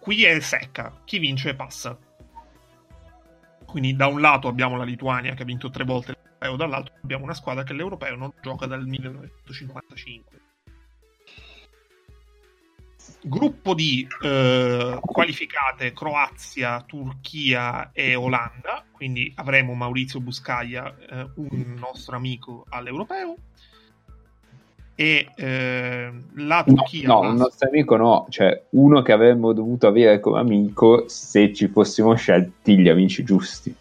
qui è secca, chi vince passa. Quindi da un lato abbiamo la Lituania che ha vinto tre volte l'Europeo, dall'altro abbiamo una squadra che l'Europeo non gioca dal millenovecentocinquantacinque. Gruppo D, eh, qualificate Croazia, Turchia e Olanda, quindi avremo Maurizio Buscaglia, eh, un nostro amico all'europeo, e eh, la Turchia... No, no, un nostro amico no, cioè uno che avremmo dovuto avere come amico se ci fossimo scelti gli amici giusti.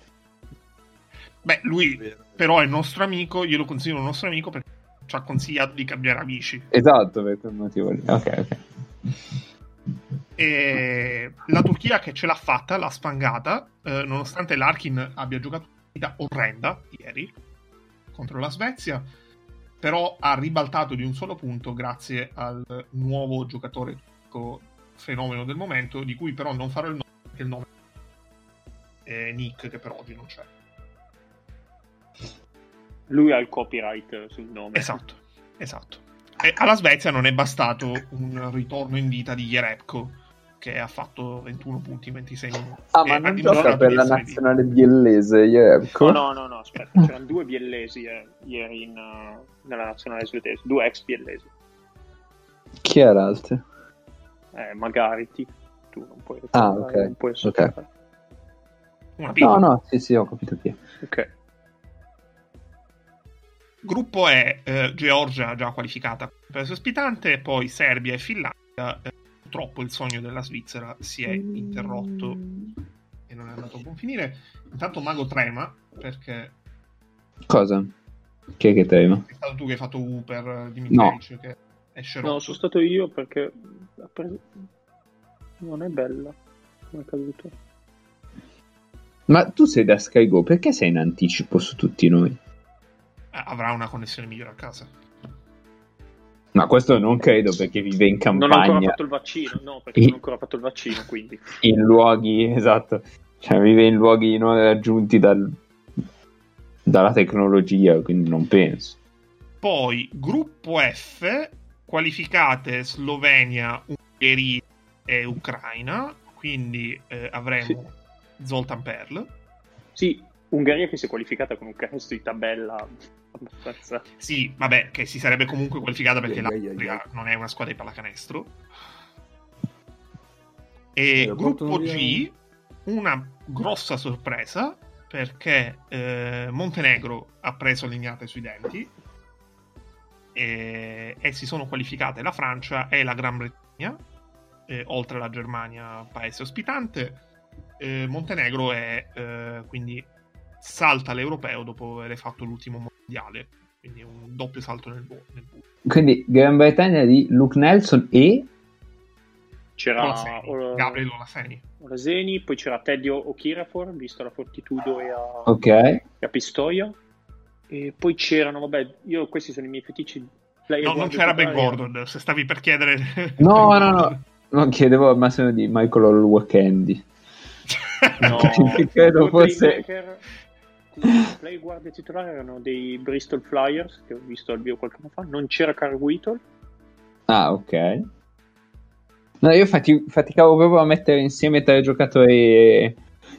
Beh, lui però è il nostro amico, glielo consiglio un nostro amico perché ci ha consigliato di cambiare amici. Esatto, per quel motivo lì, ok, ok. E la Turchia che ce l'ha fatta, l'ha sfangata, eh, nonostante l'Arkin abbia giocato una partita orrenda ieri contro la Svezia, però ha ribaltato di un solo punto grazie al nuovo giocatore turco fenomeno del momento, di cui però non farò il nome perché il nome è Nick, che per oggi non c'è. Lui ha il copyright sul nome. Esatto, esatto. E alla Svezia non è bastato un ritorno in vita di Jerebko, che ha fatto ventuno punti in ventisei minuti. Ah, ma non gioca per la nazionale biellese Jerebko? No, no, no, aspetta, c'erano due biellesi eh, ieri in, uh, nella nazionale svedese, due ex biellesi. Chi era altri? Eh, magari ti, tu non puoi. Ah, ok. Non puoi okay. Una no, no, sì, sì, ho capito chi. Ok. Gruppo è eh, Georgia già qualificata per il suo ospitante, poi Serbia e Finlandia. Eh, purtroppo il sogno della Svizzera si è interrotto e non è andato a buon finire. Intanto Mago trema perché... Cosa? Chi è che trema? È stato tu che hai fatto U per Dimitrievich? No. Che esce rotto. No, sono stato io perché non è bella come è caduto. Ma tu sei da Sky Go, perché sei in anticipo su tutti noi? Avrà una connessione migliore a casa. Ma questo non credo, perché vive in campagna. Non ha ancora fatto il vaccino, no, perché non ha ancora fatto il vaccino, quindi. In luoghi, esatto, cioè vive in luoghi non raggiunti dal, dalla tecnologia, quindi non penso. Poi, gruppo F, qualificate Slovenia, Ungheria e Ucraina, quindi eh, avremo sì. Zoltan Perl. Sì, Ungheria che si è qualificata con un cazzo di tabella... abbastanza. Sì, vabbè, che si sarebbe comunque qualificata perché yeah, yeah, yeah. la non è una squadra di pallacanestro. E yeah, gruppo G, una grossa sorpresa perché eh, Montenegro ha preso legnate sui denti e, e si sono qualificate la Francia e la Gran Bretagna, eh, oltre alla Germania paese ospitante. eh, Montenegro è eh, quindi salta l'europeo dopo aver fatto l'ultimo mondiale, quindi un doppio salto nel buco. Quindi Gran Bretagna di Luke Nelson e c'era Gabriel Olaseni. Olaseni, poi c'era Teddy Okirafor, visto la Fortitudo e a, okay. a Pistoia, e poi c'erano, vabbè, io questi sono i miei fetici. Play no, non c'era Ben Gordon, se stavi per chiedere. No, no, no, non chiedevo al massimo di Michael Olowokandi. No, credo fosse... I play guardia titolare erano dei Bristol Flyers che ho visto al bio qualche anno fa. Non c'era Carl Whittle. Ah, ok. No, io fati- faticavo proprio a mettere insieme tre giocatori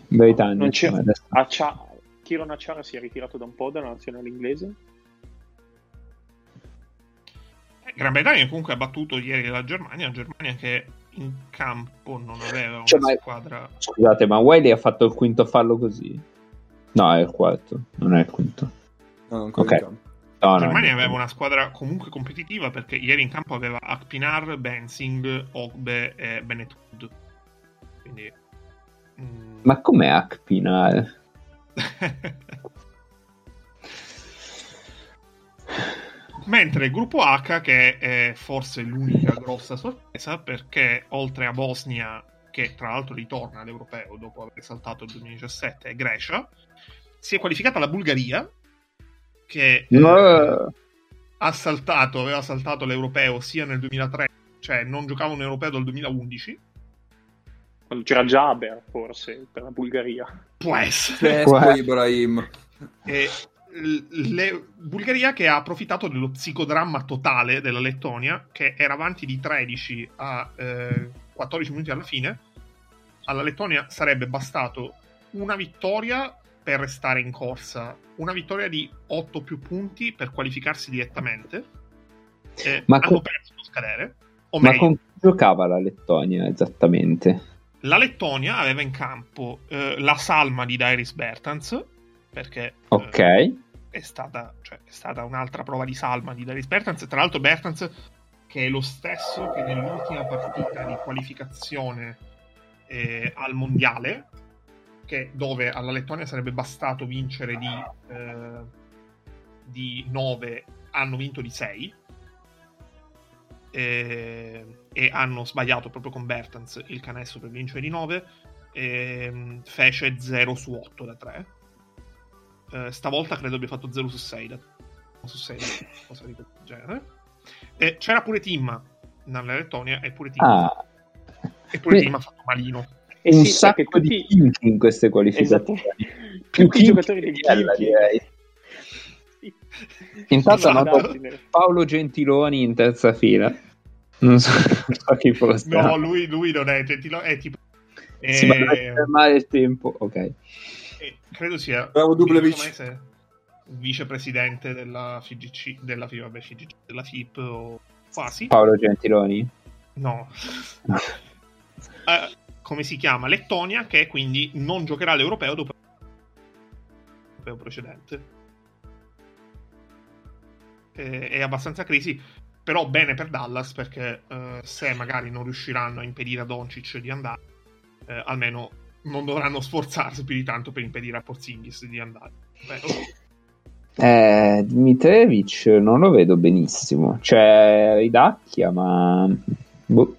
britannici. Non c'era Accia- Kieron Acciara si è ritirato da un po' dalla nazionale inglese. Eh, Gran Bretagna comunque ha battuto ieri la Germania. La Germania che in campo non aveva una cioè, ma... squadra. Scusate, ma Wiley ha fatto il quinto fallo così? No, è il quarto, non è il quinto. No, non okay. no, la Germania no, aveva una squadra comunque competitiva perché ieri in campo aveva Akpinar, Bensing, Ogbe e Benetud. Quindi, mm... ma com'è Akpinar? Mentre il gruppo H, che è forse l'unica grossa sorpresa, perché oltre a Bosnia, che tra l'altro ritorna all'europeo dopo aver saltato il duemiladiciassette, e Grecia, si è qualificata la Bulgaria, che no. eh, ha saltato, aveva saltato l'europeo sia nel duemilatré, cioè non giocava un europeo dal duemilaundici, quando c'era già Haber forse per la Bulgaria, può essere, può essere. Ibrahim. E l- le- Bulgaria che ha approfittato dello psicodramma totale della Lettonia, che era avanti di tredici a eh, quattordici minuti alla fine. Alla Lettonia sarebbe bastato una vittoria per restare in corsa, una vittoria di otto più punti per qualificarsi direttamente. Eh, ma hanno con... perso lo scadere. O ma meglio, con chi giocava la Lettonia esattamente? La Lettonia aveva in campo eh, la Salma di Dairis Bertans, perché okay. eh, è, stata, cioè, è stata un'altra prova di Salma di Dairis Bertans. Tra l'altro Bertans, che è lo stesso che nell'ultima partita di qualificazione eh, al mondiale, che dove alla Lettonia sarebbe bastato vincere di, eh, di nove, hanno vinto di sei eh, e hanno sbagliato proprio con Bertans il canestro per vincere di nove, eh, fece zero su otto da tre, eh, stavolta credo abbia fatto zero su sei da sei, cosa di quel genere. Eh, c'era pure Timma nella Lettonia e pure Timma ah. e pure Timma ha fatto malino. Eh un sì, sacco tutti... di kinky in queste qualificazioni. Esatto. Più tutti i giocatori di kinky. Sì. Intanto no, Paolo Gentiloni in terza fila, non so, non so chi fosse. No, lui, lui non è Gentiloni, è tipo eh, si va a fermare il tempo, ok. Eh, credo sia vice, vicepresidente della F I G C, della, vabbè, F I G C, della F I P o quasi. Paolo Gentiloni? No. uh, come si chiama? Lettonia, che quindi non giocherà all'Europeo dopo l'Europeo precedente. È abbastanza crisi, però bene per Dallas, perché eh, se magari non riusciranno a impedire a Doncic di andare, eh, almeno non dovranno sforzarsi più di tanto per impedire a Porzingis di andare. eh, Dimitrevich non lo vedo benissimo, c'è Ridacchia, ma boh.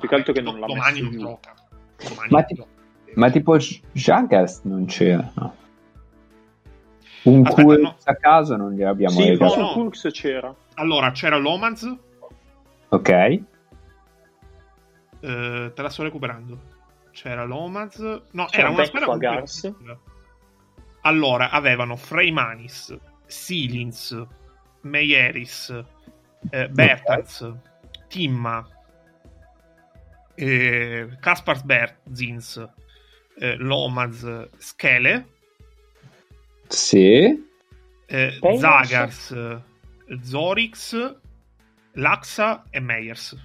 Più che altro che non l'ha domani messo, non gioca domani, ma, ti... ma tipo Jaggers non c'era, no? Un Aspetta, Kunks no. a caso non li abbiamo. Sì, no, no. Kunks c'era. Allora, c'era Lomaz. Ok. Eh, te la sto recuperando. C'era Lomaz. No, c'era era una squadra. Allora, avevano Freimanis, Silins, Meieris, eh, Bertans, okay. Timma, eh, Kaspars Berzins, eh, Lomaz, Schele. Sì, eh, Zagars, Zorix, Laxa e Meyers.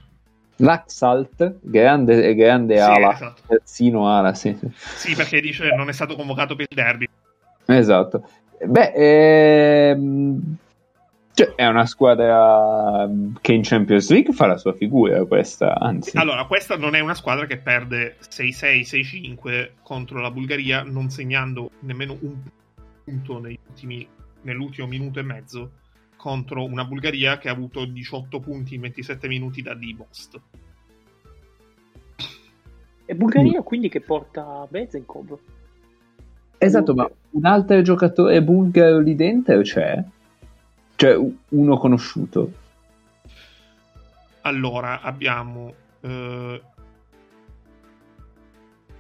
Laxalt, grande, grande sì, ala, esatto. Terzino ala, sì. Sì, perché dice non è stato convocato per il derby. Esatto. Beh, ehm, cioè, è una squadra che in Champions League fa la sua figura, questa, anzi. Allora, questa non è una squadra che perde sei sei sei cinque contro la Bulgaria, non segnando nemmeno un negli ultimi, nell'ultimo minuto e mezzo, contro una Bulgaria che ha avuto diciotto punti in ventisette minuti da D-Bost. E Bulgaria quindi che porta Bezenkov. Esatto, Bulgaria. Ma un altro giocatore bulgaro lì dentro c'è? Cioè uno conosciuto? Allora abbiamo eh...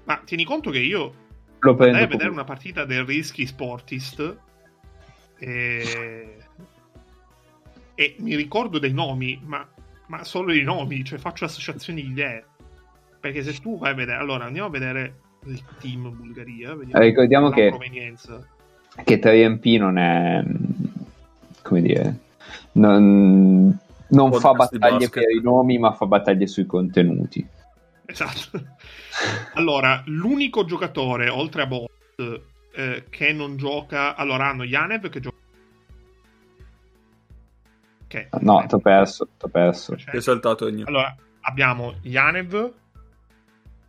ma tieni conto che io lo andai a vedere pure una partita del Rischi Sportist e... e mi ricordo dei nomi, ma, ma solo i nomi, cioè faccio associazioni di idee, perché se tu vai a vedere, allora andiamo a vedere il team Bulgaria, vediamo, ricordiamo che provenienza, che Triampi non è, come dire, non, non fa battaglie per i nomi, ma fa battaglie sui contenuti. Esatto. Allora, l'unico giocatore oltre a Bot eh, che non gioca, allora hanno Janev che gioca. Okay. No, t'ho perso, t'ho perso. Ti ho saltato ogni. Allora, abbiamo Janev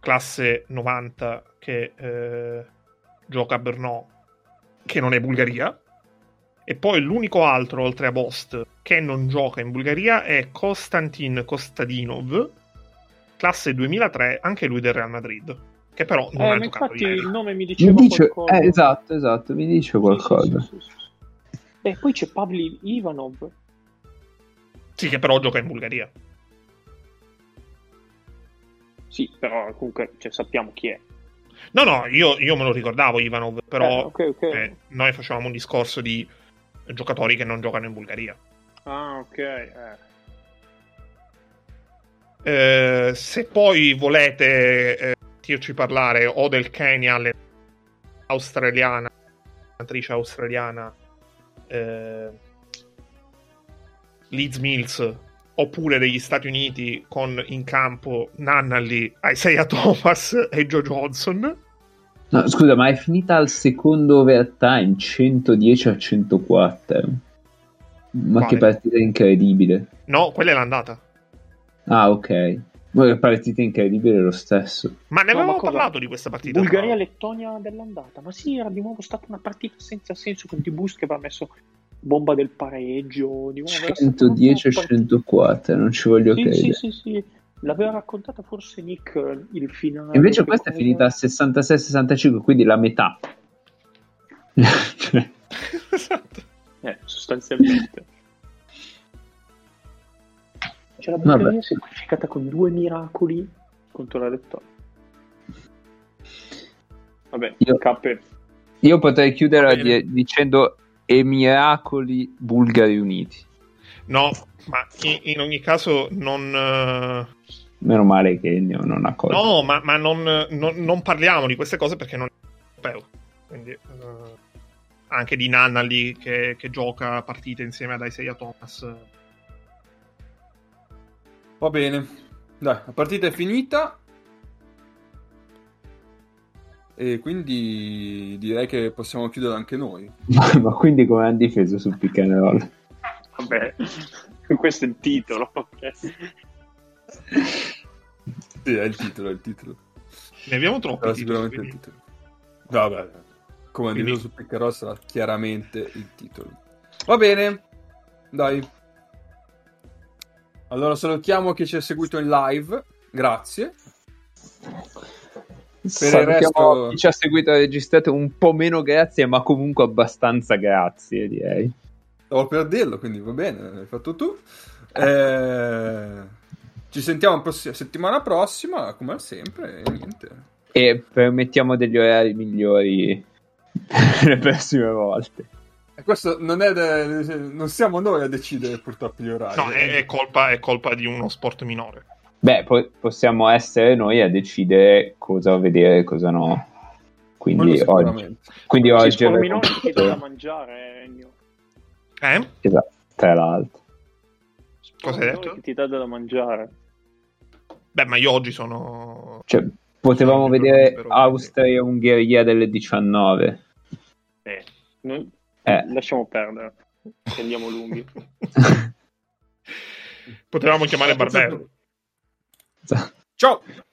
classe novanta che eh, gioca a Brno, che non è Bulgaria, e poi l'unico altro oltre a Bost che non gioca in Bulgaria è Konstantin Kostadinov, classe duemilatré, anche lui del Real Madrid, che però non eh, ha giocato. Infatti il nome mi diceva mi dice, qualcosa. Eh, esatto, esatto, mi dice qualcosa. Sì, sì, sì, sì. E poi c'è Pavli Ivanov. Sì, che però gioca in Bulgaria. Sì, però comunque cioè, sappiamo chi è. No, no, io, io me lo ricordavo Ivanov, però eh, okay, okay. Eh, noi facevamo un discorso di giocatori che non giocano in Bulgaria. Ah, ok, eh. Eh, se poi volete eh, sentirci parlare o del Kenya, l'australiana, l'australiana, australiana eh, Liz Mills, oppure degli Stati Uniti con in campo Nannali, Isaiah Thomas e Joe Johnson. No, scusa, ma è finita al secondo overtime centodieci a centoquattro. Ma vale. Che partita incredibile! No, quella è l'andata. Ah, ok. Partita incredibile lo stesso. Ma ne avevamo no, ma parlato di questa partita. Bulgaria-Lettonia dell'andata. Ma sì, era di nuovo stata una partita senza senso con Tibus che aveva messo bomba del pareggio. Di centodieci a centoquattro, non ci voglio sì, credere. Sì, sì, sì. L'aveva raccontata forse Nick il finale. Invece questa è finita a sessantasei sessantacinque, quindi la metà. Esatto. Eh, sostanzialmente. C'è la Bulgaria semplificata con due miracoli contro la Lettonia. Vabbè, io, Cappe. Io potrei chiudere di, dicendo e miracoli bulgari uniti. No, ma in, in ogni caso non... Uh... Meno male che non ha colto. No, ma, ma non, non, non parliamo di queste cose perché non è europeo. Quindi uh, anche di Nanna lì che, che gioca partite insieme ad Isaiah Thomas. Va bene. Dai, la partita è finita. E quindi direi che possiamo chiudere anche noi. Ma, ma quindi come hanno difeso sul pick and roll? Vabbè, questo è il titolo. Sì, è il titolo, è il titolo. Ne abbiamo troppi. Era titoli, sicuramente quindi... il titolo. Vabbè, come quindi... detto su Peccarò sarà chiaramente il titolo. Va bene, dai. Allora salutiamo chi ci ha seguito in live. Grazie. Per salutiamo il resto... chi ci ha seguito e registrato un po' meno grazie, ma comunque abbastanza grazie, direi. Stavo per dirlo, quindi va bene, l'hai fatto tu. Eh... Ci sentiamo la pross- settimana prossima, come sempre, e niente. E permettiamo degli orari migliori le prossime volte. E questo non è de- non siamo noi a decidere purtroppo gli orari. No, è, è, colpa, è colpa di uno sport minore. Beh, po- possiamo essere noi a decidere cosa vedere e cosa no. Quindi oggi. Quindi oggi sport minore che da mangiare, Ennio. Eh? Esatto, tra l'altro. Cosa hai detto? Che ti dà da mangiare. Beh, ma io oggi sono... Cioè, potevamo sono vedere libero, Austria e Ungheria delle diciannove. Eh, noi eh. lasciamo perdere. Andiamo lunghi. Potevamo chiamare Barbero. Ciao!